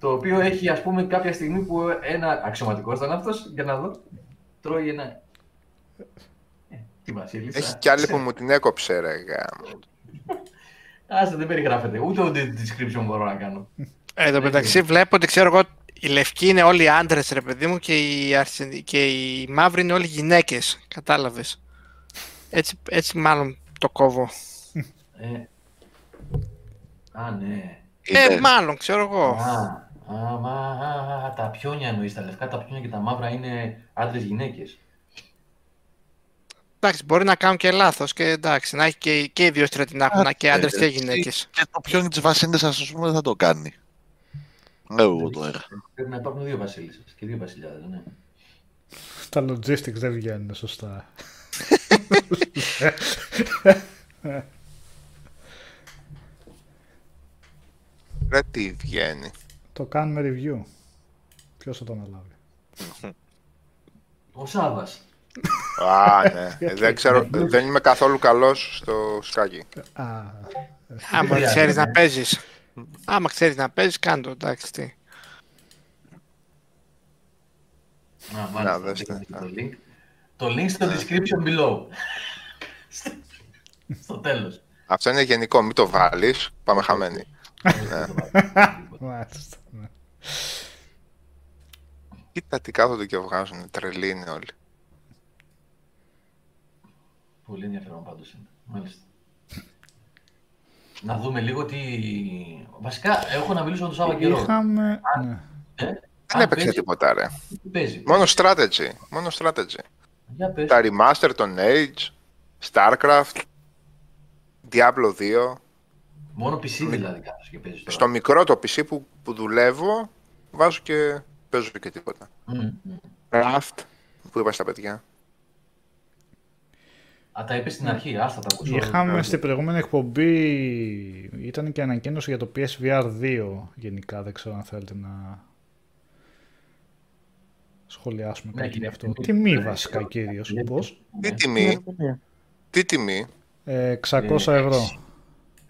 Το οποίο έχει, ας πούμε, κάποια στιγμή που ένα αξιωματικό ήταν αυτός, για να δω, τρώει ένα... Ε, τι βασίλισσα. Έχει κι άλλη που μου την έκοψε, ρε γάμο. Άσε, δεν περιγράφεται. Ούτε audio description μπορώ να κάνω. Ε, εδώ μεταξύ βλέπω ότι ξέρω εγώ οι λευκοί είναι όλοι άντρες, ρε παιδί μου, και οι, αρσι... και οι μαύροι είναι όλοι γυναίκες. Κατάλαβες. Έτσι, έτσι μάλλον το κόβω. Ε, α, ναι. Ε, μάλλον, ξέρω εγώ. Α, α, μα, α, τα πιόνια εννοείς, τα λευκά, τα πιόνια και τα μαύρα είναι άντρες-γυναίκες. Εντάξει, μπορεί να κάνουν και λάθος και εντάξει, να έχει και, και οι δύο στρέτη να έχουν και άντρες και γυναίκες. Και το πιόνι της βασίλισσας, ας πούμε, δεν θα το κάνει. Εγώ το έλεγα. Πρέπει να υπάρχουν δύο βασίλισσες και δύο βασιλιάδες, ναι. Τα logistics δεν βγαίνουν σωστά. Ρε τι βγαίνει. Το κάνουμε review. Ποιος θα το αναλάβει? Ο Σάββας. Α, ναι. Δεν ξέρω, δεν είμαι καθόλου καλός στο σκάκι. Άμα ξέρεις να παίζεις. Άμα ξέρεις να παίζεις, κάνε το, εντάξει, τι. Να, δέστε. Το link στο description below. Στο τέλος. Αυτό είναι γενικό, μην το βάλεις, πάμε χαμένοι. Κοίτα τι κάθονται και βγάζουν, τρελοί είναι όλοι. Πολύ ενδιαφέρον πάντως είναι, μάλιστα. Να δούμε λίγο τι... Βασικά, έχω να μιλήσω με τον Σάββα καιρό. Είχαμε... Δεν έπαιξε τίποτα, ρε. Μόνο strategy, μόνο strategy. Τα remaster των Age, StarCraft, Diablo δύο. Μόνο πι σι δηλαδή κάποιος και παίζεις τώρα. Στο μικρό το πι σι που, που δουλεύω, βάζω και παίζω και τίποτα. Raft, που είπα στα παιδιά. Α, τα είπες στην αρχή, άστα τα ακούσω. Είχαμε στην προηγούμενη εκπομπή, ήταν και ανακοίνωση για το πι ες βι αρ δύο γενικά, δεν ξέρω αν θέλετε να σχολιάσουμε κάτι γι' αυτό. Τιμή βασικά κυρίως, πώς. Τι τιμή, τι τιμή. εξακόσια ευρώ.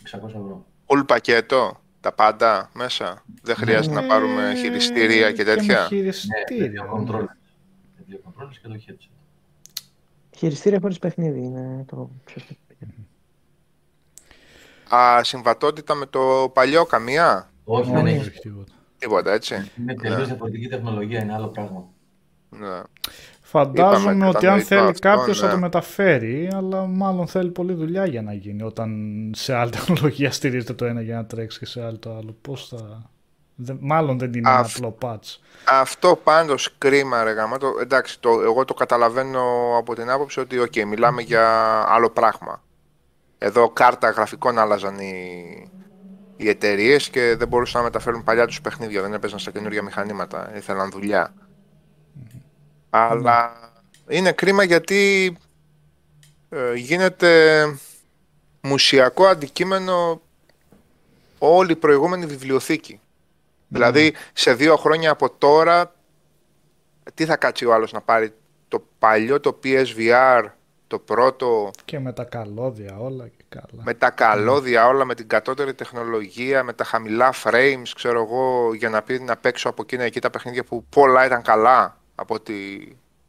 εξακόσια ευρώ. Όλο πακέτο, τα πάντα μέσα. Δεν χρειάζεται ναι, να πάρουμε χειριστήρια και τέτοια. Και χειριστήρια. Ναι, κοντρόλες και το headset. Χειριστήρια χωρίς παιχνίδι είναι το πιο σημαντικό. Α, συμβατότητα με το παλιό καμία. Όχι, δεν έχει τίποτα. Τίποτα, έτσι. Είναι τελείως διαφορετική τεχνολογία, είναι άλλο πράγμα. Ναι. Φαντάζομαι είπαμε, ότι αν θέλει αυτό, κάποιος ναι. θα το μεταφέρει, αλλά μάλλον θέλει πολλή δουλειά για να γίνει. Όταν σε άλλη τεχνολογία στηρίζεται το ένα για να τρέξει και σε άλλο το άλλο, πώς θα... Δε... Μάλλον δεν είναι Α, ένα απλό patch. Αυτό πάντως κρίμα ρε γαμάτο. Εντάξει, το, εγώ το καταλαβαίνω από την άποψη ότι okay, μιλάμε για άλλο πράγμα. Εδώ κάρτα γραφικών άλλαζαν οι, οι εταιρείες και δεν μπορούσαν να μεταφέρουν παλιά τους παιχνίδια, δεν έπαιζαν στα καινούργια μηχανήματα, ήθελαν δουλειά. Αλλά είναι κρίμα γιατί ε, γίνεται μουσιακό αντικείμενο όλη η προηγούμενη βιβλιοθήκη. Mm. Δηλαδή σε δύο χρόνια από τώρα τι θα κάτσει ο άλλος να πάρει το παλιό το πι ες βι αρ, το πρώτο... Και με τα καλώδια όλα και καλά. Με τα καλώδια όλα, με την κατώτερη τεχνολογία, με τα χαμηλά frames, ξέρω εγώ, για να πει να παίξω από εκείνα εκεί τα παιχνίδια που πολλά ήταν καλά. Από ό,τι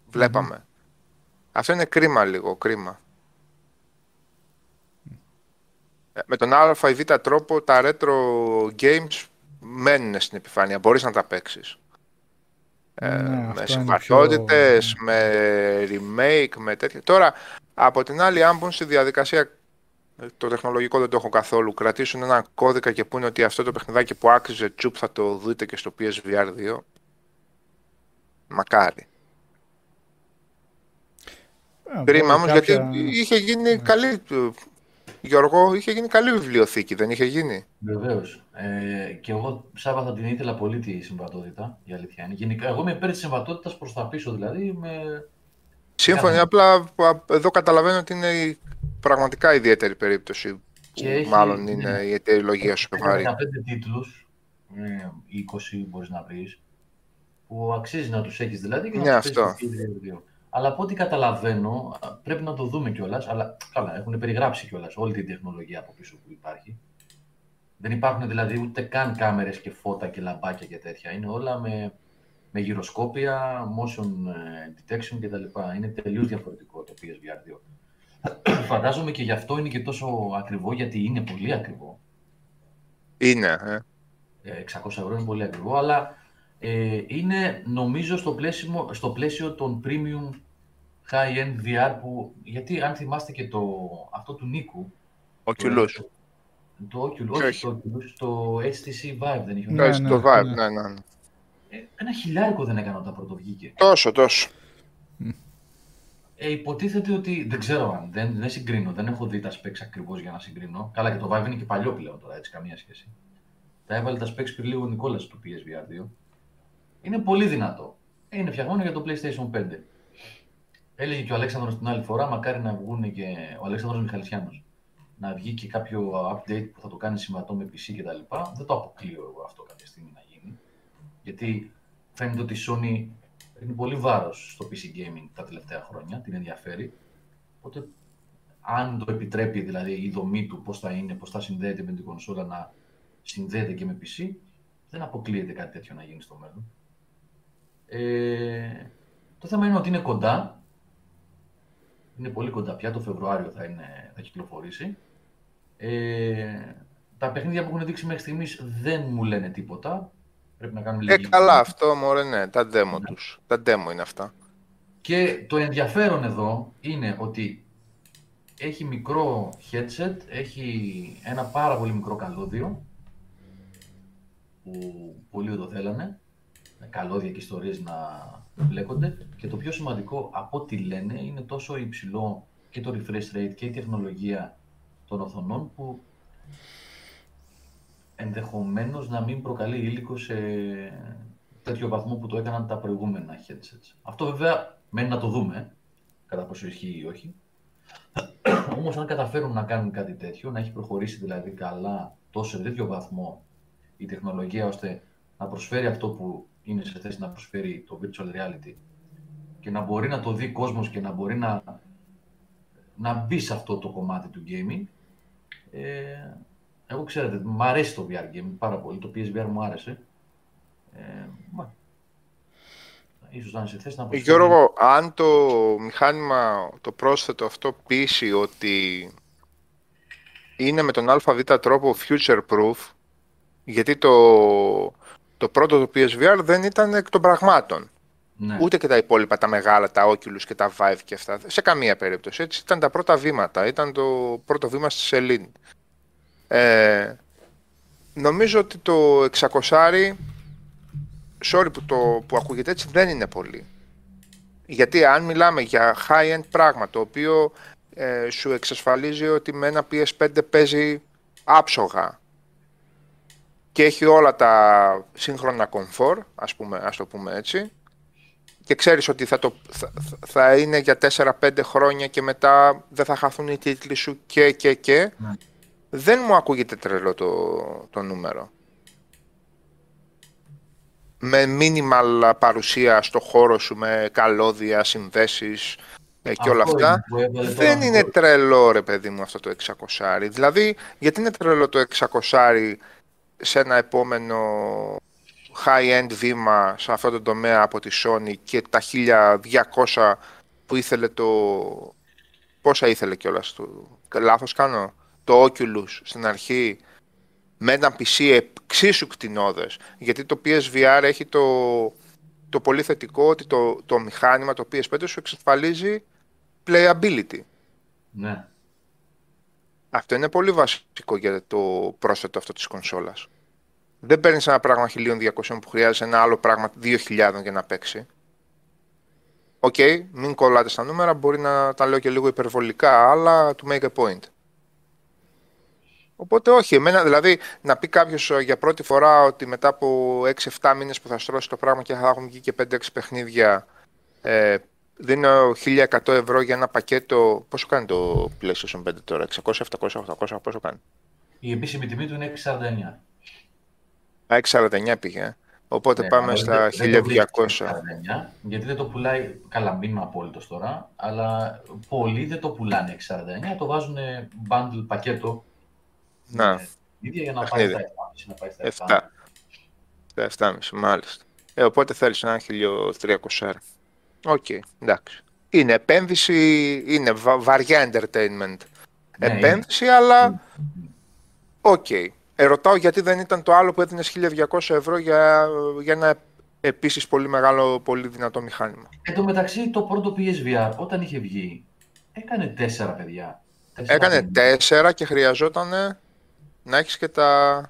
βλέπαμε. Mm-hmm. Αυτό είναι κρίμα λίγο, κρίμα. Mm. Με τον α ή β τρόπο τα retro games μένουν στην επιφάνεια, μπορείς να τα παίξεις. Mm, ε, ναι, με συμβατότητες, πιο... με remake, με τέτοια. Τώρα, από την άλλη, αν μπουν στη διαδικασία, το τεχνολογικό δεν το έχω καθόλου, κρατήσουν έναν κώδικα και πούνε ότι αυτό το παιχνιδάκι που άξιζε τσουπ θα το δείτε και στο πι ες βι αρ δύο. Μακάρι. Κρίμα όμως κάποια... γιατί είχε γίνει ναι. καλή, Γιώργο, είχε γίνει καλή βιβλιοθήκη, δεν είχε γίνει. Βεβαίως. Ε, και εγώ Σάββα θα την ήθελα πολύ τη συμβατότητα, η αλήθεια είναι. Γενικά, εγώ είμαι υπέρ της συμβατότητας προς τα πίσω, δηλαδή. Με... Σύμφωνοι, κάθε... απλά εδώ καταλαβαίνω ότι είναι πραγματικά ιδιαίτερη περίπτωση. Και έχει... Μάλλον είναι ναι. η εταιρεολογία σου σοβαρή. Έχει δεκαπέντε τίτλους, είκοσι μπορείς να βρεις. Που αξίζει να τους έχεις δηλαδή και να ναι, τους αυτό. Έχεις δύο. Αλλά από ό,τι καταλαβαίνω, πρέπει να το δούμε κιόλας. Αλλά καλά, έχουν περιγράψει κιόλας όλη την τεχνολογία από πίσω που υπάρχει. Δεν υπάρχουν δηλαδή ούτε καν κάμερες και φώτα και λαμπάκια και τέτοια. Είναι όλα με, με γυροσκόπια, motion detection κτλ. Είναι τελείως διαφορετικό το Πι Ες Βι Αρ δύο. Φαντάζομαι και γι' αυτό είναι και τόσο ακριβό, γιατί είναι πολύ ακριβό. Είναι, ε. εξακόσια ευρώ είναι πολύ ακριβό, αλλά ε, είναι νομίζω στο πλαίσιο, στο πλαίσιο των premium high-end βι αρ που... Γιατί αν θυμάστε και το, αυτό του Νίκου... Oculus. Το, το Oculus, όχι το Oculus, το Έιτς Τι Σι Vive δεν είχε. Ναι, ναι, το Vive, ναι, ναι. Ε, ένα χιλιάρικο δεν έκανε όταν πρωτοβγήκε. Τόσο, τόσο. Ε, υποτίθεται ότι δεν ξέρω αν, δεν, δεν συγκρίνω, δεν έχω δει τα specs ακριβώς για να συγκρίνω. Καλά, και το Vive είναι και παλιό πλέον τώρα, έτσι, καμία σχέση. Τα έβαλε τα specs πριν λίγο ο Νικόλας του Πι Ες Βι Αρ δύο. Είναι πολύ δυνατό. Είναι φτιαγμένο για το PlayStation πέντε. Έλεγε και ο Αλέξανδρος την άλλη φορά, μακάρι να βγουν και ο Αλέξανδρος Μιχαλησιάνος. Να βγει και κάποιο update που θα το κάνει συμβατό με πι σι κτλ. Δεν το αποκλείω εγώ αυτό κάποια στιγμή να γίνει. Γιατί φαίνεται ότι η Sony είναι πολύ βάρος στο πι σι gaming τα τελευταία χρόνια, την ενδιαφέρει. Οπότε, αν το επιτρέπει δηλαδή η δομή του, πώς θα είναι, πώς θα συνδέεται με την κονσόλα, να συνδέεται και με πι σι, δεν αποκλείεται κάτι τέτοιο να γίνει στο μέλλον. Ε, το θέμα είναι ότι είναι κοντά. Είναι πολύ κοντά πια, το Φεβρουάριο θα, είναι, θα κυκλοφορήσει. Ε, τα παιχνίδια που έχουν δείξει μέχρι στιγμής δεν μου λένε τίποτα. Πρέπει να κάνουμε λίγη... Ε, καλά αυτό, μωρέ, ναι, τα demo ναι. τους. Τα demo είναι αυτά. Και το ενδιαφέρον εδώ είναι ότι έχει μικρό headset, έχει ένα πάρα πολύ μικρό καλώδιο, που πολλοί το θέλανε, καλώδια και ιστορίες να μπλέκονται. Και το πιο σημαντικό από ό,τι λένε είναι τόσο υψηλό και το refresh rate και η τεχνολογία των οθονών που ενδεχομένως να μην προκαλεί ήλικο σε τέτοιο βαθμό που το έκαναν τα προηγούμενα headsets. Αυτό βέβαια μένει να το δούμε, κατά πόσο ισχύει ή όχι. Όμως αν καταφέρουν να κάνουν κάτι τέτοιο, να έχει προχωρήσει δηλαδή καλά τόσο σε τέτοιο βαθμό η τεχνολογία, ώστε να προσφέρει αυτό που είναι σε θέση να προσφέρει το virtual reality και να μπορεί να το δει κόσμος και να μπορεί να, να μπει σε αυτό το κομμάτι του gaming. Ε, εγώ ξέρετε, μου αρέσει το βι αρ gaming πάρα πολύ, το Πι Ες Βι Αρ μου άρεσε. Ε, μα, ίσως να είναι σε θέση να προσφέρει... Γιώργο, αν το μηχάνημα το πρόσθετο αυτό πείσει ότι είναι με τον ΑΒ τρόπο future proof, γιατί το, το πρώτο το Πι Ες Βι Αρ δεν ήταν εκ των πραγμάτων. Ναι. Ούτε και τα υπόλοιπα, τα μεγάλα, τα Oculus και τα Vive και αυτά. Σε καμία περίπτωση. Έτσι ήταν τα πρώτα βήματα. Ήταν το πρώτο βήμα στη σελήνη. Ε, νομίζω ότι το εξακόσια, sorry που, το, που ακούγεται έτσι, δεν είναι πολύ. Γιατί αν μιλάμε για high-end πράγμα, το οποίο ε, σου εξασφαλίζει ότι με ένα Πι Ες πέντε παίζει άψογα και έχει όλα τα σύγχρονα κομφόρ, ας, πούμε, ας το πούμε έτσι, και ξέρεις ότι θα, το, θα, θα είναι για τέσσερα πέντε χρόνια και μετά δεν θα χαθούν οι τίτλοι σου και και και, ναι. Δεν μου ακούγεται τρελό το, το νούμερο. Με minimal παρουσία στο χώρο σου, με καλώδια, συνδέσεις ε, και όλα αυτό αυτά, είναι, δεν είναι αυτό. Τρελό ρε παιδί μου αυτό το εξακόσια. Δηλαδή, γιατί είναι τρελό το εξακόσια σε ένα επόμενο high-end βήμα σε αυτό το τομέα από τη Sony και τα χίλια διακόσια που ήθελε το... Πόσα ήθελε κιόλας το... Λάθος κάνω. Το Oculus στην αρχή με έναν πι σι εξίσου κτηνώδες. Γιατί το Πι Ες Βι Αρ έχει το, το πολύ θετικό ότι το, το μηχάνημα, το Πι Ες πέντε σου εξασφαλίζει playability. Ναι. Αυτό είναι πολύ βασικό για το πρόσθετο αυτό της κονσόλας. Δεν παίρνεις ένα πράγμα χίλια διακόσια που χρειάζεσαι ένα άλλο πράγμα δύο χιλιάδες για να παίξει. Οκ, okay, μην κολλάτε στα νούμερα, μπορεί να τα λέω και λίγο υπερβολικά, αλλά to make a point. Οπότε όχι, εμένα, δηλαδή να πει κάποιος για πρώτη φορά ότι μετά από έξι εφτά μήνες που θα στρώσει το πράγμα και θα έχουν βγει και πέντε έξι παιχνίδια, ε, δίνω χίλια εκατό ευρώ για ένα πακέτο. Πόσο κάνει το PlayStation πέντε τώρα, εξακόσια, επτακόσια, οκτακόσια, πόσο κάνει? Η επίσημη τιμή του είναι εξακόσια σαράντα εννιά. Α, εξακόσια σαράντα εννιά πήγε. Οπότε ναι, πάμε στα δεν, χίλια διακόσια. εξήντα εννιά, γιατί δεν το πουλάει, καλά μην είμαι απόλυτος τώρα, αλλά πολλοί δεν το πουλάνε εξήντα εννιά, το βάζουν bundle πακέτο. Να. Ίδια για να πάει στα εφτά. Στα εφτά κόμμα πέντε μάλιστα. Ε, οπότε θέλεις ένα χίλια τριακόσια. Οκ, εντάξει. Είναι επένδυση, είναι βα, βαριά entertainment. Ναι, επένδυση, είναι. Αλλά... Οκ. Okay. Ερωτάω γιατί δεν ήταν το άλλο που έδινες χίλια διακόσια ευρώ για, για ένα επίσης πολύ μεγάλο, πολύ δυνατό μηχάνημα. Εν τω μεταξύ, το πρώτο πι ες βι αρ όταν είχε βγει, έκανε τέσσερα παιδιά. Έκανε τέσσερα και χρειαζόταν να έχεις και τα...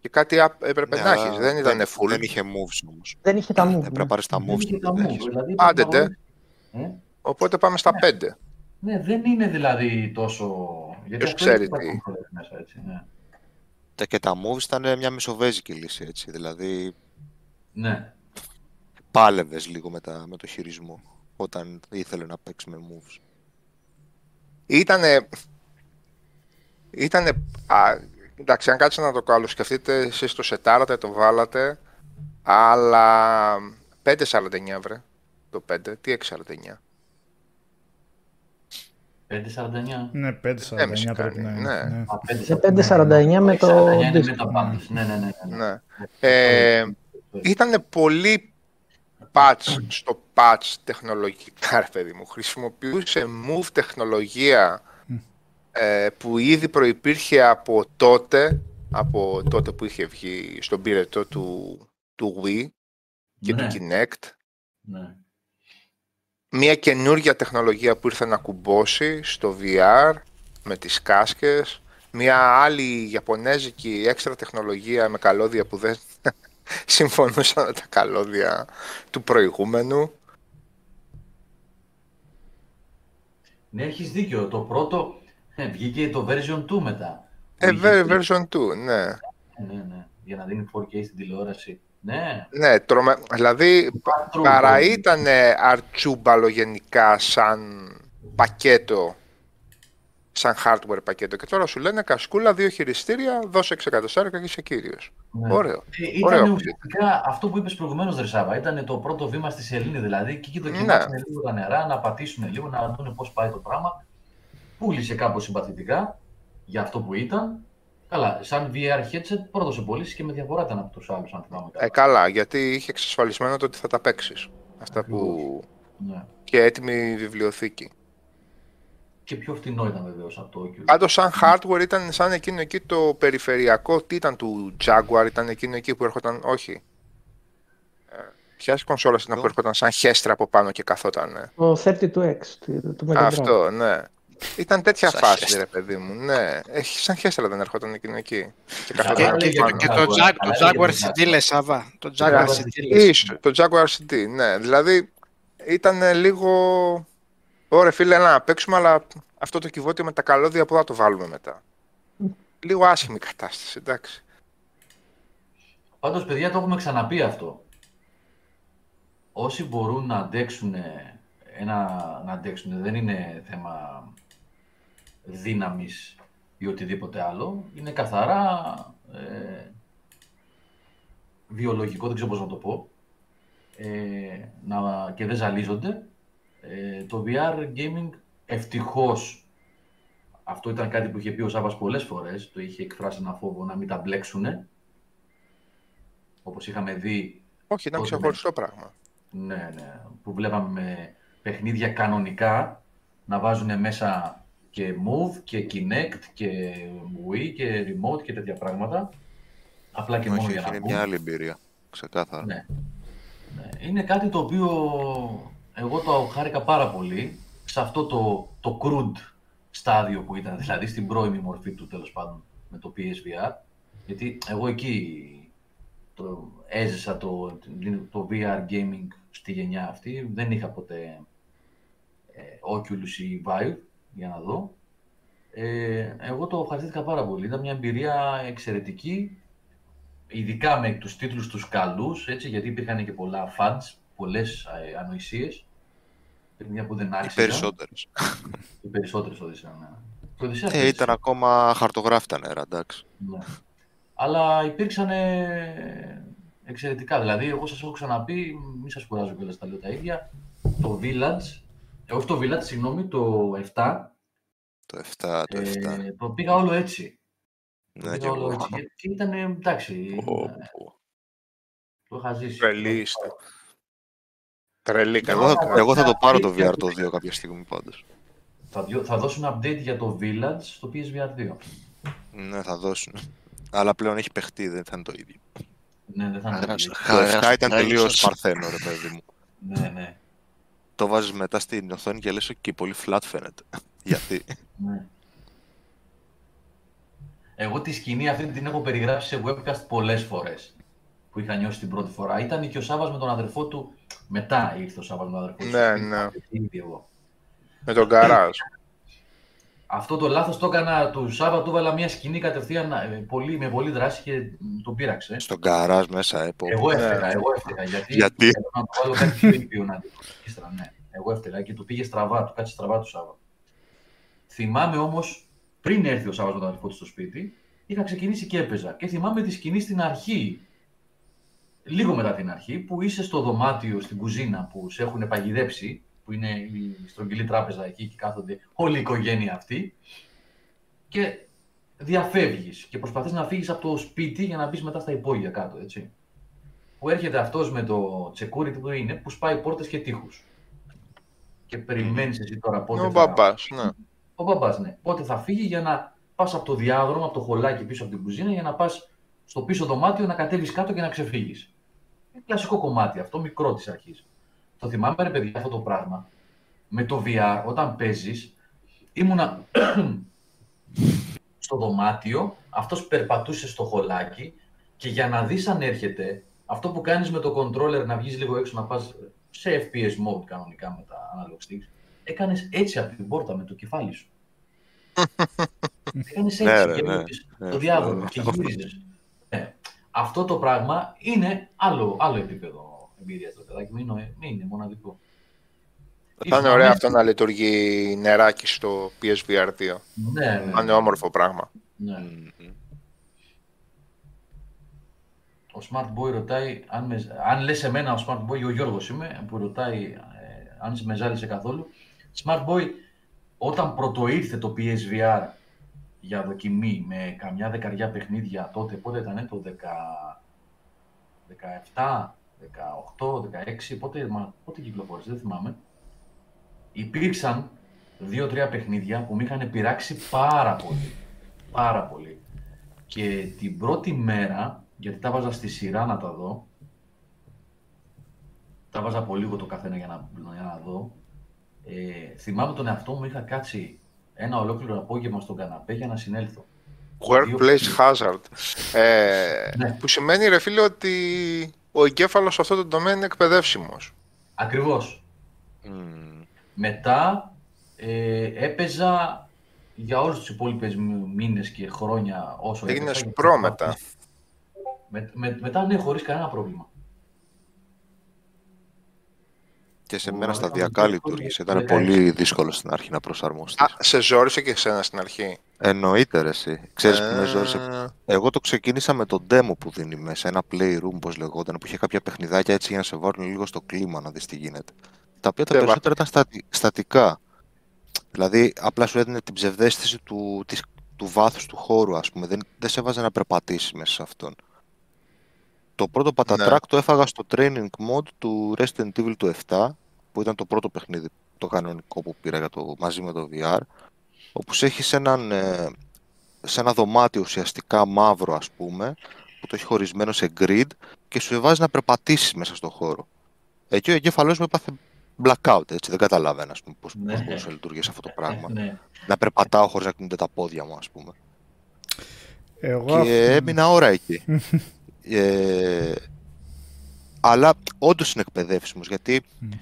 Και κάτι έπρεπε να έχεις, δεν ήταν full. Δεν είχε moves όμως. Δεν είχε τα moves. Έπρεπε να πάρεις τα moves. Άντε τε. Οπότε πάμε στα πέντε. Ναι, δεν είναι δηλαδή τόσο... Ποιος ξέρει τι. Και τα moves ήταν μια μεσοβέζικη λύση, έτσι, δηλαδή... Ναι. Πάλευες λίγο με, τα, με το χειρισμό, όταν ήθελε να παίξει με moves. Ήτανε... Ήτανε... Α, εντάξει, αν κάτσετε να το καλοσκεφτείτε, εσείς το σετάρατε, το βάλατε, αλλά... πέντε σαράντα εννιά, βρε, το πέντε, τι έξι σαράντα εννιά. πέντε σαράντα εννιά. Ναι, πέντε σαράντα εννιά πρέπει να είναι. πέντε σαράντα εννιά με το... Ναι, ναι, ναι. Ήταν πολύ patch στο patch τεχνολογικά, ρε παιδί μου. Χρησιμοποιούσε move τεχνολογία που ήδη προϋπήρχε από τότε, από τότε που είχε βγει στον πυρετό του Wii και του Kinect. Μια καινούργια τεχνολογία που ήρθε να κουμπώσει στο βι αρ με τις κάσκες. Μια άλλη ιαπωνέζικη έξτρα τεχνολογία με καλώδια που δεν συμφωνούσαν με τα καλώδια του προηγούμενου. Ναι, έχεις δίκιο. Το πρώτο ε, βγήκε το version δύο μετά. Ε, βγήκε... version δύο, ναι. Ναι, ναι, ναι. Για να δίνει φορ κέι στην τηλεόραση. Ναι, ναι τρομε... δηλαδή παρά ήταν αρτσούμπαλο γενικά σαν πακέτο, σαν hardware πακέτο και τώρα σου λένε κασκούλα, δύο χειριστήρια, δώσε εξακατοστάρικα και είσαι κύριος. Ναι. Ωραίο. Ε, ήταν ωραίο. Ουσιαστικά αυτό που είπες προηγουμένως, ρε Σάβα, ήταν το πρώτο βήμα στη σελήνη δηλαδή και εκεί δοκιμάσουν ναι. λίγο τα νερά, να πατήσουν λίγο, να δούνε πώς πάει το πράγμα. Πούλησε κάπως συμπαθητικά για αυτό που ήταν. Καλά, σαν βι αρ headset πρόδωσε πωλήσεις και με διαφορά ήταν από τους άλλους, αν θυμάμαι καλά. Ε, καλά, γιατί είχε εξασφαλισμένο το ότι θα τα παίξεις. Αυτά ακριβώς. Που... Ναι. Και έτοιμη βιβλιοθήκη. Και πιο φτηνό ήταν βεβαίως από το Oculus. Πάντως σαν hardware ήταν σαν εκείνο εκεί το περιφερειακό. Τι ήταν του Jaguar, ήταν εκείνο εκεί που έρχονταν, όχι. Ε, ποιας κονσόλας ήταν που έρχονταν σαν χέστρα από πάνω και καθόταν. Το θέρτι τού εξ του Megadrive. Αυτό, ναι. Ήταν τέτοια σαν φάση, χέστρα. Ρε παιδί μου, ναι. Έχει σαν χέστρα δεν έρχονταν εκείνο εκεί. Και, και, και, και το, Jack, το Jaguar σι ντι, λες, Σάβα. Το Jaguar σι ντι, ίσως, το Jaguar σι ντι, ναι. Δηλαδή, ήταν λίγο... Ωραία φίλε, να παίξουμε, αλλά αυτό το κυβότιο με τα καλώδια που θα το βάλουμε μετά. Λίγο άσχημη κατάσταση, εντάξει. Πάντως, παιδιά, το έχουμε ξαναπεί αυτό. Όσοι μπορούν να αντέξουν... Ένα, να αντέξουν, δεν είναι θέμα δύναμης ή οτιδήποτε άλλο. Είναι καθαρά ε, βιολογικό, δεν ξέρω πώς να το πω, ε, να, και δεν ζαλίζονται. Ε, το βι αρ gaming ευτυχώς, αυτό ήταν κάτι που είχε πει ο Σάββας πολλές φορές, το είχε εκφράσει ένα φόβο να μην τα μπλέξουνε, όπως είχαμε δει... Όχι, ήταν ξεχωριστό πράγμα. Ναι, ναι, που βλέπαμε με παιχνίδια κανονικά, να βάζουν μέσα και move και Kinect και Wii και remote και τέτοια πράγματα. Απλά και όχι, μόνο για να πούμε. Είναι μια άλλη εμπειρία, ξεκάθαρα. Ναι. Ναι. Είναι κάτι το οποίο εγώ το χάρηκα πάρα πολύ σε αυτό το, το crude στάδιο που ήταν, δηλαδή στην πρώιμη μορφή του τέλος πάντων με το πι ες βι αρ, γιατί εγώ εκεί το, έζησα το, το βι αρ gaming στη γενιά αυτή, δεν είχα ποτέ... Oculus ή Vive, για να δω. Ε, εγώ το ευχαριστήθηκα πάρα πολύ. Ήταν μια εμπειρία εξαιρετική, ειδικά με τους τίτλους τους καλούς, έτσι, γιατί υπήρχαν και πολλά fans, πολλές ε, ανοησίες. Μια που δεν άρχισαν. Οι περισσότερες. Οι περισσότερες οδησαν. Ε, ήταν ακόμα χαρτογράφητα νερά, εντάξει. Ναι. Αλλά υπήρξαν εξαιρετικά. Δηλαδή, εγώ σας έχω ξαναπεί, μην σας κουράζω κιόλας, τα λέω τα ίδια. Το Village, όχι το Village, συγγνώμη, το εφτά. Το εφτά, το εφτά. Ε, το πήγα όλο έτσι. Ναι, και όλο έτσι. Και ήταν, εντάξει. Oh, ε, το είχα ζήσει. Τρελίστε. Τρελή, εγώ, εγώ θα το πάρω το βι αρ το δύο κάποια στιγμή πάντως. Θα, θα δώσουν update για το Village στο Πι Ες Βι Αρ δύο. Ναι, θα δώσουν. Αλλά πλέον έχει παιχτεί, δεν θα είναι το ίδιο. Ναι, δεν θα είναι το ίδιο. Το εφτά ήταν τελείως παρθένο, ρε παιδί μου. Ναι, ναι. Το βάζεις μετά στην οθόνη και λες και πολύ flat φαίνεται. Γιατί. Ναι. Εγώ τη σκηνή αυτή την έχω περιγράψει σε webcast πολλές φορές. Που είχα νιώσει την πρώτη φορά. Ήταν και ο Σάββας με τον αδερφό του. Μετά ήρθε ο Σάββας με τον αδερφό του. Ναι, ναι. Με τον γκαράζ. Αυτό το λάθος το έκανα του Σάββα, του έβαλα μια σκηνή κατευθείαν πολύ, με πολύ δράση και τον πείραξε. Στον γκαράζ μέσα, έπω. Εγώ έφταιγα, εγώ έφταιγα. Γιατί. Γιατί. Να το βάλω κάτι πιο ήπιο να αντικαταστήσω. Ναι, εγώ έφταιγα και του πήγε στραβά, του κάτσε στραβά του Σάββα. Θυμάμαι όμως, πριν έρθει ο Σάββας με τον αδερφό του στο σπίτι, είχα ξεκινήσει και έπαιζα. Και θυμάμαι τη σκηνή στην αρχή. Λίγο μετά την αρχή, που είσαι στο δωμάτιο, στην κουζίνα που σε έχουν παγιδέψει, που είναι η στρογγυλή τράπεζα εκεί και κάθονται όλη η οικογένεια αυτή, και διαφεύγεις και προσπαθείς να φύγεις από το σπίτι για να μπεις μετά στα υπόγεια κάτω, έτσι. Που έρχεται αυτός με το τσεκούρι που είναι, που σπάει πόρτες και τείχους. Και περιμένεις εσύ τώρα πότε ο θα... Μπαμπάς, ναι. Ο μπαμπάς, ναι. Πότε θα φύγει για να πας από το διάδρομο, από το χολάκι πίσω από την κουζίνα, για να πας στο πίσω δωμάτιο να κατέβεις κάτω και να ξεφύγεις. Είναι κλασικό κομμάτι αυτό, μικρό της αρχής. Το θυμάμαι, ρε παιδιά, αυτό το πράγμα. Με το βι αρ, όταν παίζεις, ήμουνα στο δωμάτιο, αυτός περπατούσε στο χολάκι και για να δεις αν έρχεται, αυτό που κάνεις με το controller να βγεις λίγο έξω, να πας σε εφ πι ες mode κανονικά με τα analog sticks, έκανες έτσι από την πόρτα με το κεφάλι σου. Έκανες έτσι και βλέπεις το διάδρομο και γυρίζεις. Αυτό το πράγμα είναι άλλο, άλλο επίπεδο εμπειρίας, το παιδάκι μου, είναι, είναι μοναδικό. Θα είναι ωραίο αυτό να λειτουργεί νεράκι στο Πι Ες Βι Αρ δύο. Ναι, ναι. Θα είναι όμορφο πράγμα. Ναι. Mm-hmm. Ο Smart Boy ρωτάει, αν, με, αν λες εμένα ο Smart Boy, ο Γιώργος είμαι, που ρωτάει ε, αν με ζάλισε καθόλου. Smart Boy, όταν πρωτοήρθε το Πι Ες Βι Αρ, για δοκιμή με καμιά δεκαριά παιχνίδια τότε, πότε ήταν, το δεκαεπτά, δεκαοκτώ, δεκαέξι, πότε, μα, πότε κυκλοφόρησε, δεν θυμάμαι. Υπήρξαν δύο-τρία παιχνίδια που με είχαν πειράξει πάρα πολύ, πάρα πολύ. Και την πρώτη μέρα, γιατί τα βάζα στη σειρά να τα δω, τα βάζα από λίγο το καθένα για να, για να δω, ε, θυμάμαι τον εαυτό μου, είχα κάτσει ένα ολόκληρο απόγευμα στον καναπέ για να συνέλθω. Workplace hazard. Ε, ναι. Που σημαίνει, ρε φίλε, ότι ο εγκέφαλος σε αυτό το τομέα είναι εκπαιδεύσιμος. Ακριβώς. Mm. Μετά ε, έπαιζα για όλους τους υπόλοιπες μήνες και χρόνια όσο έπαιζα. Έγινες προ μετά. Με, με, μετά, ναι, χωρίς κανένα πρόβλημα. Και σε μένα σταδιακά λειτουργήσε. Ήταν πολύ δύσκολο στην αρχή να προσαρμοστείς. Α, σε ζόρισε και εσένα στην αρχή. Εννοείται, ρε εσύ. Ξέρεις που με ζόρισε. Εγώ το ξεκίνησα με το demo που δίνει μέσα, ένα playroom, πώς λεγόταν, που είχε κάποια παιχνιδάκια έτσι για να σε βάλουν λίγο στο κλίμα να δεις τι γίνεται. Τα οποία τα περισσότερα ήταν στατικά. Δηλαδή, απλά σου έδινε την ψευδαίσθηση του, του βάθους του χώρου, ας πούμε. Δεν, δεν σε έβαζε να περπατήσεις μέσα σε αυτόν. Το πρώτο πατατράκ ναι. το έφαγα στο training mode του Resident Evil του εφτά, που ήταν το πρώτο παιχνίδι, το κανονικό που πήρα για το, μαζί με το βι αρ, όπου σε έχει σε, έναν, σε ένα δωμάτιο ουσιαστικά μαύρο, ας πούμε, που το έχει χωρισμένο σε grid και σου βάζει να περπατήσεις μέσα στον χώρο. Εκεί ο εγκέφαλός μου έπαθε blackout, έτσι, δεν καταλάβαινα, ας πούμε, πώς, ναι. πώς λειτουργήσει αυτό το πράγμα. Ναι. Να περπατάω χωρίς να κινούνται τα πόδια μου, ας πούμε. Εγώ... Και έμεινα ώρα εκεί. Ε, αλλά όντως είναι εκπαιδεύσιμος, γιατί mm.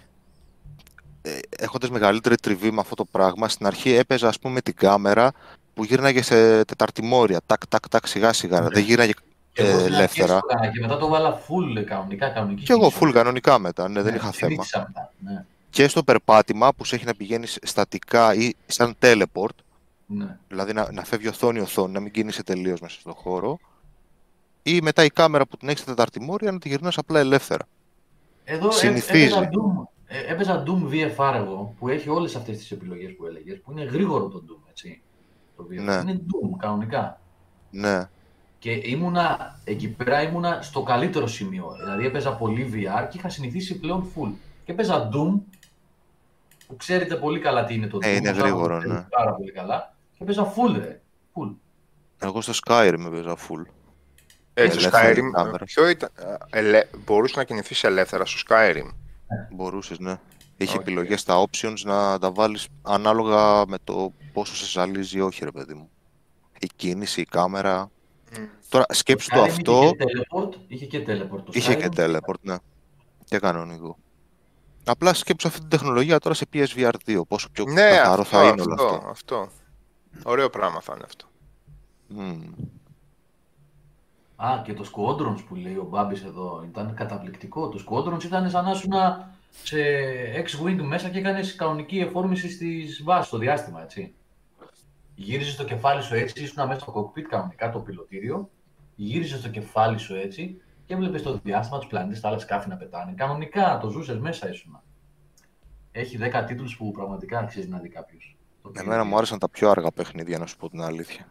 ε, έχοντας μεγαλύτερη τριβή με αυτό το πράγμα, στην αρχή έπαιζα, ας πούμε, με την κάμερα που γύρναγε σε τεταρτημόρια, τακ, τακ, τακ, σιγά σιγά, mm. δεν γύρναγε ε, ε, ελεύθερα. Και, και μετά το βάλα full κανονικά, κανονική. Και εγώ full κανονικά μετά, ναι, ναι, δεν είχα θέμα. Μετά, ναι. Και στο περπάτημα που σε έχει να πηγαίνεις στατικά ή σαν teleport, ναι. δηλαδή να, να φεύγει οθόνη-οθόνη, να μην κινείσαι τελείως μέσα στον χώρο. ή μετά η κάμερα που την έχεις τεταρτημόρια να τη γυρνάς απλά ελεύθερα. Εδώ συνηθίζει. Έπαιζα Doom, έπαιζα Doom βι εφ αρ εγώ, που έχει όλες αυτές τις επιλογές που έλεγες, που είναι γρήγορο το Doom, έτσι. Το βι εφ αρ. Ναι. Είναι Doom κανονικά. Ναι. Και ήμουνα, εκεί πέρα ήμουνα στο καλύτερο σημείο, δηλαδή έπαιζα πολύ βι αρ και είχα συνηθίσει πλέον full. Και έπαιζα Doom, που ξέρετε πολύ καλά τι είναι το Doom. Ε, είναι γρήγορο, ναι. Πάρα, πάρα πολύ καλά. Και έπαιζα full, ρε. Full. Εγώ στο Skyrim έπαιζα full. Ε, στο Skyrim, ποιο ήταν, ελε... μπορούσες να κινηθείς ελεύθερα στο Skyrim. Ε. Μπορούσες, ναι. Είχε okay. επιλογές στα options να τα βάλεις ανάλογα με το πόσο σε ζαλίζει ή όχι, ρε παιδί μου. Η κίνηση, η κάμερα. Mm. Τώρα σκέψου το, το αυτό. Είχε και teleport, είχε και teleport, το είχε και teleport, ναι. Και κανονικό. Απλά σκέψου αυτή την τεχνολογία τώρα σε πι ες βι αρ δύο, πόσο πιο ναι, καθαρό αυτό, θα είναι αυτό, όλο αυτό. αυτό. Ωραίο πράγμα θα είναι αυτό. Mm. Α, και το Squadrons που λέει ο Μπάμπης εδώ ήταν καταπληκτικό. Το Squadrons ήταν σαν να ήσουν σε X-Wing μέσα και έκανες κανονική εφόρμηση στις βάσεις, στο διάστημα, έτσι. Γύριζες το κεφάλι σου έτσι, ήσουν μέσα στο cockpit κανονικά, το πιλωτήριο. Γύριζες το κεφάλι σου έτσι και έβλεπες το διάστημα, τους πλανήτες, τα άλλα σκάφη να πετάνε. Κανονικά το ζούσες μέσα ήσουν. Έχει δέκα τίτλους που πραγματικά αξίζει να δει κάποιος. Εμένα μου άρεσαν τα πιο αργά παιχνίδια, να σου πω την αλήθεια.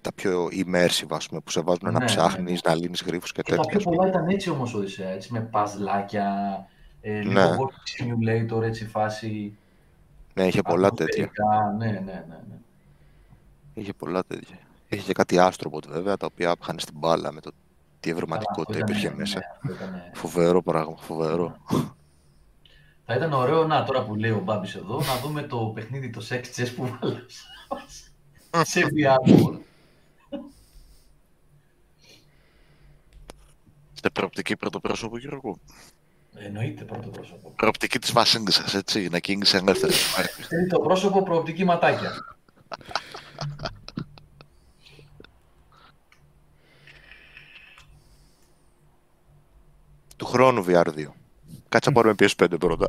Τα πιο immersive, ας πούμε, που σε βάζουν ναι, να ψάχνεις, ναι. να λύνεις γρίφους και, και τέτοια. Τα πιο πολλά ήταν έτσι όμως, Οδυσσέα, έτσι, με παζλάκια, ε, λίγο ναι. simulator, έτσι, φάση... Ναι, είχε πολλά τέτοια. Ναι, ναι, ναι, ναι. Είχε πολλά τέτοια. Είχε και κάτι Astrobot, βέβαια, τα οποία πήχανε στην μπάλα με το τι ευρηματικότητα υπήρχε ναι, μέσα. Ναι, ναι, ναι. Φοβερό πράγμα, φοβερό. Θα ήταν ωραίο, να, τώρα που λέει ο Μπάμπης εδώ, να δούμε το παιχνίδι, το sex chess που βάλες σε βι αρ. Προοπτική πρωτοπρόσωπο, κύριε Κούμπ. Εννοείται πρωτοπρόσωπο. Προοπτική τη βασίλισσα, έτσι, να κίνησε ελεύθερα. Τρίτο πρόσωπο, προοπτική ματάκια. Του χρόνου βι αρ δύο. Κάτσε να πάρουμε πι ες φάιβ πρώτα.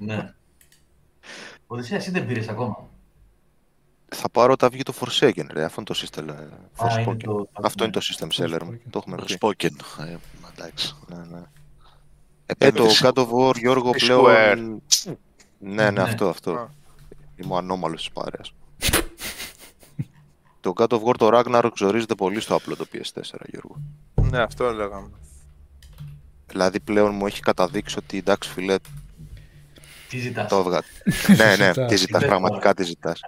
Ναι. Οδυσσέα, εσύ δεν πήρες ακόμα. Θα πάρω όταν βγει το Forsaken, ρε, αυτό είναι το system. Ah, είναι το... Αυτό είναι το system seller μου, το έχουμε πει. Forspoken, ε, εντάξει. Ναι, ναι. Ε, το God of War, Γιώργο, πλέον... Ναι, ναι, αυτό, αυτό. Είμαι ο ανώμαλος της παρέας. Το God of War, το Ragnarok, ξορίζεται πολύ στο απλό το πι ες φορ, Γιώργο. Ναι, αυτό έλεγαμε. Δηλαδή, πλέον μου έχει καταδείξει ότι, εντάξει, φίλε... Τι ζητάς. Ναι, ναι, τι ζητάς, πραγματικά τι ζητάς.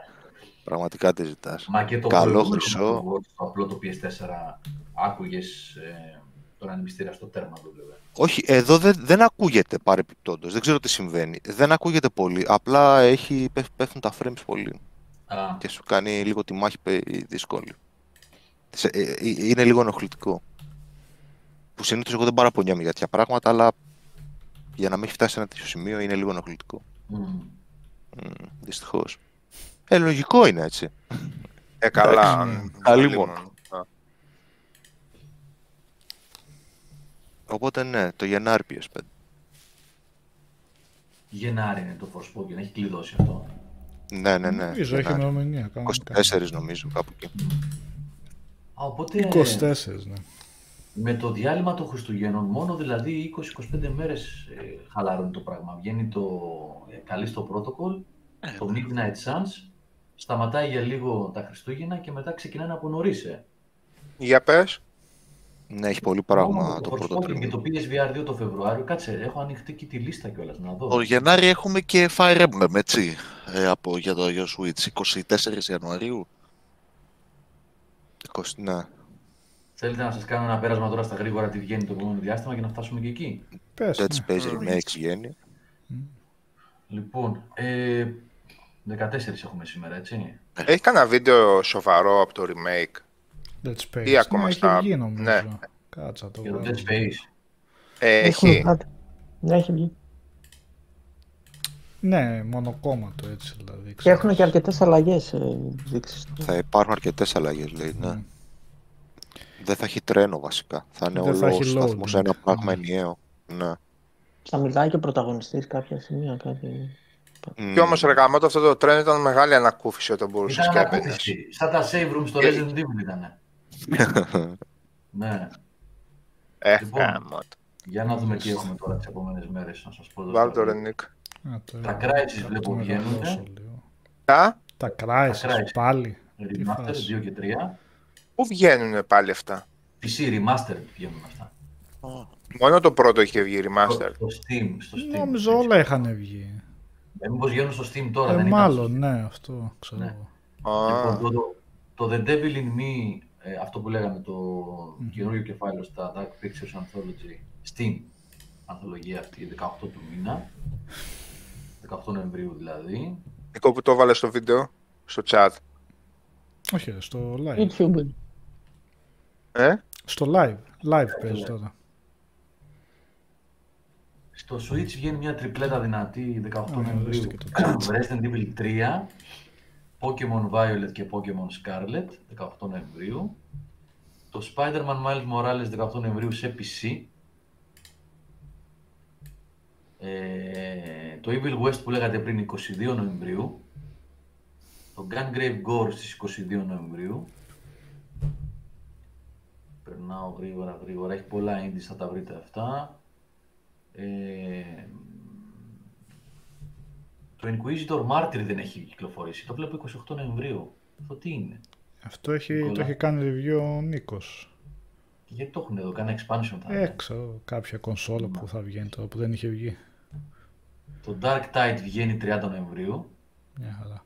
Πραγματικά τη ζητάς. Μα και το καλό χρυσό. Το απλό το πι ες φορ άκουγες ε, τον ανεμιστήρα στο τέρμα του, βέβαια. Όχι, εδώ δεν, δεν ακούγεται παρεπιπτόντως. Δεν ξέρω τι συμβαίνει. Δεν ακούγεται πολύ. Απλά έχει, πέφτουν τα frames πολύ. Α. Και σου κάνει λίγο τη μάχη δύσκολη. Είναι λίγο ενοχλητικό. Που συνήθως εγώ δεν παραπονιάμαι για τέτοια πράγματα, αλλά για να μην έχει φτάσει σε ένα τέτοιο σημείο είναι λίγο ενοχλητικό. Mm. Mm, δυστυχώς. Ε, λογικό είναι, έτσι. Ε, καλά. Καλή μόνο. Οπότε, ναι, το Γενάρη πι ες φάιβ. Γενάρη είναι το Forspoken, έχει κλειδώσει αυτό. Ναι, ναι, ναι. Νομίζω, έχει ημερομηνία. είκοσι τέσσερα νομίζω, κάπου εκεί. Α, οπότε... είκοσι τέσσερα, ναι. Με το διάλειμμα των Χριστουγέννων, μόνο δηλαδή είκοσι με είκοσι πέντε μέρες ε, χαλάρωνει το πράγμα. Βγαίνει το Callisto Protocol, το Midnight Suns. Σταματάει για λίγο τα Χριστούγεννα και μετά ξεκινάει να απονορίσε. Για πες. Ναι, έχει πολύ πράγμα το πρώτο τρίμηνο. Και το πι ες βι αρ δύο το Φεβρουάριο, κάτσε, έχω ανοιχτεί και τη λίστα κιόλας, να δω. Το Γενάρη έχουμε και Fire Emblem, έτσι, ε, από, για το Αγιο Switch, είκοσι τέσσερις Ιανουαρίου. είκοσι, ναι. Θέλετε να σας κάνω ένα πέρασμα τώρα στα γρήγορα τι βγαίνει το επόμενο διάστημα και να φτάσουμε και εκεί. Πες. Dead Space Remake βγαίνει. Λοιπόν, ε... δεκατέσσερα έχουμε σήμερα, έτσι. Έχει κανένα βίντεο σοβαρό από το remake. Dead Space. Ή ακόμα ναι, στα... έχει βγει νομίζω. Ναι. Κάτσα το. Για το Dead Space. Ε, έχει. Ναι, έχει βγει. Ναι, μονοκόμματο έτσι δηλαδή. Και έχουν και αρκετές αλλαγές. Δείξεις. Θα υπάρχουν αρκετές αλλαγές, λέει, ναι. Mm. Δεν θα έχει τρένο βασικά. Θα είναι όλο ο σταθμός ένα πράγμα ενιαίο. Ναι. Θα μιλάει και ο πρωταγωνιστής κάποια σημεία, κάτι... Mm. Κι όμως ρε γαμώτο, αυτό το τρένο ήταν μεγάλη ανακούφιση όταν μπορούσες και έπαιρνες. Σαν τα save room στο Resident Evil ήταν. Ναι. Ε, λοιπόν, για να δούμε τι έχουμε τώρα τις επόμενες μέρες, να σας πω. Βάλτε το Ρενίκ. Τα Crysis βλέπω βγαίνουν. Τα Crysis πάλι. Remastered δύο και τρία. Πού βγαίνουν πάλι αυτά? πι σι Remastered βγαίνουν αυτά. Μόνο το πρώτο είχε βγει Remastered. Στο Steam. Νομίζω όλα είχαν βγει. Μήπως βγαίνουν στο Steam τώρα? Μάλλον, ναι, αυτό ξέρω. Το The Devil in Me, ε, αυτό που λέγαμε, το mm. καινούριο κεφάλαιο στα Dark Pictures Anthology, στην ανθολογία αυτή, δεκαοκτώ του μήνα, δεκαοκτώ Νοεμβρίου δηλαδή. Νικό, που το βάλε στο βίντεο, στο chat. Όχι, στο live. YouTube. Ε? Στο live, live yeah, παίζει yeah. τώρα. Στο Switch βγαίνει μια τριπλέτα δυνατή, δεκαοκτώ Νοεμβρίου, Resident Evil τρία, Pokemon Violet και Pokemon Scarlet, δεκαοκτώ Νοεμβρίου. Το Spider-Man Miles Morales, δεκαοκτώ Νοεμβρίου σε πι σι. Ε, το Evil West που λέγατε πριν, είκοσι δύο Νοεμβρίου. Το Gungrave Gore στις είκοσι δύο Νοεμβρίου. Περνάω γρήγορα γρήγορα, έχει πολλά indies, θα τα βρείτε αυτά. Ε, Το Inquisitor Martyr δεν έχει κυκλοφορήσει. Το βλέπω είκοσι οκτώ Νοεμβρίου. Αυτό τι είναι? Αυτό έχει, το έχει κάνει review ο Νίκος. Και γιατί το έχουν εδώ, κάνει expansion θα είναι. Έξω, κάποια κονσόλα που θα βγαίνει τώρα, που δεν είχε βγει. Το Dark Tide βγαίνει τριάντα Νοεμβρίου. Μια χαρά.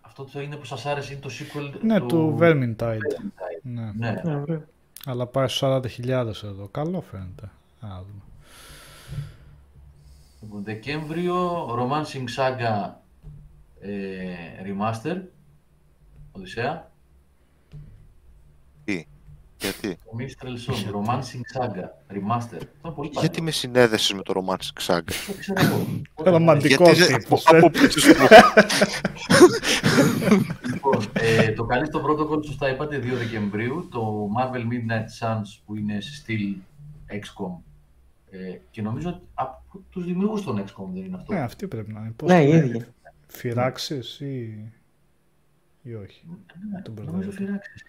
Αυτό το είναι που σας άρεσε, είναι το sequel. Ναι, το, το Vermintide. Ναι. Ναι. Ναι, ναι. Αλλά πάει στους σαράντα χιλιάδες εδώ. Καλό φαίνεται. Α, δούμε. Λοιπόν, Δεκέμβριο, Romancing Saga ε, Remaster, Οδυσσέα. Τι, γιατί? Το Mistral Song, Romancing Saga Remaster. Γιατί με συνέδεσες με το Romancing Saga? Δεν ξέρω εγώ. Ρομαντικό τύπος. Λοιπόν, το Callisto Protocol, σωστά είπατε, δύο Δεκεμβρίου. Το Marvel Midnight Suns που είναι στυλ εξ κομ. Ε, και νομίζω ότι από τους δημιουργούς των εξ κομ δεν είναι αυτό. Ναι, αυτή πρέπει να είναι. Πώς ναι, η Φυράξεις ή... ή όχι. Ναι, τον νομίζω Φυράξεις.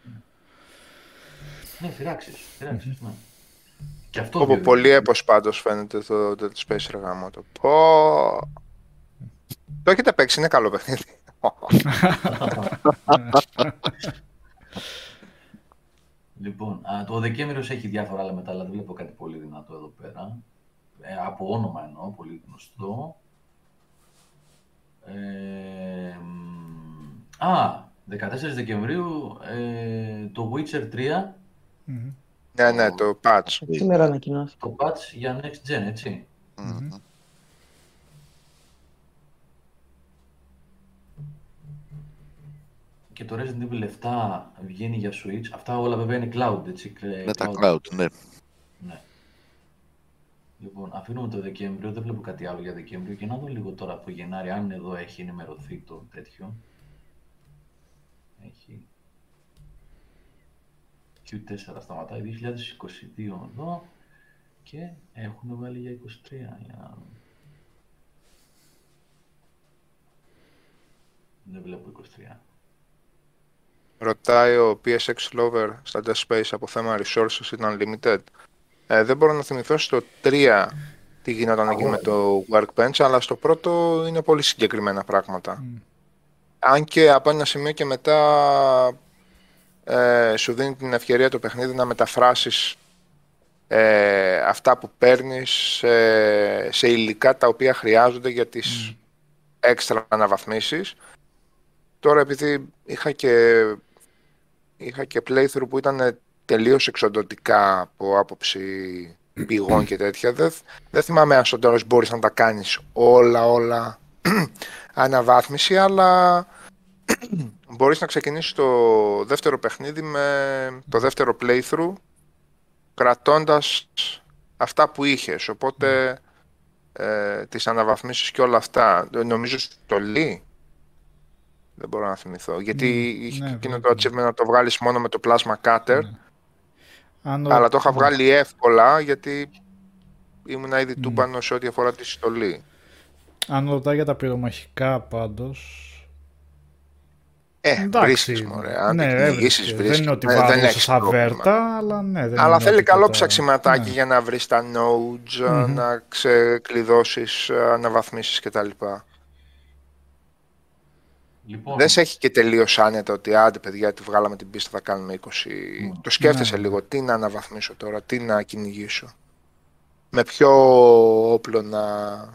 Ναι, Φυράξεις. Φυράξεις, ναι. Και αυτό Όπο, πολύ έπος πάντως φαίνεται το Dead Space εργαμό το. Πω... Το έχετε παίξει, είναι καλό παιχνίδι. Λοιπόν, το Δεκέμβριος έχει διάφορα άλλα μετά, αλλά δεν βλέπω κάτι πολύ δυνατό εδώ πέρα. Ε, από όνομα εννοώ, πολύ γνωστό. Ε, α, δεκατέσσερις Δεκεμβρίου, ε, το Witcher τρία. Mm-hmm. Ναι, ναι, το patch. Σήμερα ανακοινώθηκε. Το patch για Next Gen, έτσι. Mm-hmm. Και το Resident Evil επτά βγαίνει για Switch. Αυτά όλα βέβαια είναι cloud, έτσι. Ναι, τα cloud, ναι. Ναι. Λοιπόν, αφήνουμε το Δεκέμβριο, δεν βλέπω κάτι άλλο για Δεκέμβριο και να δω λίγο τώρα από Γενάρη, αν εδώ έχει ενημερωθεί το τέτοιο. Έχει. κιου τέσσερα σταματάει, δύο χιλιάδες είκοσι δύο εδώ και έχουν βάλει για είκοσι τρία. Για... Δεν βλέπω είκοσι τρία. Ρωτάει ο πι ες εξ Lover στα Dead Space από θέμα Resources ήταν Unlimited. Ε, δεν μπορώ να θυμηθώ στο τρία τι γινόταν εκεί με το Workbench, αλλά στο πρώτο είναι πολύ συγκεκριμένα πράγματα. Mm. Αν και από ένα σημείο και μετά ε, σου δίνει την ευκαιρία το παιχνίδι να μεταφράσεις ε, αυτά που παίρνεις ε, σε υλικά τα οποία χρειάζονται για τις mm. έξτρα αναβαθμίσεις. Τώρα επειδή είχα και, είχα και playthrough που ήταν τελείως εξοντωτικά από άποψη πηγών και τέτοια, δεν, δεν θυμάμαι αν στο τέλος μπορείς να τα κάνεις όλα όλα αναβάθμιση, αλλά μπορείς να ξεκινήσεις το δεύτερο παιχνίδι με το δεύτερο playthrough κρατώντας αυτά που είχες, οπότε ε, τις αναβαθμίσεις και όλα αυτά, νομίζω στο Λί. Δεν μπορώ να θυμηθώ. Γιατί mm, είχε ναι, εκείνο ναι. το achievement να το βγάλεις μόνο με το plasma cutter. Ναι. Αλλά αν... το είχα βγάλει εύκολα γιατί ήμουν ήδη mm. τούμπανο σε ό,τι αφορά τη συστολή. Αν ρωτάει για τα πυρομαχικά πάντως. Ε, βρίσκεις, μωρέ. Αν ναι, την κυνηγήσεις, βρίσκεις. Δεν είναι ότι βάζεις στα βέρτα, αλλά ναι. Δεν αλλά θέλει τίποτα... καλό ψαξιματάκι ναι. για να βρεις τα nodes, mm-hmm. να ξεκλειδώσεις, αναβαθμίσεις κτλ. Λοιπόν. Δεν σε έχει και τελείως άνετα ότι άντε παιδιά τη βγάλαμε την πίστα θα κάνουμε είκοσι. Mm. Το σκέφτεσαι ναι. λίγο, τι να αναβαθμίσω τώρα, τι να κυνηγήσω. Με ποιο όπλο να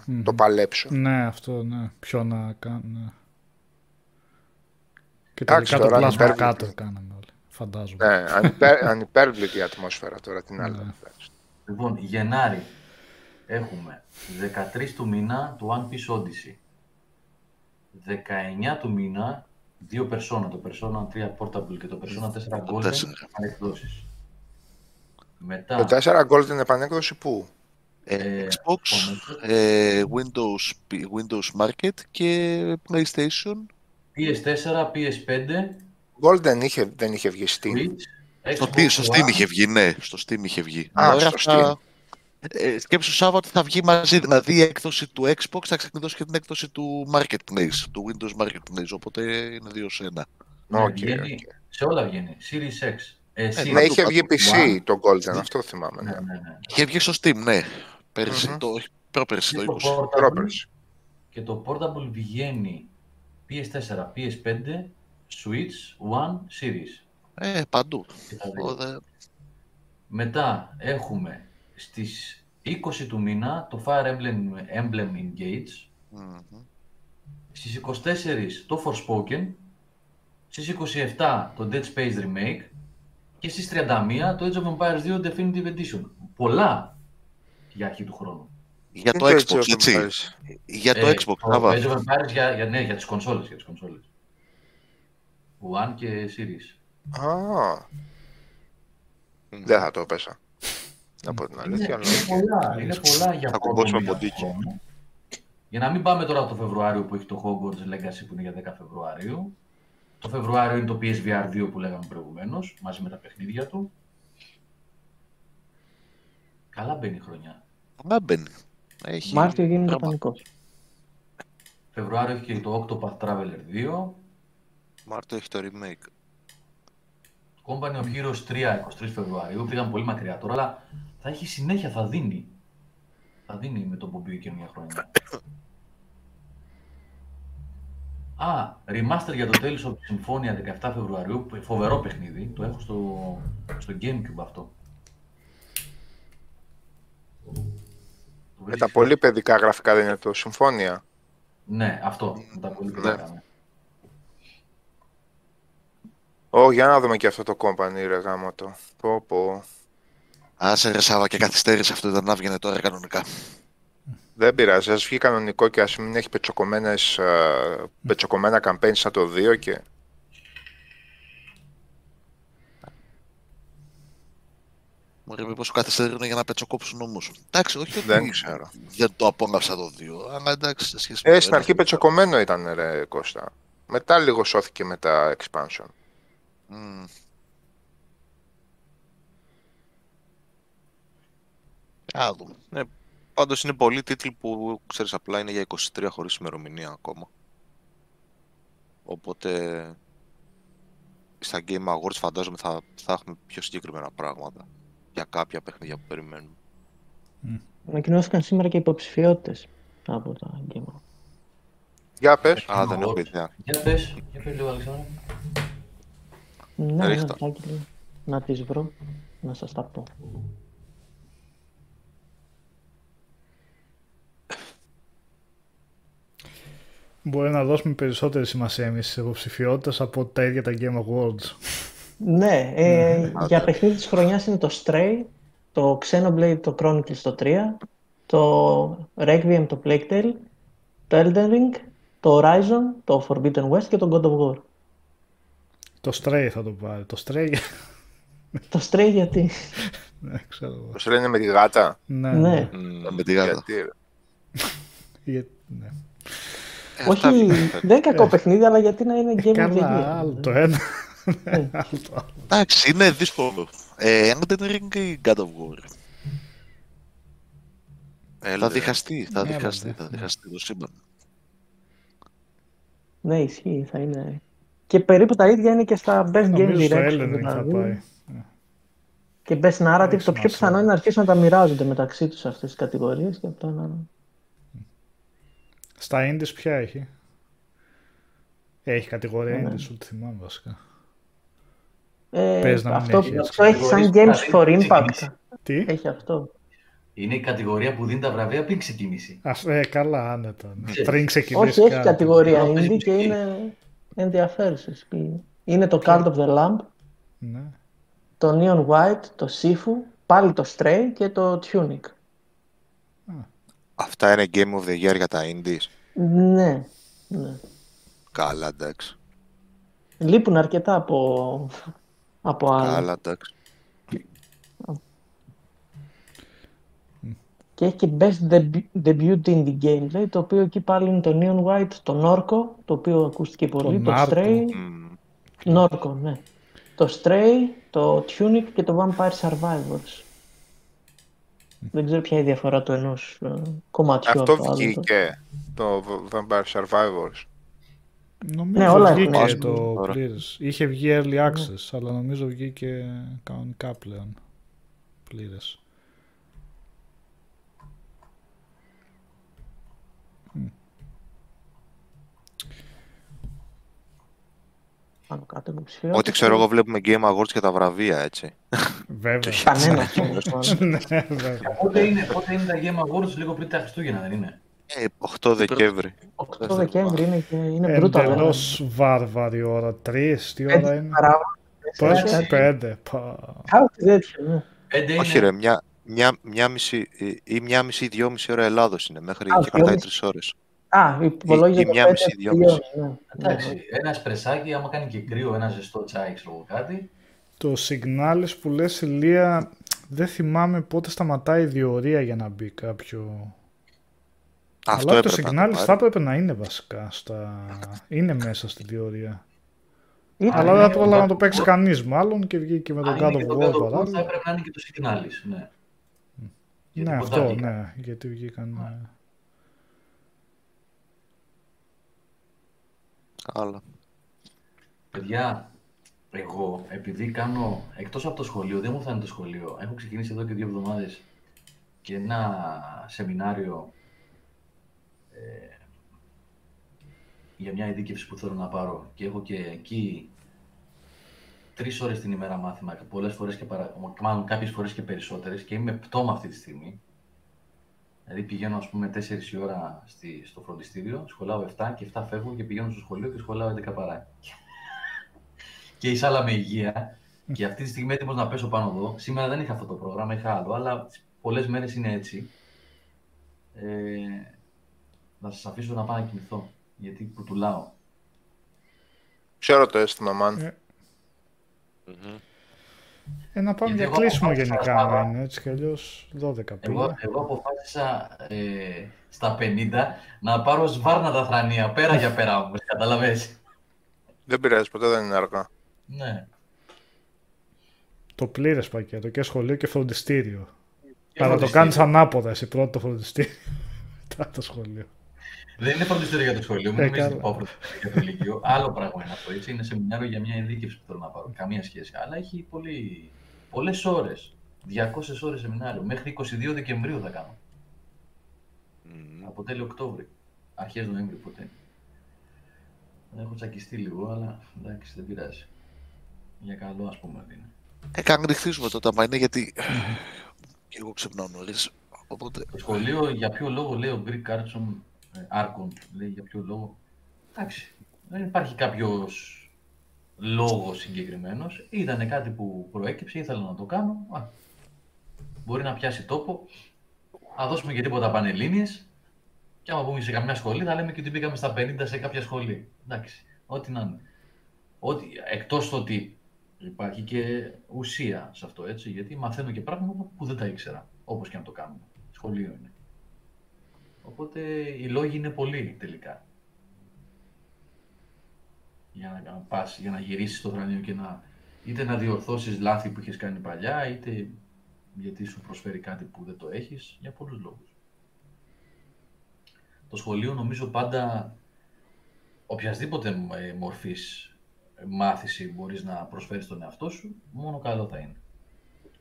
mm. το παλέψω. Ναι, αυτό ναι. Ποιο να κάνω. Ναι. Και τελικά το πλάσμα κάτω κάναμε όλοι, φαντάζομαι. Ναι, ανυπέρ, ανυπέρβλητη η ατμόσφαιρα τώρα, την άλλη. Ναι. Λοιπόν, Γενάρη έχουμε δεκατρείς του μήνα του One Piece Odyssey. δεκαεννιά του μήνα, δύο Persona, το Persona τρία Portable και το Persona τέσσερα Golden επανεκδόσεις. Μετά... Το τέσσερα Golden επανέκδοση πού? Ε, Xbox, ε, Windows, Windows Market και PlayStation. πι ες φορ, πι ες φάιβ. Golden είχε, δεν είχε βγει Steam. Στο, στο Steam είχε βγει, ναι. Στο Steam είχε βγει. Α, στο Steam. Ε, σκέψου Σάββα ότι θα βγει μαζί, δηλαδή η έκδοση του Xbox θα ξεκινήσει και την έκδοση του Marketplace, του Windows Marketplace, οπότε είναι δύο σε ένα. Okay, okay. Σε όλα βγαίνει, Series X. Ε, ε, ναι, είχε βγει πι σι το Golden, αυτό θυμάμαι. Ναι, ναι, ναι. Είχε βγει στο Steam, ναι. Πέρυσι mm-hmm. το, πρόπερσι το είκοσι. Και το Portable βγαίνει πι ες φορ, πι ες φάιβ, Switch, One, Series. Ε, παντού. Δε... Μετά έχουμε στις είκοσι του μήνα το Fire Emblem, Emblem Engage. Mm-hmm. Στις είκοσι τέσσερις το Forspoken. Στις είκοσι επτά το Dead Space Remake. Και στις τριάντα μία το Age of Empires δύο Definitive Edition. Πολλά για αρχή του χρόνου. Για το Xbox, έτσι. Για το Xbox, θα βάλω. Age of Empires για, ναι, για τις κονσόλες, για τις κονσόλες. One και Series. Α, δεν θα το έπαισα. Από την αλήθεια. Είναι πολλά για κόσμο. Για να μην πάμε τώρα το Φεβρουάριο που έχει το Hogwarts Legacy που είναι για δέκα Φεβρουαρίου. Το Φεβρουάριο είναι το πι ες βι αρ δύο που λέγαμε προηγουμένως, μαζί με τα παιχνίδια του. Καλά μπαίνει η χρονιά. Καλά μπαίνει. Έχει... Μάρτιο γίνεται πανικός. Φεβρουάριο έχει και το Octopath Traveler δύο. Μάρτιο έχει το remake. Company of Heroes τρία, είκοσι τρεις Φεβρουαρίου. Πήγαν πολύ μακριά τώρα, αλλά θα έχει συνέχεια, θα δίνει. Θα δίνει με το πομπίο και μια χρονιά. Α, remaster για το Tales of Symphonia δεκαεπτά Φεβρουαρίου, φοβερό παιχνίδι, το έχω στο, στο Gamecube αυτό. Με τα πολύ παιδικά γραφικά δεν είναι το Symphonia. Ναι, αυτό, με τα πολύ παιδικά. Ναι. Ω, για να δούμε και αυτό το Company, ρε γάμο το. Πω, πω. Άσε ρε Σάβα και καθυστέρησε αυτό, ήταν να βγαινε τώρα κανονικά. Δεν πειράζει, ας βγει κανονικό και ας μην έχει πετσοκομμένα campaigns σαν το δύο και... Μωρέ, μήπως καθυστερούν για να πετσοκόψουν όμως. Εντάξει, όχι ότι δεν, ξέρω. δεν το απόλαυσα το δύο, αλλά εντάξει, σε σχέση με... Ε, στην αρχή πετσοκομμένο ήταν ρε Κώστα. Μετά λίγο σώθηκε με τα expansion. Mm. Άδου. Ναι. Πάντως είναι πολλοί τίτλοι που, ξέρεις, απλά είναι για είκοσι τρία χωρίς ημερομηνία ακόμα. Οπότε... Στα Game Awards φαντάζομαι θα, θα έχουμε πιο συγκεκριμένα πράγματα για κάποια παιχνίδια που περιμένουμε. Mm. Ανακοινώθηκαν σήμερα και υποψηφιότητες από τα Game Awards. Για πες. Α, δεν έχω ιδέα. Για πες. Για πες λίγο, Αλεξάνδρα. Ναι, ρίχτα. Να τις βρω, να σας τα πω. Μπορεί να δώσουμε περισσότερη σημασία εμείς στις υποψηφιότητες από τα ίδια τα Game Awards. Ναι, ε, για παιχνίδι της χρονιάς είναι το Stray, το Xenoblade, το Chronicles το τρία, το Requiem, το Plague Tale, το Elden Ring, το Horizon, το Forbidden West και το God of War. Το Stray θα το πάρει. Το Stray, το Stray γιατί? Ναι, ξέρω. Το Stray είναι με τη γάτα. Ναι, ναι. Mm, με τη γάτα. Γιατί... ναι. Ε, όχι, δεν είναι κακό παιχνίδι, αλλά γιατί να είναι game of the year. Το ένα. Εντάξει, είναι δύσκολο. Elden Ring ή God of War. Έλα, διχαστεί, θα διχαστεί, θα διχαστεί το σύμπαν. Ναι, ισχύει, θα είναι. Και περίπου τα ίδια είναι και στα Best Game Direction. Στο Elden θα πάει. Και Best Narrative, το πιο πιθανό είναι να αρχίσουν να τα μοιράζονται μεταξύ τους αυτές τις κατηγορίες. Και αυτό να... Στα Indies ποια έχει? Έχει κατηγορία ναι. Indies, ούτε θυμάμαι βασικά. Ε, Πες να αυτό, μην έχει. Αυτό έχει σαν Games for Impact. Τι? Έχει αυτό. Είναι η κατηγορία που δίνει τα βραβεία πριν ξεκινήσει. Ε, καλά, άνετα. Πριν ξεκινήσει. Όχι, έχει κατηγορία Indie και είναι ενδιαφέρουσες. Είναι το Cult of the Lamb, ναι. Το Neon White, το Sifu, πάλι το Stray και το Tunic. Αυτά είναι Game of the Year για τα Indies. Ναι, ναι. Καλά, εντάξει. Λείπουν αρκετά από, από άλλα. Καλά, εντάξει. Και έχει και Best Debut in the Game, λέει, το οποίο εκεί πάλι είναι το Neon White, το Norco, το οποίο ακούστηκε πολύ, το, το Stray, mm. Norco, ναι. Το Stray, το Tunic και το Vampire Survivors. Mm. Δεν ξέρω ποια είναι η διαφορά του ενός ε, κομματιού. Αυτό βγήκε το Vampire Survivors. Νομίζω ναι, όλα βγήκε έχουν, το πλήρες. Είχε βγει Early Access, ναι. Αλλά νομίζω βγήκε κανονικά πλέον πλήρες. Ό,τι ξέρω εγώ βλέπουμε Game Awards και τα βραβεία, έτσι. Βέβαια. Κανένα. Πότε είναι τα Game Awards, λίγο πριν τα Χριστούγεννα, δεν είναι? οκτώ Δεκέμβρη. οκτώ Δεκέμβρη είναι πρώτα. Εντελώς βάρβαρη ώρα. τρεις, τι ώρα είναι? πέντε. Όχι ρε, μια μισή, δυο μισή ώρα Ελλάδος είναι, μέχρι και κρατάει τρεις ώρες. Α, υπολογίζει μια μισή, δυο μισή. Εντάξει, ένα σπρεσάκι, άμα κάνει και κρύο, ένα ζεστό τσάι, ξέρω κάτι. Το Signales που λες, Ηλία, δεν θυμάμαι πότε σταματάει η διορία για να μπει κάποιο... Αυτό αλλά το Signales θα έπρεπε να είναι βασικά, στα... είναι μέσα στη διορία. Αλλά δεν πρόλαβα να το παίξει κανείς μάλλον και βγήκε με τον God of War. Θα έπρεπε να είναι και το Signales, ναι. Ναι, αυτό, ναι, γιατί βγήκαν... Άλλα. Παιδιά, εγώ επειδή κάνω, εκτός από το σχολείο, δεν μου φτάνει το σχολείο, έχω ξεκινήσει εδώ και δύο εβδομάδες και ένα σεμινάριο ε, για μια ειδίκευση που θέλω να πάρω και έχω και εκεί τρεις ώρες την ημέρα μάθημα, πολλές φορές και παρα... μάλλον κάποιες φορές και περισσότερες και είμαι πτώμα αυτή τη στιγμή. Δηλαδή πηγαίνω ας πούμε τέσσερις η ώρα στη, στο φροντιστήριο, σχολάω εφτά και εφτά φεύγω και πηγαίνω στο σχολείο και σχολάω έντεκα παρά. Και εισάλα με υγεία και αυτή τη στιγμή έτοιμος να πέσω πάνω εδώ. Σήμερα δεν είχα αυτό το πρόγραμμα, είχα άλλο, αλλά πολλές μέρες είναι έτσι. Ε, να σας αφήσω να πάω να κοιμηθώ, γιατί κουτουλάω. Ξέρω το αίσθημα, μαν. Ε, να πάμε για κλείσιμο γενικά, αν είναι έτσι κι αλλιώς δώδεκα πήγα. Εγώ αποφάσισα ε, στα πενήντα να πάρω σβάρνα τα θρανία, πέρα για πέρα όμως, καταλαβαίνεις. Δεν πειράζει, ποτέ δεν είναι αργά. Ναι. Το πλήρες πακέτο και σχολείο και φροντιστήριο. Αλλά το κάνεις ανάποδα, εσύ πρώτο το φροντιστήριο, μετά το σχολείο. Δεν είναι φροντιστήριο για το σχολείο, μην νομίζεις ότι πάω φροντιστήριο για το λυκείο. Άλλο πράγμα είναι αυτό, έτσι. Είναι σεμινάριο για μια ειδίκευση που θέλω να πάρω. Καμία σχέση. Αλλά έχει πολύ... πολλές ώρες. διακόσιες ώρες σεμινάριο. Μέχρι είκοσι δύο Δεκεμβρίου θα κάνω. Mm. Από τέλειο Οκτώβρη. Αρχές Νοέμβρη ποτέ. Έχω τσακιστεί λίγο, αλλά εντάξει, δεν πειράζει. Για καλό, ας πούμε, είναι. Ε, καγνιχθήσουμε τότε, μα είναι γιατί. Και εγώ ξυπνάω νωρίς. Οπότε... Το σχολείο για ποιο λόγο λέει ο Greek Carson. Άρκον, λέει για ποιο λόγο. Εντάξει, δεν υπάρχει κάποιος λόγος συγκεκριμένος. Ήταν κάτι που προέκυψε, ήθελα να το κάνω. Α, μπορεί να πιάσει τόπο. Θα δώσουμε και τίποτα πανελλήνιες. Και άμα πούμε σε καμιά σχολή, θα λέμε και ότι μπήκαμε στα πενήντα σε κάποια σχολή. Εντάξει, ό,τι να είναι. Ό,τι, εκτός το ότι υπάρχει και ουσία σε αυτό, έτσι. Γιατί μαθαίνω και πράγματα που δεν τα ήξερα. Όπως και να το κάνουμε. Σχολείο είναι. Οπότε οι λόγοι είναι πολλοί τελικά. Για να πας, για να γυρίσεις το θρανείο και να είτε να διορθώσεις λάθη που έχεις κάνει παλιά, είτε γιατί σου προσφέρει κάτι που δεν το έχεις, για πολλούς λόγους. Το σχολείο νομίζω πάντα οποιασδήποτε μορφής μάθηση μπορείς να προσφέρεις στον εαυτό σου, μόνο καλό θα είναι.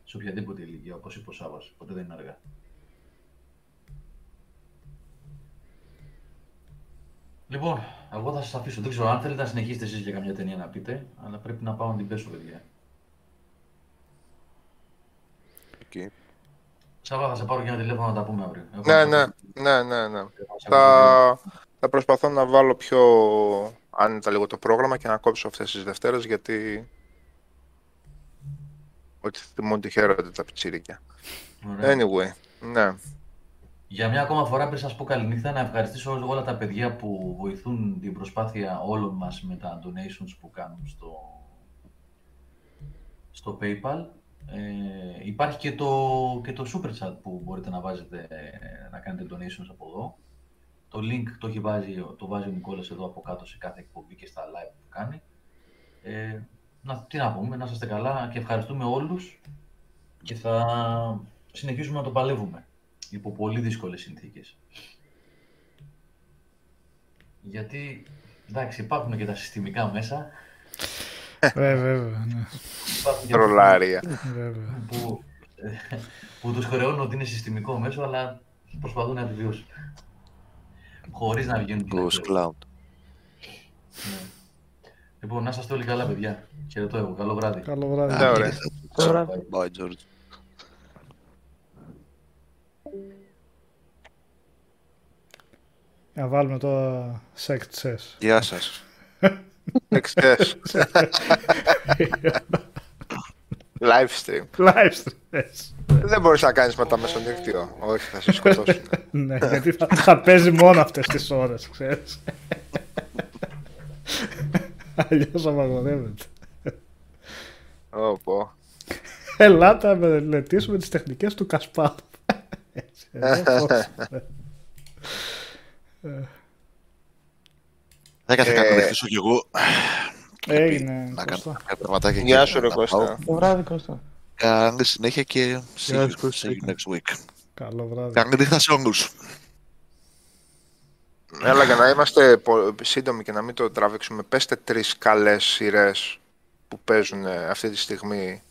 Σε οποιαδήποτε ηλικία, όπως είπε ο Σάββας, ποτέ δεν είναι αργά. Λοιπόν, εγώ θα σας αφήσω. Δεν ξέρω αν θέλετε να συνεχίσετε εσείς για καμιά ταινία να πείτε, αλλά πρέπει να πάω να την πέσω, παιδιά. Okay. Σάββα, θα σε πάρω και ένα τηλέφωνο να τα πούμε αύριο. Ναι, ναι, ναι, ναι, ναι. Θα... θα προσπαθώ να βάλω πιο άνετα λίγο το πρόγραμμα και να κόψω αυτές τις Δευτέρες, γιατί... ότι θυμούνται χαίρονται τα πιτσίρικια. Ωραία. Anyway, ναι. Για μια ακόμα φορά πριν σας πω καληνύχτα, να ευχαριστήσω όλα τα παιδιά που βοηθούν την προσπάθεια όλων μας με τα donations που κάνουν στο, στο PayPal. Ε, υπάρχει και το, και το Super Chat που μπορείτε να βάζετε, να κάνετε donations από εδώ. Το link το, έχει βάζει, το βάζει ο Νικόλας εδώ από κάτω σε κάθε εκπομπή και στα live που κάνει. Ε, να, τι να πούμε, να είστε καλά και ευχαριστούμε όλους και θα συνεχίσουμε να το παλεύουμε υπό πολύ δύσκολες συνθήκες. Γιατί, εντάξει, υπάρχουν και τα συστημικά μέσα. Βέβαια, βέβαια, ναι. Τρολάρια. Που, που τους χρεώνουν ότι είναι συστημικό μέσο, αλλά προσπαθούν να επιβιώσουν. Χωρίς να βγαίνουν τους cloud. Ναι. Λοιπόν, να είστε όλοι καλά, παιδιά. Χαιρετώ εγώ. Καλό βράδυ. Καλό βράδυ. Καλό βράδυ. Καλό βράδυ. Bye, George. Να βάλουμε τώρα σεξ. Γεια σας. Εξές. Live stream. Live stream. Δεν μπορείς να κάνεις μετά μεσονύχτιο. Όχι, θα σε σκοτώσουν. Ναι, γιατί θα, θα παίζει μόνο αυτές τις ώρες, ξέρεις. Αλλιώς απαγορεύεται. Ωπω. Ελάτε να μελετήσουμε τις τεχνικές του Κασπάρ. Δεν καθήκα να κονεχθήσω κι εγώ. Έγινε, να κάνω ματάκια. Γεια σου ρε Κώστα. Καλό βράδυ Κώστα. Καλή συνέχεια και see you next week. Καλό βράδυ. Καλή νύχτα σε όλους. Έλα, για να είμαστε σύντομοι και να μην το τραβήξουμε, πέστε τρεις καλές σειρές που παίζουν αυτή τη στιγμή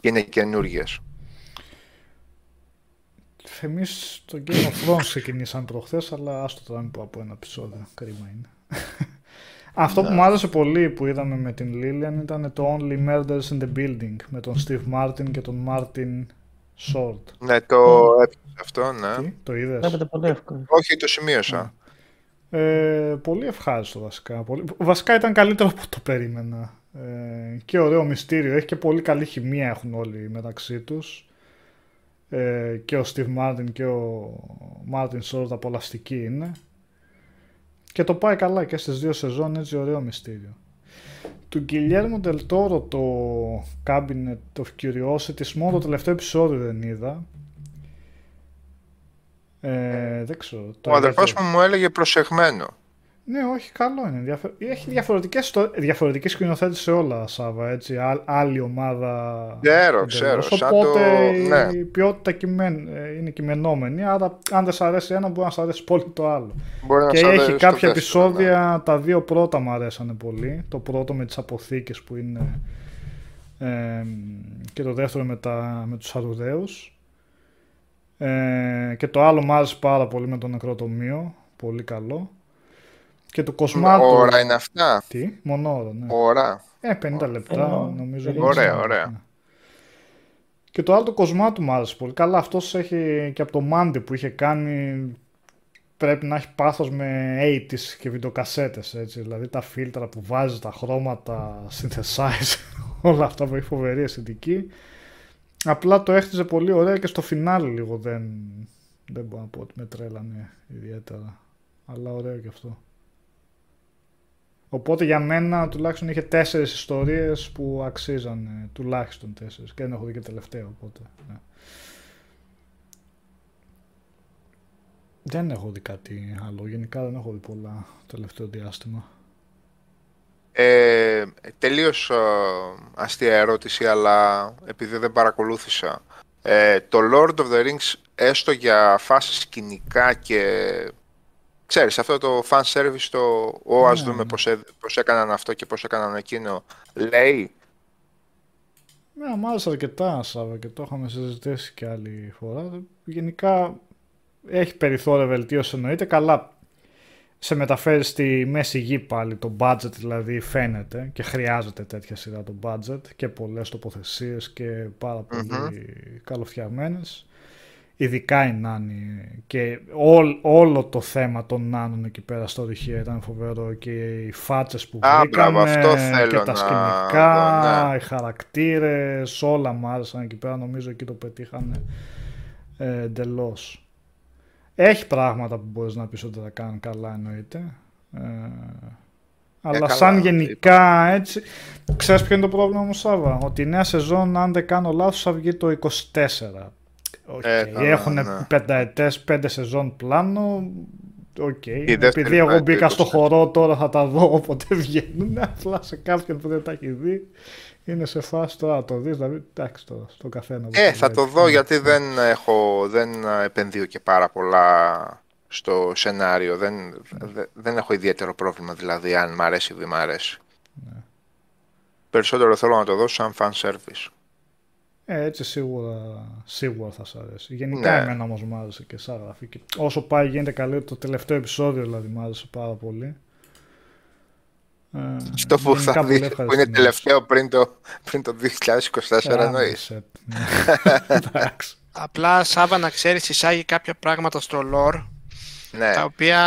και είναι καινούργιες. Εμείς το Game of Thrones ξεκινήσαμε προχθές, αλλά άστο τώρα μην πω από ένα επεισόδιο, κρίμα είναι. Αυτό που μου άρεσε πολύ που είδαμε με την Lillian ήταν το Only Murders in the Building με τον Steve Martin και τον Martin Short. Ναι, το έπαιξε αυτό, ναι. Τι, το είδες? Έπαιξε πολύ εύκολο. Όχι, το σημείωσα. Ε, πολύ ευχάριστο βασικά. Πολύ... Βασικά ήταν καλύτερο από το περίμενα. Ε, και ωραίο μυστήριο, έχει και πολύ καλή χημεία έχουν όλοι μεταξύ τους. Και ο Steve Martin και ο Martin Short απολαυστικοί είναι και το πάει καλά και στις δύο σεζόν, έτσι, ωραίο μυστήριο. Του Guillermo del Toro το Cabinet of Curiosities, μόνο το τελευταίο επεισόδιο δεν είδα. Ε, δεν ξέρω. Ο αδερφός μου μου έλεγε προσεγμένο. Ναι, όχι, καλό είναι. Διαφο... Έχει διαφορετικές... διαφορετική σκηνοθέτηση σε όλα, Σάββα, έτσι. Ά, άλλη ομάδα... Ξέρω, ξέρω. Οπότε το... ναι. Η ποιότητα κειμέν... είναι κειμενόμενη, άρα αν δεν σ' αρέσει ένα μπορεί να σ' αρέσει πολύ το άλλο. Μπορεί και να έχει κάποια τέστο, επεισόδια, ναι. Τα δύο πρώτα μου αρέσανε πολύ. Το πρώτο με τις αποθήκες που είναι ε, και το δεύτερο με, τα... με τους αρουραίους. Ε, και το άλλο μου άρεσε πάρα πολύ με το νεκροτομείο, πολύ καλό. Και του Κοσμάτου. Ώρα είναι αυτά. Τι, μονόωρο, ναι. Ώρα. Ε, πενήντα λεπτά νομίζω. Ωραία, ωραία. Και το άλλο του Κοσμάτου μου άρεσε πολύ. Καλά, αυτός έχει και από το Μάντι που είχε κάνει. Πρέπει να έχει πάθος με ογδόντα και βιντεοκασέτες, έτσι. Δηλαδή τα φίλτρα που βάζει, τα χρώματα, synthesize, όλα αυτά που έχει φοβερή αισθητική. Απλά το έχτιζε πολύ ωραία και στο φινάλι λίγο δεν. Δεν μπορώ να πω ότι με τρέλανε ιδιαίτερα. Αλλά ωραίο και αυτό. Οπότε για μένα τουλάχιστον είχε τέσσερις ιστορίες που αξίζαν, τουλάχιστον τέσσερις, και δεν έχω δει και τελευταίο, οπότε, ναι. Δεν έχω δει κάτι άλλο, γενικά δεν έχω δει πολλά τελευταίο διάστημα. Ε, τελείως αστεία ερώτηση, αλλά επειδή δεν παρακολούθησα, ε, το Lord of the Rings έστω για φάσεις σκηνικά και ξέρεις, αυτό το fan service, το «Ω, ας δούμε πώς, έ, πώς έκαναν αυτό και πώς έκαναν εκείνο», λέει. Ναι, μ' άρεσε αρκετά, Σάββα, και το είχαμε συζητήσει και άλλη φορά. Γενικά, έχει περιθώριο βελτίωση, εννοείται, καλά. Σε μεταφέρει στη μέση γη πάλι, το budget δηλαδή φαίνεται και χρειάζεται τέτοια σειρά το budget και πολλές τοποθεσίες και πάρα πολύ mm-hmm. καλοφτιαγμένες. Ειδικά οι νάνοι και ό, όλο το θέμα των νάνων εκεί πέρα στο ρηχείο ήταν φοβερό και οι φάτσες που ah, βρήκαμε αυτό θέλω και τα σκηνικά, να... οι χαρακτήρες, όλα μου άρεσαν εκεί πέρα, νομίζω εκεί το πετύχανε ε, εντελώς. Έχει πράγματα που μπορείς να πεις ότι τα κάνουν καλά, εννοείται. Ε, αλλά ε, καλά, σαν γενικά έτσι... Ξέρεις ποιο είναι το πρόβλημα μου, Σάββα? Ότι η νέα σεζόν, αν δεν κάνω λάθος, θα βγει το είκοσι τέσσερα. Okay. Ε, καλά, έχουν ναι. πενταετές, πέντε σεζόν πλάνο. Okay. Επειδή εγώ μπήκα στο χορό, τώρα θα τα δω όποτε βγαίνουν. Απλά σε κάποιον που δεν τα έχει δει, είναι σε φάση τώρα το δεις, δηλαδή, εντάξει, τώρα, στο καθένα. Ε, θα το δω, γιατί δεν, έχω, δεν επενδύω και πάρα πολλά στο σενάριο. Δεν, δε, δεν έχω ιδιαίτερο πρόβλημα, δηλαδή, αν μ' αρέσει ή δεν μ' αρέσει. Ναι. Περισσότερο θέλω να το δω σαν fan service. Ε, έτσι σίγουρα, σίγουρα θα σ' αρέσει. Γενικά ναι. εμένα όμως μ' άρεσε και σαν γραφή. Και όσο πάει γίνεται καλύτερο, το τελευταίο επεισόδιο δηλαδή μ' άρεσε πάρα πολύ. Στο που θα δει, που είναι τελευταίο πριν το, πριν το δύο χιλιάδες είκοσι τέσσερα εννοείς. Απλά, Σάββα, να ξέρεις, εισάγει κάποια πράγματα στο lore, ναι. τα οποία,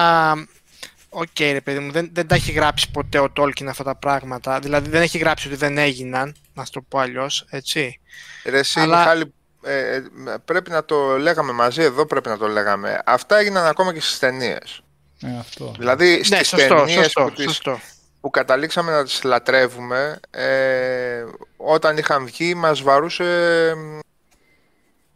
οκ okay, ρε παιδί μου, δεν, δεν τα έχει γράψει ποτέ ο Tolkien αυτά τα πράγματα, δηλαδή δεν έχει γράψει ότι δεν έγιναν, να σου το πω αλλιώς, έτσι. Ρε εσύ, αλλά... Μιχάλη, ε, πρέπει να το λέγαμε μαζί, εδώ πρέπει να το λέγαμε, αυτά έγιναν ακόμα και στις ταινίες. Ε, αυτό. Δηλαδή στις ναι, σωστό, ταινίες σωστό, που τις... σωστό. που καταλήξαμε να τις λατρεύουμε, ε, όταν είχαν βγει μας βαρούσε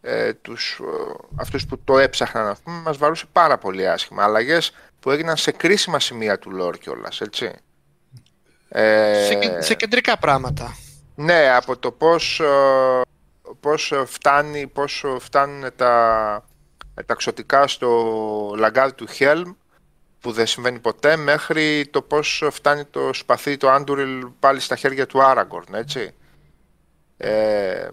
ε, τους, ε, αυτούς που το έψαχναν, ας πούμε, μας βαρούσε πάρα πολύ άσχημα. Αλλαγές που έγιναν σε κρίσιμα σημεία του lore κιόλας, έτσι. Ε, σε, σε κεντρικά πράγματα. Ναι, από το πώς, ε, πώς, φτάνει, πώς φτάνουν τα, τα ξωτικά στο λαγκάδι του Χέλμ, που δεν συμβαίνει ποτέ, μέχρι το πώς φτάνει το σπαθί, το Άντουριλ, πάλι στα χέρια του Άραγκορν, έτσι. Ε,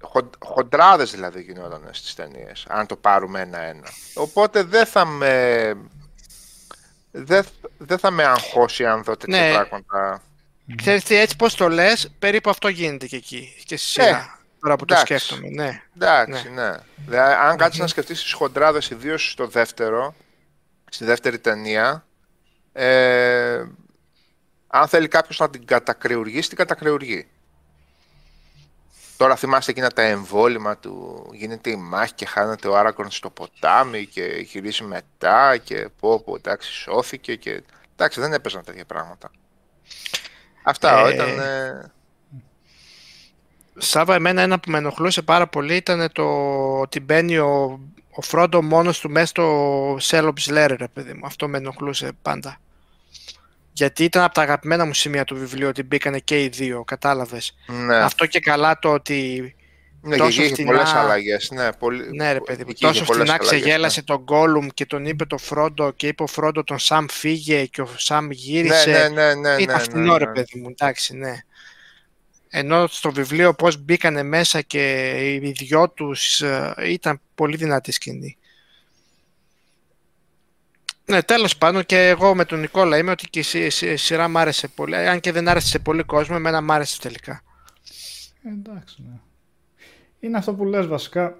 χον, χοντράδες δηλαδή γινόταν στις ταινίες, αν το πάρουμε ένα-ένα. Οπότε δεν θα με, δεν, δεν θα με αγχώσει αν δω τέτοια ναι. πράγματα. Ξέρεις τι, έτσι πώς το λες, περίπου αυτό γίνεται και εκεί, και στη σειρά. Ε. Τώρα που εντάξει. το σκέφτομαι, ναι. Εντάξει, ναι. ναι. Δηλαδή, αν κάτσεις να σκεφτείς τις χοντράδες, ιδίως στο δεύτερο, στη δεύτερη ταινία, ε, αν θέλει κάποιος να την κατακρεουργήσει, την κατακρεουργεί. Τώρα θυμάστε εκείνα τα εμβόλυμα του, γίνεται η μάχη και χάνεται ο Άραγκορν στο ποτάμι και γυρίζει μετά και πω πω, εντάξει, σώθηκε και... Εντάξει, δεν έπαιζαν τέτοια πράγματα. Αυτά ε, ήταν... Ε... Σάββα, εμένα ένα που με ενοχλούσε πάρα πολύ ήταν το ότι μπαίνει ο... Ο Φρόντο μόνος του μέσα στο Σέλομπς Λέρε, ρε παιδί μου. Αυτό με ενοχλούσε πάντα. Γιατί ήταν από τα αγαπημένα μου σημεία του βιβλίου, ότι μπήκανε και οι δύο, κατάλαβες. Ναι. Αυτό και καλά το ότι... Ναι, τόσο και φτηνά... πολλές αλλαγές, ναι. Πολύ... ναι ρε παιδί μου, τόσο φτηνά ξεγέλασε ναι. τον Γκόλουμ και τον είπε το Φρόντο και είπε ο Φρόντο τον Σαμ φύγε και ο Σαμ γύρισε. Ναι, ναι, ναι, ναι, ναι, ήταν φτηνό ναι, ναι, ναι. ρε παιδί μου, εντάξει, ναι. Ενώ στο βιβλίο πώς μπήκανε μέσα και οι δυο τους, ήταν πολύ δυνατή σκηνή. Ναι, τέλος πάντων, και εγώ με τον Νικόλα είμαι ότι και η σειρά μ' άρεσε πολύ. Αν και δεν άρεσε σε πολύ κόσμο, εμένα μ' άρεσε τελικά. Εντάξει, ναι. Είναι αυτό που λες βασικά.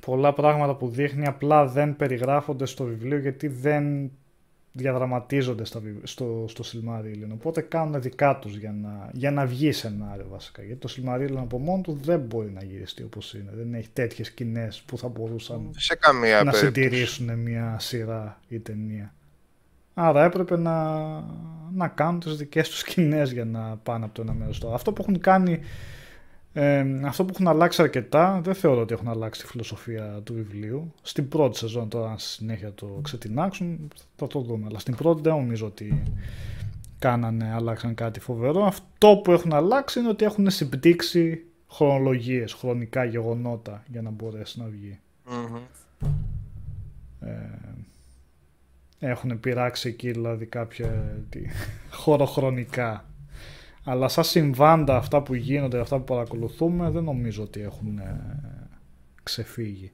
Πολλά πράγματα που δείχνει απλά δεν περιγράφονται στο βιβλίο γιατί δεν... διαδραματίζονται στα, στο, στο Σιλμαρίλιον. Οπότε κάνουν δικά τους για να, για να βγει σενάριο βασικά. Γιατί το Σιλμαρίλιον από μόνο του δεν μπορεί να γυριστεί όπως είναι. Δεν έχει τέτοιες σκηνές που θα μπορούσαν σε καμία να συντηρήσουν μια σειρά ή ταινία. Άρα έπρεπε να, να κάνουν τις δικές τους σκηνές για να πάνε από το ένα μέρος τώρα. Αυτό που έχουν κάνει, ε, αυτό που έχουν αλλάξει αρκετά, δεν θεωρώ ότι έχουν αλλάξει τη φιλοσοφία του βιβλίου. Στην πρώτη σεζόν, τώρα αν συνέχεια το ξετινάξουν, θα το δούμε. Αλλά στην πρώτη δεν νομίζω ότι κάνανε, αλλάξαν κάτι φοβερό. Αυτό που έχουν αλλάξει είναι ότι έχουν συμπτύξει χρονολογίες, χρονικά γεγονότα για να μπορέσει να βγει. Mm-hmm. Ε, έχουν πειράξει εκεί δηλαδή κάποια χωροχρονικά. Αλλά σαν συμβάντα αυτά που γίνονται, αυτά που παρακολουθούμε, δεν νομίζω ότι έχουν ξεφύγει.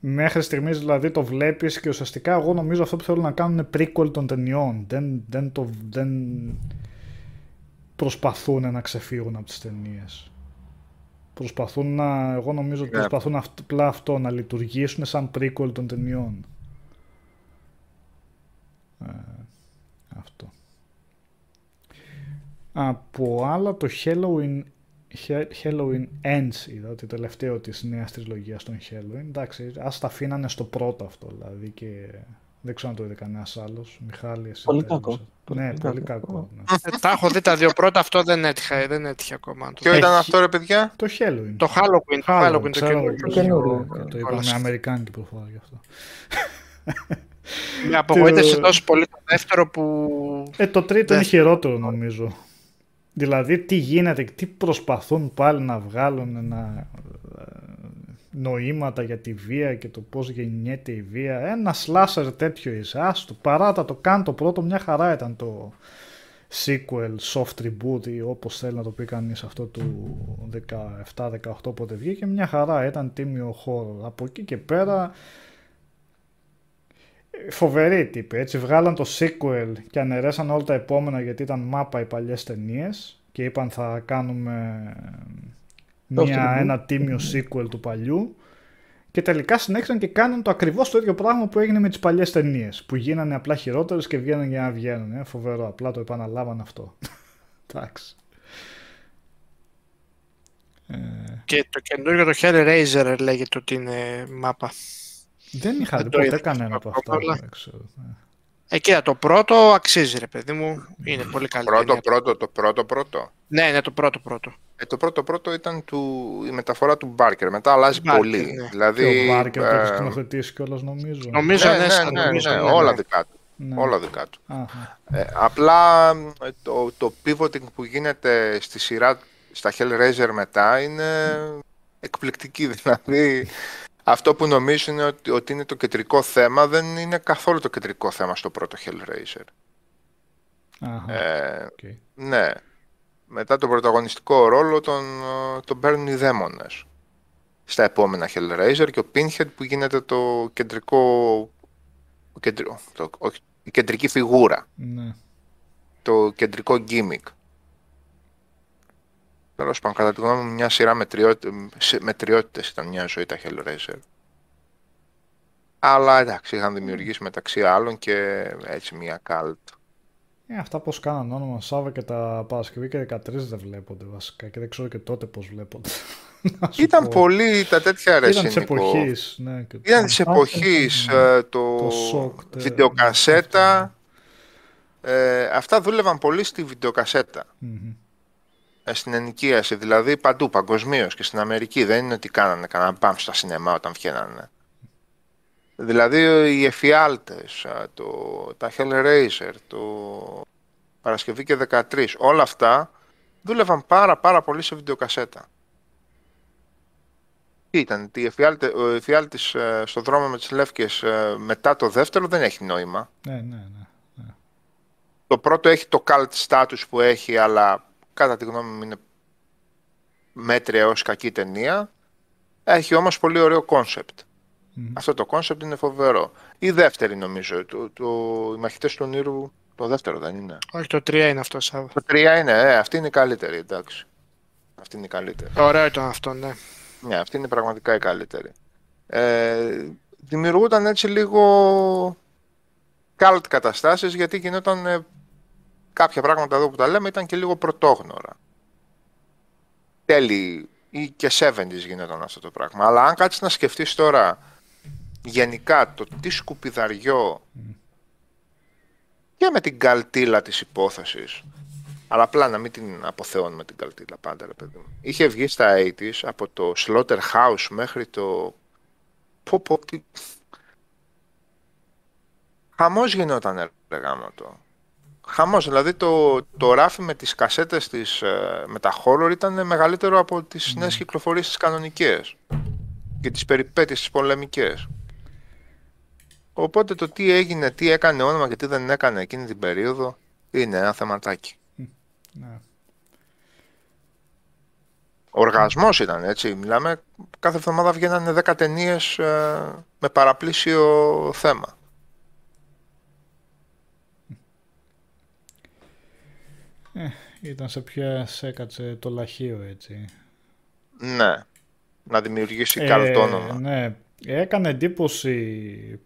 Μέχρι στιγμής δηλαδή το βλέπεις και ουσιαστικά εγώ νομίζω αυτό που θέλουν να κάνουν είναι prequel των ταινιών. Δεν, δεν, το, δεν προσπαθούν να ξεφύγουν από τις ταινίες. Προσπαθούν να, εγώ νομίζω ότι yeah. προσπαθούν απλά αυτό, να λειτουργήσουν σαν prequel των ταινιών. Ε, αυτό. Από άλλα το Halloween, Halloween Ends, είδα το τελευταίο της νέας τριλογίας των Halloween. Εντάξει, ας τα αφήνανε στο πρώτο αυτό δηλαδή και δεν ξέρω αν το είδε κανένας άλλος. Μιχάλη, εσύ. Πολύ κακό. Ναι, πολύ κακό. Τα έχω δει τα δύο πρώτα, αυτό δεν έτυχε, δεν έτυχε ακόμα. Ποιο ήταν αυτό ρε παιδιά? Το Halloween. Το Halloween, Halloween το καινούργιο. Το είπαμε αμερικάνικη προφορά γι' αυτό. Με απογοήτευσε τόσο πολύ το δεύτερο που... Ε, το τρίτο είναι χειρότερο νομίζω. Δηλαδή τι γίνεται, τι προσπαθούν πάλι να βγάλουν ένα... νοήματα για τη βία και το πώς γεννιέται η βία. Ένα slasher τέτοιο είσαι, άστο, παράτα το, καν το πρώτο, μια χαρά ήταν το sequel, soft reboot ή όπως θέλει να το πει κανείς αυτό του δεκαεπτά δεκαοκτώ πότε βγήκε, μια χαρά ήταν, τίμιο χώρο. Από εκεί και πέρα φοβερή τύπη, έτσι βγάλαν το sequel και αναιρέσαν όλα τα επόμενα γιατί ήταν μάπα οι παλιές ταινίες και είπαν θα κάνουμε μια, ένα τίμιο sequel του παλιού και τελικά συνέχισαν και κάνουν το ακριβώς το ίδιο πράγμα που έγινε με τις παλιές ταινίες που γίνανε απλά χειρότερες και βγαίνανε για να βγαίνουν. Ε, φοβερό, απλά το επαναλάβαν αυτό. Εντάξει. Και το καινούργιο το Hellraiser λέγεται ότι είναι μάπα. Δεν είχα δει ποτέ κανένα από αυτά. Εκεί το πρώτο αξίζει ρε παιδί μου, είναι πολύ καλύτερο. Πρώτο, πρώτο, το πρώτο, πρώτο. Ναι, είναι το πρώτο, πρώτο. Ε, το πρώτο, πρώτο ήταν του, η μεταφορά του Μπάρκερ, μετά αλλάζει Μπάρκερ, πολύ. Ναι. Δηλαδή, ο Μπάρκερ ε... το έχεις κοινοθετήσει κιόλας νομίζω. Νομίζω, ναι, ναι, ναι, ναι, νομίζω, ναι, ναι, ναι, ναι. όλα δικά του. Ναι. Όλα δικά του. Ε, απλά το, το pivoting που γίνεται στη σειρά, στα Hellraiser μετά είναι mm. εκπληκτική δηλαδή. Αυτό που νομίζουν είναι ότι, ότι είναι το κεντρικό θέμα, δεν είναι καθόλου το κεντρικό θέμα στο πρώτο Hellraiser. Αχα, ε, okay. Ναι. Μετά τον πρωταγωνιστικό ρόλο τον, τον παίρνουν οι δαίμονες στα επόμενα Hellraiser και ο Pinhead που γίνεται το κεντρικό, κεντρικό το, όχι, η κεντρική φιγούρα. Ναι. Το κεντρικό gimmick. Τέλος πάντων, κατά τη γνώμη μου, μια σειρά μετριότητες ήταν μια ζωή τα Hellraiser. Αλλά εντάξει, είχαν δημιουργήσει μεταξύ άλλων και έτσι μια cult. Ε, αυτά πως κάναν όνομα Σάββα και τα Παρασκευή και δεκατρείς δεν βλέπονται βασικά και δεν ξέρω και τότε πως βλέπονται. Ήταν πολύ τα τέτοια ρε Ήταν της εποχής. Ναι, και... Ήταν της εποχής ναι. το, το σοκ, τε... βιντεοκασέτα. Ε, αυτά δούλευαν πολύ στη βιντεοκασέτα. Mm-hmm. Στην ενοικίαση, δηλαδή παντού, παγκοσμίως και στην Αμερική. Δεν είναι ότι κάνανε κανένα μπαμ στα σινεμά όταν βγαίνανε. Δηλαδή οι εφιάλτες, το, τα Hellraiser, το Παρασκευή και δεκατρείς, όλα αυτά δούλευαν πάρα πάρα πολύ σε βιντεοκασέτα. Τι ήταν, τι εφιάλτε, ο εφιάλτης στο δρόμο με τις λεύκες μετά το δεύτερο δεν έχει νόημα. Ναι, ναι, ναι, ναι. Το πρώτο έχει το cult status που έχει, αλλά... κατά τη γνώμη μου είναι μέτρια ως κακή ταινία. Έχει όμως πολύ ωραίο κόνσεπτ. Mm-hmm. Αυτό το κόνσεπτ είναι φοβερό. Η δεύτερη νομίζω, το, το, οι μαχητές του ονείρου, το δεύτερο δεν είναι? Όχι, το τρία είναι αυτό Σάββα. Το τρία είναι, ε, αυτή είναι η καλύτερη, εντάξει. Αυτή είναι η καλύτερη. Ωραίο ήταν αυτό, ναι. Ναι, αυτή είναι πραγματικά η καλύτερη. Ε, δημιουργούνταν έτσι λίγο cult καταστάσεις γιατί γινόταν... Ε, κάποια πράγματα εδώ που τα λέμε ήταν και λίγο πρωτόγνωρα. Τέλει ή και εβδομήντα γινόταν αυτό το πράγμα. Αλλά αν κάτσεις να σκεφτείς τώρα γενικά το τι σκουπιδαριό και με την καλτήλα της υπόθεσης, αλλά απλά να μην την αποθεώνουμε την καλτήλα πάντα ρε παιδί μου. Είχε βγει στα ογδόντα από το Slaughterhouse μέχρι το... Πω πω τι... Χαμός γινόταν ρε γάμο το. Χαμός, δηλαδή το, το ράφι με τις κασέτες της, με τα horror ήταν μεγαλύτερο από τις νέες κυκλοφορίες τις κανονικές και τις περιπέτειες τις πολεμικές. Οπότε το τι έγινε, τι έκανε όνομα και τι δεν έκανε εκείνη την περίοδο είναι ένα θεματάκι. Ναι. Οργασμός ήταν, έτσι, μιλάμε, κάθε εβδομάδα βγαίνανε δέκα ταινίες ε, με παραπλήσιο θέμα. Ε, ήταν σε ποια έκατσε το λαχείο, έτσι. Ναι, να δημιουργήσει ε, καλτόνομα. Ναι, έκανε εντύπωση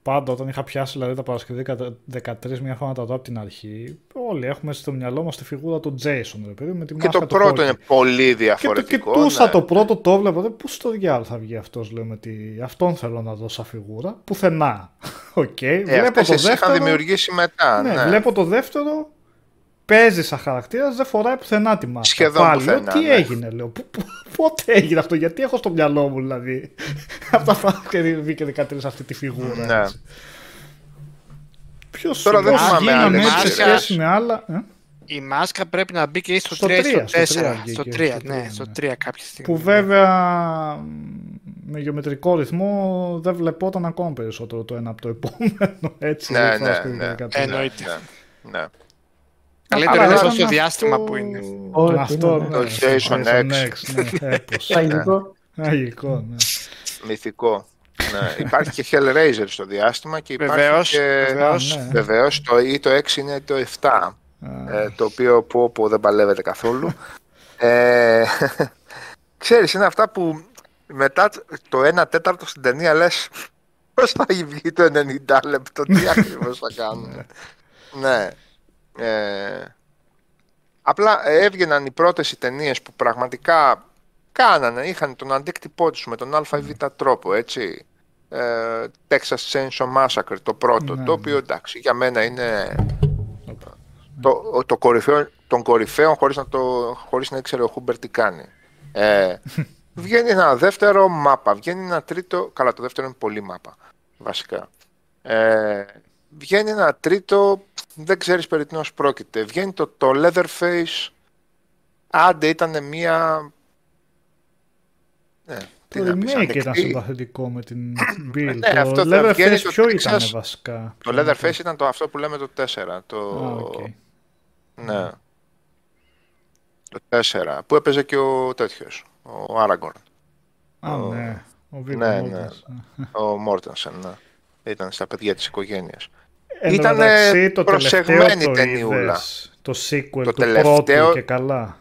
πάντα όταν είχα πιάσει δηλαδή, τα Παρασκευή δεκατρία μια φορά τα δω από την αρχή. Όλοι έχουμε στο μυαλό μας τη φιγούρα του Jason, ρε παιδί, με τη μάσκα. Και το πρώτο είναι πολύ διαφορετικό. Και κοιτούσα ναι. το πρώτο, το βλέπω. Πού το διάλογο θα βγει αυτός, λέω, με τη... αυτόν θέλω να δω σαν φιγούρα. Πουθενά. Οκ. Okay. Ε, βλέπω το δεύτερο. Είχαν δημιουργήσει μετά. Ναι, ναι. Βλέπω το δεύτερο. Παίζει σαν χαρακτήρα, δεν φοράει πουθενά τη μάσκα. Σχεδόν πάλι, πουθενά, τι ναι. έγινε, λέω. Πότε έγινε αυτό, γιατί έχω στο μυαλό μου, δηλαδή. Αυτά θα βγήκε δεκατρία αυτή τη φιγούρα. Ναι. Ποιος τώρα δεν θυμάμαι άλλη σχέση με άλλα. Ε? Η μάσκα πρέπει να μπει και στο, στο τρία ή στο τέσσερα. Στο τρία, στο τρία, ναι, στο τρία, ναι, στο τρία κάποια στιγμή. Που βέβαια με γεωμετρικό ρυθμό δεν βλεπόταν ακόμα περισσότερο το ένα από το επόμενο. Έτσι, ναι, ναι, ναι, ναι. Εννοείται. Ναι, ναι. Καλύτερο είναι αυτό το διάστημα που είναι. Αυτό το Jason X. Αγγλικό. Μυθικό. Ναι. Υπάρχει και Hellraiser στο διάστημα και υπάρχει βεβαίως, και βεβαίως. Βεβαίως, το, ή το έξι είναι το επτά ε, το οποίο που, που δεν παλεύεται καθόλου. ε, ξέρεις, είναι αυτά που μετά το ένα τέταρτο στην ταινία λες πώς θα βγει το ενενήντα λεπτό, τι ακριβώς θα κάνουμε. Ναι. Ε, απλά έβγαιναν οι πρώτες οι ταινίες που πραγματικά κάνανε, είχαν τον αντίκτυπό τους με τον ΑΒ τρόπο, έτσι. Ε, Texas Chainsaw Massacre, το πρώτο, ναι, το οποίο ναι. εντάξει, για μένα είναι το, το κορυφαίο, τον κορυφαίο χωρίς να, το, χωρίς να ήξερε ο Χούμπερ τι κάνει. Ε, βγαίνει ένα δεύτερο μάπα, βγαίνει ένα τρίτο, καλά το δεύτερο είναι πολύ μάπα, βασικά. Ε, βγαίνει ένα τρίτο, δεν ξέρεις περί τίνος πρόκειται. Βγαίνει το, το Leatherface, άντε ήταν μία... Ναι, το remake ήταν συμπαθητικό με την build. Ναι, το Leatherface ποιο το ήταν βασικά. Το Leatherface ήταν το αυτό που λέμε το τέσσερα. Το... Ah, okay. Ναι. Mm. Το τέσσερα. Που έπαιζε και ο τέτοιος. Ο Aragorn. Α, ah, ο... ναι. Ο Viggo ναι, ναι. Ο Mortensen, ναι. Ήταν στα παιδιά της οικογένειας. Ε, ήταν προσεγμένη το ταινιούλα. Είδες, το sequel το του τελευταίο... πρώτου και καλά.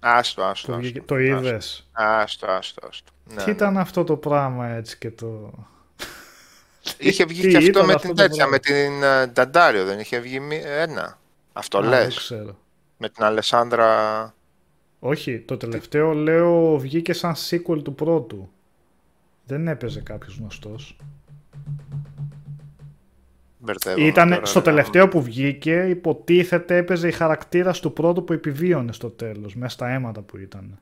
Άστο, άστο, άστο. Το, το είδες. Άστο, άστο, άστο. Ναι, τι ήταν ναι. αυτό το πράγμα έτσι και το... Είχε βγει και αυτό με αυτό την τέτοια, με την Νταντάριο, δεν είχε βγει ένα. Αυτό α, λες. Ξέρω. Με την Αλεσάνδρα... Όχι, το τελευταίο τι... λέω βγήκε σαν sequel του πρώτου. Δεν έπαιζε κάποιος γνωστός. Ήταν τώρα, στο τελευταίο ναι. που βγήκε, υποτίθεται έπαιζε η χαρακτήρας του πρώτου που επιβίωνε στο τέλος, μέσα στα αίματα που ήταν.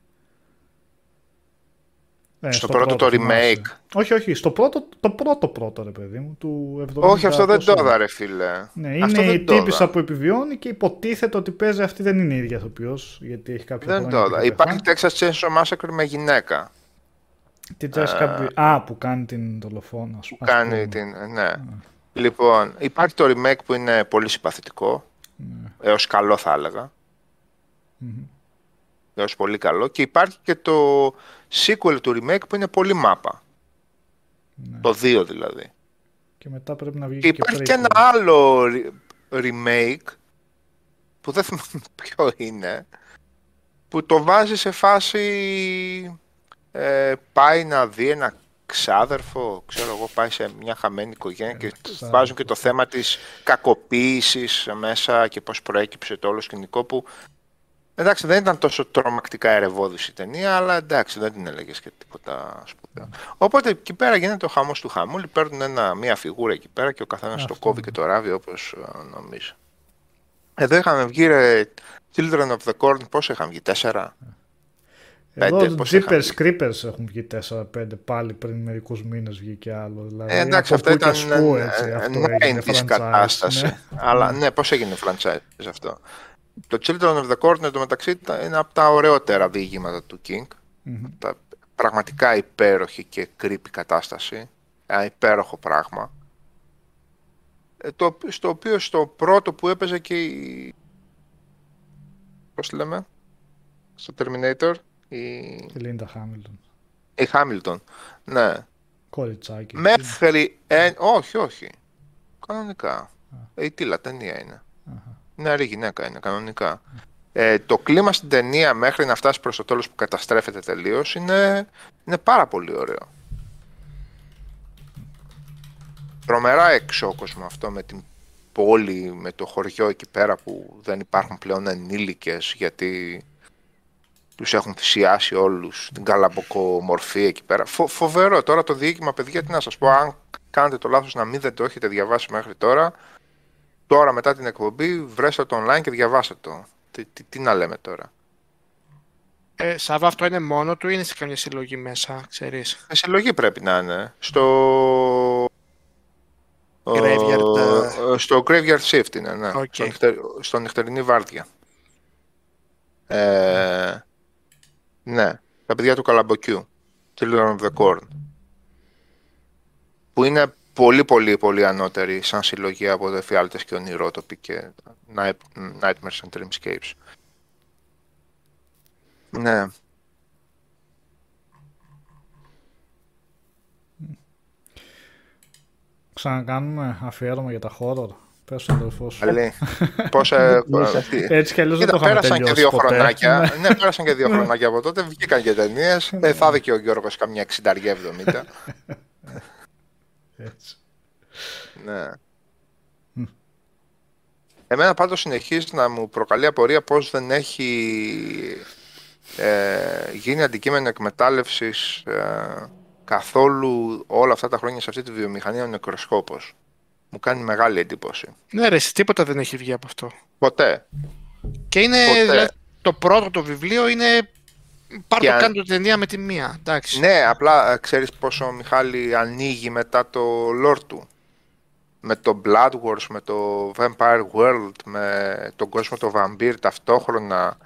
Στο, ε, στο πρώτο, πρώτο το remake. Όχι, όχι, στο πρώτο, το πρώτο πρώτο ρε παιδί μου, του εβδομήντα. Όχι, αυτό δεν το δα ρε φίλε. Ναι, είναι αυτό η τύπισσα που επιβιώνει και υποτίθεται ότι παίζει αυτή δεν είναι η ίδια ηθοποιός, γιατί έχει κάποια δεν το δα. Υπάρχει Texas Chainsaw Massacre με γυναίκα. Τι uh, κάποι... Α, που κάνει την δολοφόνα. Που κάνει την, ναι. Λοιπόν, υπάρχει το remake που είναι πολύ συμπαθητικό, ναι. έως καλό θα έλεγα, mm-hmm. έως πολύ καλό, και υπάρχει και το sequel του remake που είναι πολύ μάπα, ναι. το δύο δηλαδή. Και μετά πρέπει να βγει και, και υπάρχει και ένα άλλο remake, που δεν θυμάμαι ποιο είναι, που το βάζει σε φάση ε, πάει να δει ένα ξάδερφο, ξέρω εγώ, πάει σε μια χαμένη οικογένεια και ξάδερφο. Βάζουν και το θέμα της κακοποίησης μέσα και πώς προέκυψε το όλο σκηνικό που εντάξει δεν ήταν τόσο τρομακτικά ερευόδηση η ταινία, αλλά εντάξει δεν την έλεγες και τίποτα σπουδαίο. Mm. Οπότε εκεί πέρα γίνεται ο χαμός του χαμούλη, παίρνουν ένα, μια φιγούρα εκεί πέρα και ο καθένας αυτό. Το κόβει και το ράβει όπως νομίζει. Εδώ είχαμε βγει ρε, Children of the Corn, πόσο είχαμε βγει, τέσσερα. Εδώ Jeepers Creepers έχουν βγει τέσσερα πέντε πάλι πριν μερικούς μήνες βγήκε άλλο. Δηλαδή, ε, εντάξει, αυτό ήταν main της κατάσταση. Ναι. Αλλά ναι, πώς έγινε franchise αυτό. Το Children of the Corn εντωμεταξύ είναι από τα ωραιότερα διηγήματα του King. Mm-hmm. Τα πραγματικά υπέροχη και creepy κατάσταση. Ένα υπέροχο πράγμα. το, στο οποίο στο πρώτο που έπαιζε και η... πώς λέμε, στο Terminator, η... Λίντα Χάμιλτον. Η Χάμιλτον, ναι. Κοριτσάκι. Μέχρι... Ε, όχι, όχι. Κανονικά. Ah. Η Τίλα ταινία είναι. Uh-huh. Νεαρή γυναίκα είναι, κανονικά. Uh-huh. Ε, το κλίμα στην ταινία μέχρι να φτάσει προς το τέλος που καταστρέφεται τελείως είναι, είναι πάρα πολύ ωραίο. Τρομερά εξόκοσμο αυτό με την πόλη, με το χωριό εκεί πέρα που δεν υπάρχουν πλέον ενήλικες γιατί τους έχουν θυσιάσει όλους, την καλαμποκομορφή εκεί πέρα. Φο, φοβερό τώρα το διοίκημα, παιδιά, τι να σας πω, αν κάνετε το λάθος να μην δεν το έχετε διαβάσει μέχρι τώρα, τώρα μετά την εκπομπή βρέστε το online και διαβάστε το. Τι, τι, τι να λέμε τώρα. Ε, Σάββα, αυτό είναι μόνο του ή είναι σε καμία συλλογή μέσα, ξέρεις? Ε, συλλογή πρέπει να είναι. Στο... Graveyard... Ε, στο Graveyard Shift είναι, ναι. Okay. Στο, νυχτερ... στο νυχτερινή βάρδια. Ε, ναι, τα παιδιά του Καλαμποκιού. Children of the Corn. Που είναι πολύ πολύ πολύ ανώτερη σαν συλλογή από το Εφιάλτες και Ονειρότοποι και Nightmares and Dreamscapes. Ναι. Ξανακάνουμε αφιέρωμα για τα horror. Πες στον αδελφό σου. Πόσα... Έτσι κι αλλιώς δεν το είχαμε τελειώσει ποτέ. Πέρασαν και δύο χρονάκια. Ναι, πέρασαν και δύο χρονάκια από τότε. Βγήκαν και ταινίες. Θα δει και ο Γιώργος καμιά εξήντα εβδομήντα. Έτσι. Ναι. Mm. Εμένα πάντως συνεχίζει να μου προκαλεί απορία πως δεν έχει ε, γίνει αντικείμενο εκμετάλλευσης ε, καθόλου όλα αυτά τα χρόνια σε αυτή τη βιομηχανία ο νεκροσκόπος. Μου κάνει μεγάλη εντύπωση. Ναι ρε, τίποτα δεν έχει βγει από αυτό. Ποτέ. Και είναι Ποτέ. Δηλαδή, το πρώτο το βιβλίο είναι... Πάρ' το αν... κάτω ταινία με τη μία, εντάξει. Ναι, απλά ξέρεις πόσο ο Μιχάλη ανοίγει μετά το lore του. Με το Blood Wars, με το Vampire World, με τον κόσμο το Vampire ταυτόχρονα.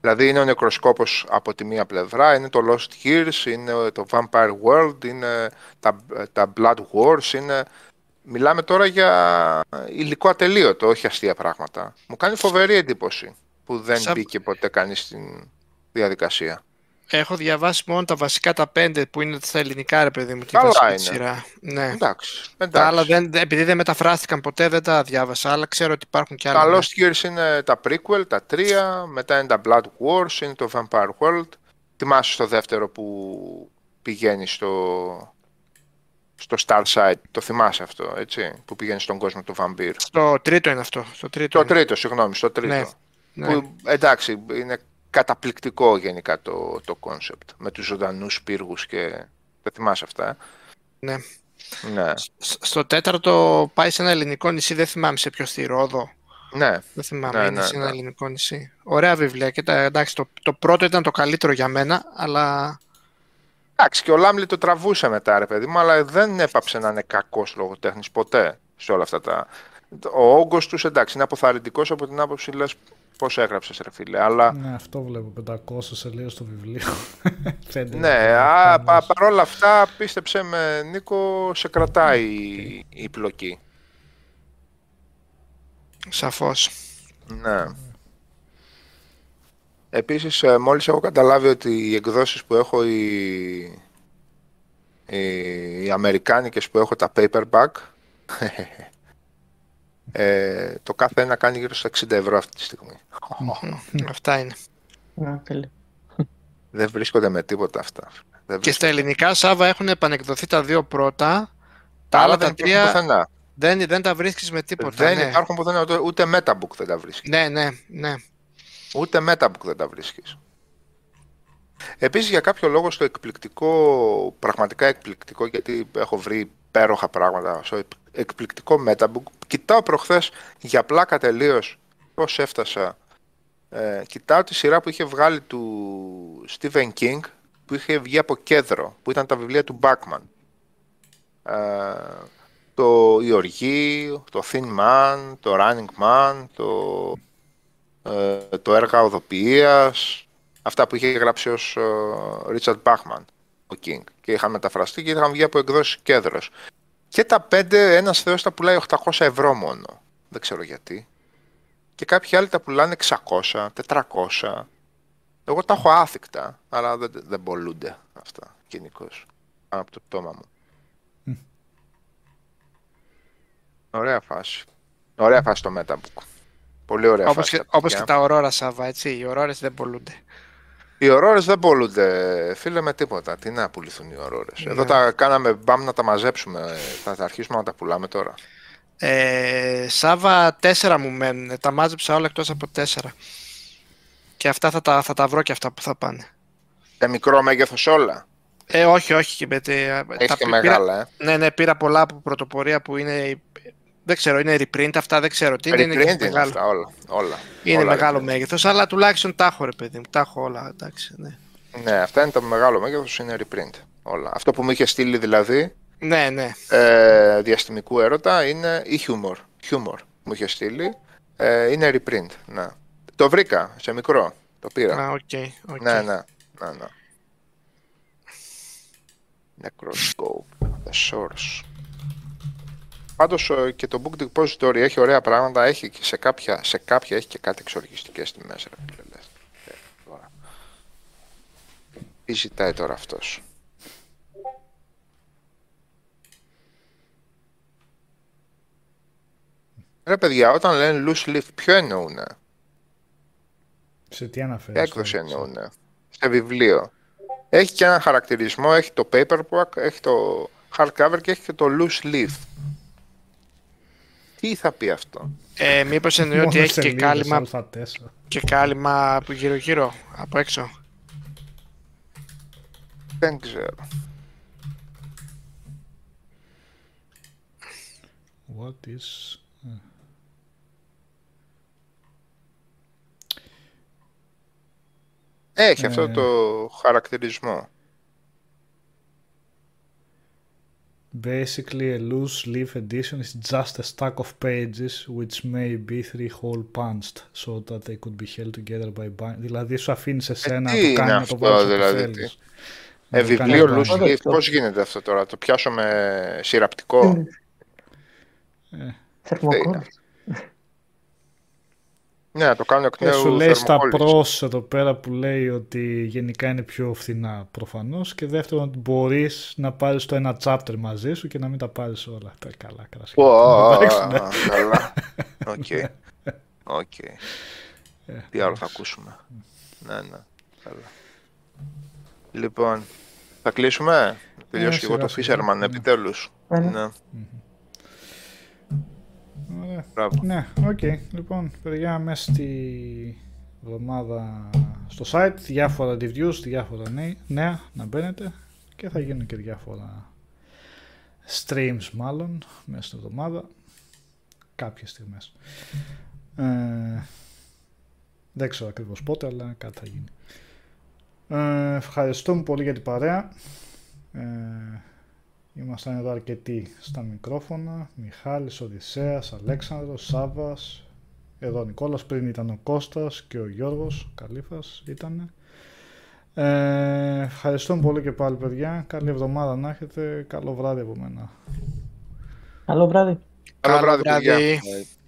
Δηλαδή είναι ο νεκροσκόπος από τη μία πλευρά, είναι το Lost Years, είναι το Vampire World, είναι τα, τα Blood Wars, είναι... Μιλάμε τώρα για υλικό ατελείωτο, όχι αστεία πράγματα. Μου κάνει φοβερή εντύπωση που δεν Σα... μπήκε ποτέ κανείς στην διαδικασία. Έχω διαβάσει μόνο τα βασικά τα πέντε που είναι στα ελληνικά, ρε παιδί μου. Καλά είναι. Σειρά. Ναι. Εντάξει, εντάξει. Τα άλλα δεν, επειδή δεν μεταφράστηκαν ποτέ δεν τα διάβασα, αλλά ξέρω ότι υπάρχουν και άλλα. Τα Lost Years είναι τα prequel, τα τρία, μετά είναι τα Blood Wars, είναι το Vampire World. Θυμάσαι στο δεύτερο που πηγαίνει στο, στο Starside, το θυμάσαι αυτό, έτσι, που πηγαίνει στον κόσμο του Vampire. Στο τρίτο είναι αυτό. Στο τρίτο, το τρίτο συγγνώμη, στο τρίτο. Ναι. Που, ναι. Εντάξει, είναι... Καταπληκτικό γενικά το κόνσεπτ, το με τους ζωντανούς πύργους και τα θυμάσαι αυτά. Ε? Ναι. ναι. Στο τέταρτο πάει σε ένα ελληνικό νησί, δεν θυμάμαι σε ποιο, στη Ρόδο. Ναι. Δεν θυμάμαι, ναι, είναι ναι, σε ένα ναι. ελληνικό νησί. Ωραία βιβλία και τα, εντάξει, το, το πρώτο ήταν το καλύτερο για μένα, αλλά... Εντάξει, και ο Λάμπλη το τραβούσε μετά ρε παιδί μου, αλλά δεν έπαψε να είναι κακός λογοτέχνης ποτέ σε όλα αυτά τα... Ο όγκος τους, εντάξει, είναι αποθαρρυντικός από την άποψη, λες, πώς έγραψες ρε φίλε, αλλά... Ναι, αυτό βλέπω, πεντακόσιες σελίδες στο βιβλίο. Ναι, α, πα, παρόλα αυτά, πίστεψε με Νίκο, σε κρατάει okay. η, η πλοκή. Σαφώς. Ναι. Επίσης, μόλις έχω καταλάβει ότι οι εκδόσεις που έχω, οι, οι, οι αμερικάνικες που έχω, τα paperback, Ε, το κάθε ένα κάνει γύρω στα εξήντα ευρώ αυτή τη στιγμή. Αυτά είναι. Δεν βρίσκονται με τίποτα αυτά. Δεν και στα ελληνικά, Σάββα, έχουν επανεκδοθεί τα δύο πρώτα. Τα άλλα τα τρία δεν, δεν τα βρίσκεις με τίποτα. Δεν ναι. υπάρχουν πουθενά, ούτε Metabook δεν τα βρίσκεις. Ναι, ναι, ναι. Ούτε Metabook δεν τα βρίσκεις. Επίσης, για κάποιο λόγο, στο εκπληκτικό, πραγματικά εκπληκτικό, γιατί έχω βρει υπέροχα πράγματα, στο εκπληκτικό Metabook, κοιτάω προχθές για πλάκα τελείως πώς έφτασα. Ε, κοιτάω τη σειρά που είχε βγάλει του Stephen King, που είχε βγει από Κέντρο, που ήταν τα βιβλία του Backman. Ε, το Η Οργή, το Thin Man, το Running Man, το, ε, το Έργα Οδοποιίας, αυτά που είχε γράψει ως Richard Bachman ο King και είχαν μεταφραστεί και είχαν βγει από εκδόσεις Κέντρος. Και τα πέντε ένας θεός τα πουλάει οκτακόσια ευρώ μόνο. Δεν ξέρω γιατί. Και κάποιοι άλλοι τα πουλάνε εξακόσια, τετρακόσια. Εγώ τα έχω άθικτα, αλλά δεν, δεν πολλούνται αυτά γενικώς. Πάνω από το πτώμα μου. Mm. Ωραία φάση. Ωραία φάση το MetaBook. Πολύ ωραία όπως φάση. Και, όπως και τα Aurora, Σάββα, έτσι. Οι Aurora δεν πολλούνται. Οι Aurora δεν πολλούνται, φίλε, με τίποτα. Τι να πουληθούν οι Aurora. Εδώ yeah. τα κάναμε μπαμ να τα μαζέψουμε. Θα τα αρχίσουμε να τα πουλάμε τώρα. Ε, Σάββα, τέσσερα μου μένουν. Τα μάζεψα όλα εκτός από τέσσερα. Και αυτά θα τα, θα τα βρω και αυτά που θα πάνε. Ε, μικρό μέγεθος όλα. Ε, όχι, όχι. Έχεις τα, και μεγάλα, ε. Ναι, ναι, πήρα πολλά από πρωτοπορία που είναι... Δεν ξέρω, είναι reprint αυτά, δεν ξέρω τι είναι. Είναι, είναι μεγάλο. Αυτά, όλα, όλα. Είναι όλα μεγάλο reprint. Μέγεθος, αλλά τουλάχιστον τα έχω, ρε παιδί μου. Τα έχω όλα, εντάξει, ναι. Ναι, αυτά είναι το μεγάλο μέγεθος, είναι reprint. Όλα. Αυτό που μου είχε στείλει δηλαδή... Ναι, ναι. Ε, διαστημικού έρωτα είναι η humor. Humor μου είχε στείλει. Ε, είναι reprint, ναι. Το βρήκα, σε μικρό. Το πήρα. Α, οκ, okay, okay. Ναι, ναι, ναι, ναι. Necroscope, the source. Πάντως και το Book Depository έχει ωραία πράγματα, έχει και σε κάποια, σε κάποια έχει και κάτι εξοργιστικές τιμές. Τι ζητάει τώρα αυτός. Ρε παιδιά, όταν λένε loose leaf, ποιο εννοούνε? Σε τι αναφέρεις? Έκδοση εννοούνε. Σε βιβλίο. Έχει και ένα χαρακτηρισμό, έχει το paperback, έχει το hardcover και έχει και το loose leaf. Τι θα πει αυτό? Ε, μήπως εννοεί ότι έχει και κάλυμα, και κάλυμα από γύρω-γύρω, από έξω. Δεν ξέρω. What is... Έχει ε... αυτό το χαρακτηρισμό. Basically, a loose leaf edition is just a stack of pages which may be three-hole punched so that they could be held together by bind. Δηλαδή, σου αφήνει εσένα ε, να το κάνει αυτό, να το βάλεις δηλαδή, που θέλεις. Ε, βιβλίο loose leaf, πώς γίνεται αυτό τώρα, το πιάσω με συρραπτικό. Ε. Θερμοκόλλη. Ναι, το κάνω εκ νέου. Σου λέει στα pros εδώ πέρα που λέει ότι γενικά είναι πιο φθηνά προφανώς, και δεύτερον ότι μπορείς να πάρεις το ένα chapter μαζί σου και να μην τα πάρεις όλα. Τα καλά, κρασιά. Καλά. Οκ. Τι άλλο θα ακούσουμε. Ναι, ναι. Λοιπόν, θα κλείσουμε. Τελειώσω και εγώ το Fisherman επιτέλους. Ναι. Μπράβο. Ναι, οκ. Okay. Λοιπόν, παιδιά, μέσα στη εβδομάδα στο site, διάφορα reviews, διάφορα νέα, να μπαίνετε, και θα γίνουν και διάφορα streams μάλλον, μέσα στη εβδομάδα, κάποιες στιγμές. Ε, δεν ξέρω ακριβώς πότε, αλλά κάτι θα γίνει. Ε, ευχαριστούμε πολύ για την παρέα. Ε, Ήμασταν εδώ αρκετοί στα μικρόφωνα, Μιχάλης, Οδυσσέας, Αλέξανδρος, Σάββας, εδώ ο Νικόλας, πριν ήταν ο Κώστας και ο Γιώργος, Καλήφας ήταν. Ε, ευχαριστούμε πολύ και πάλι, παιδιά, καλή εβδομάδα να έχετε, καλό βράδυ από μένα. Καλό βράδυ. Καλό βράδυ, παιδιά.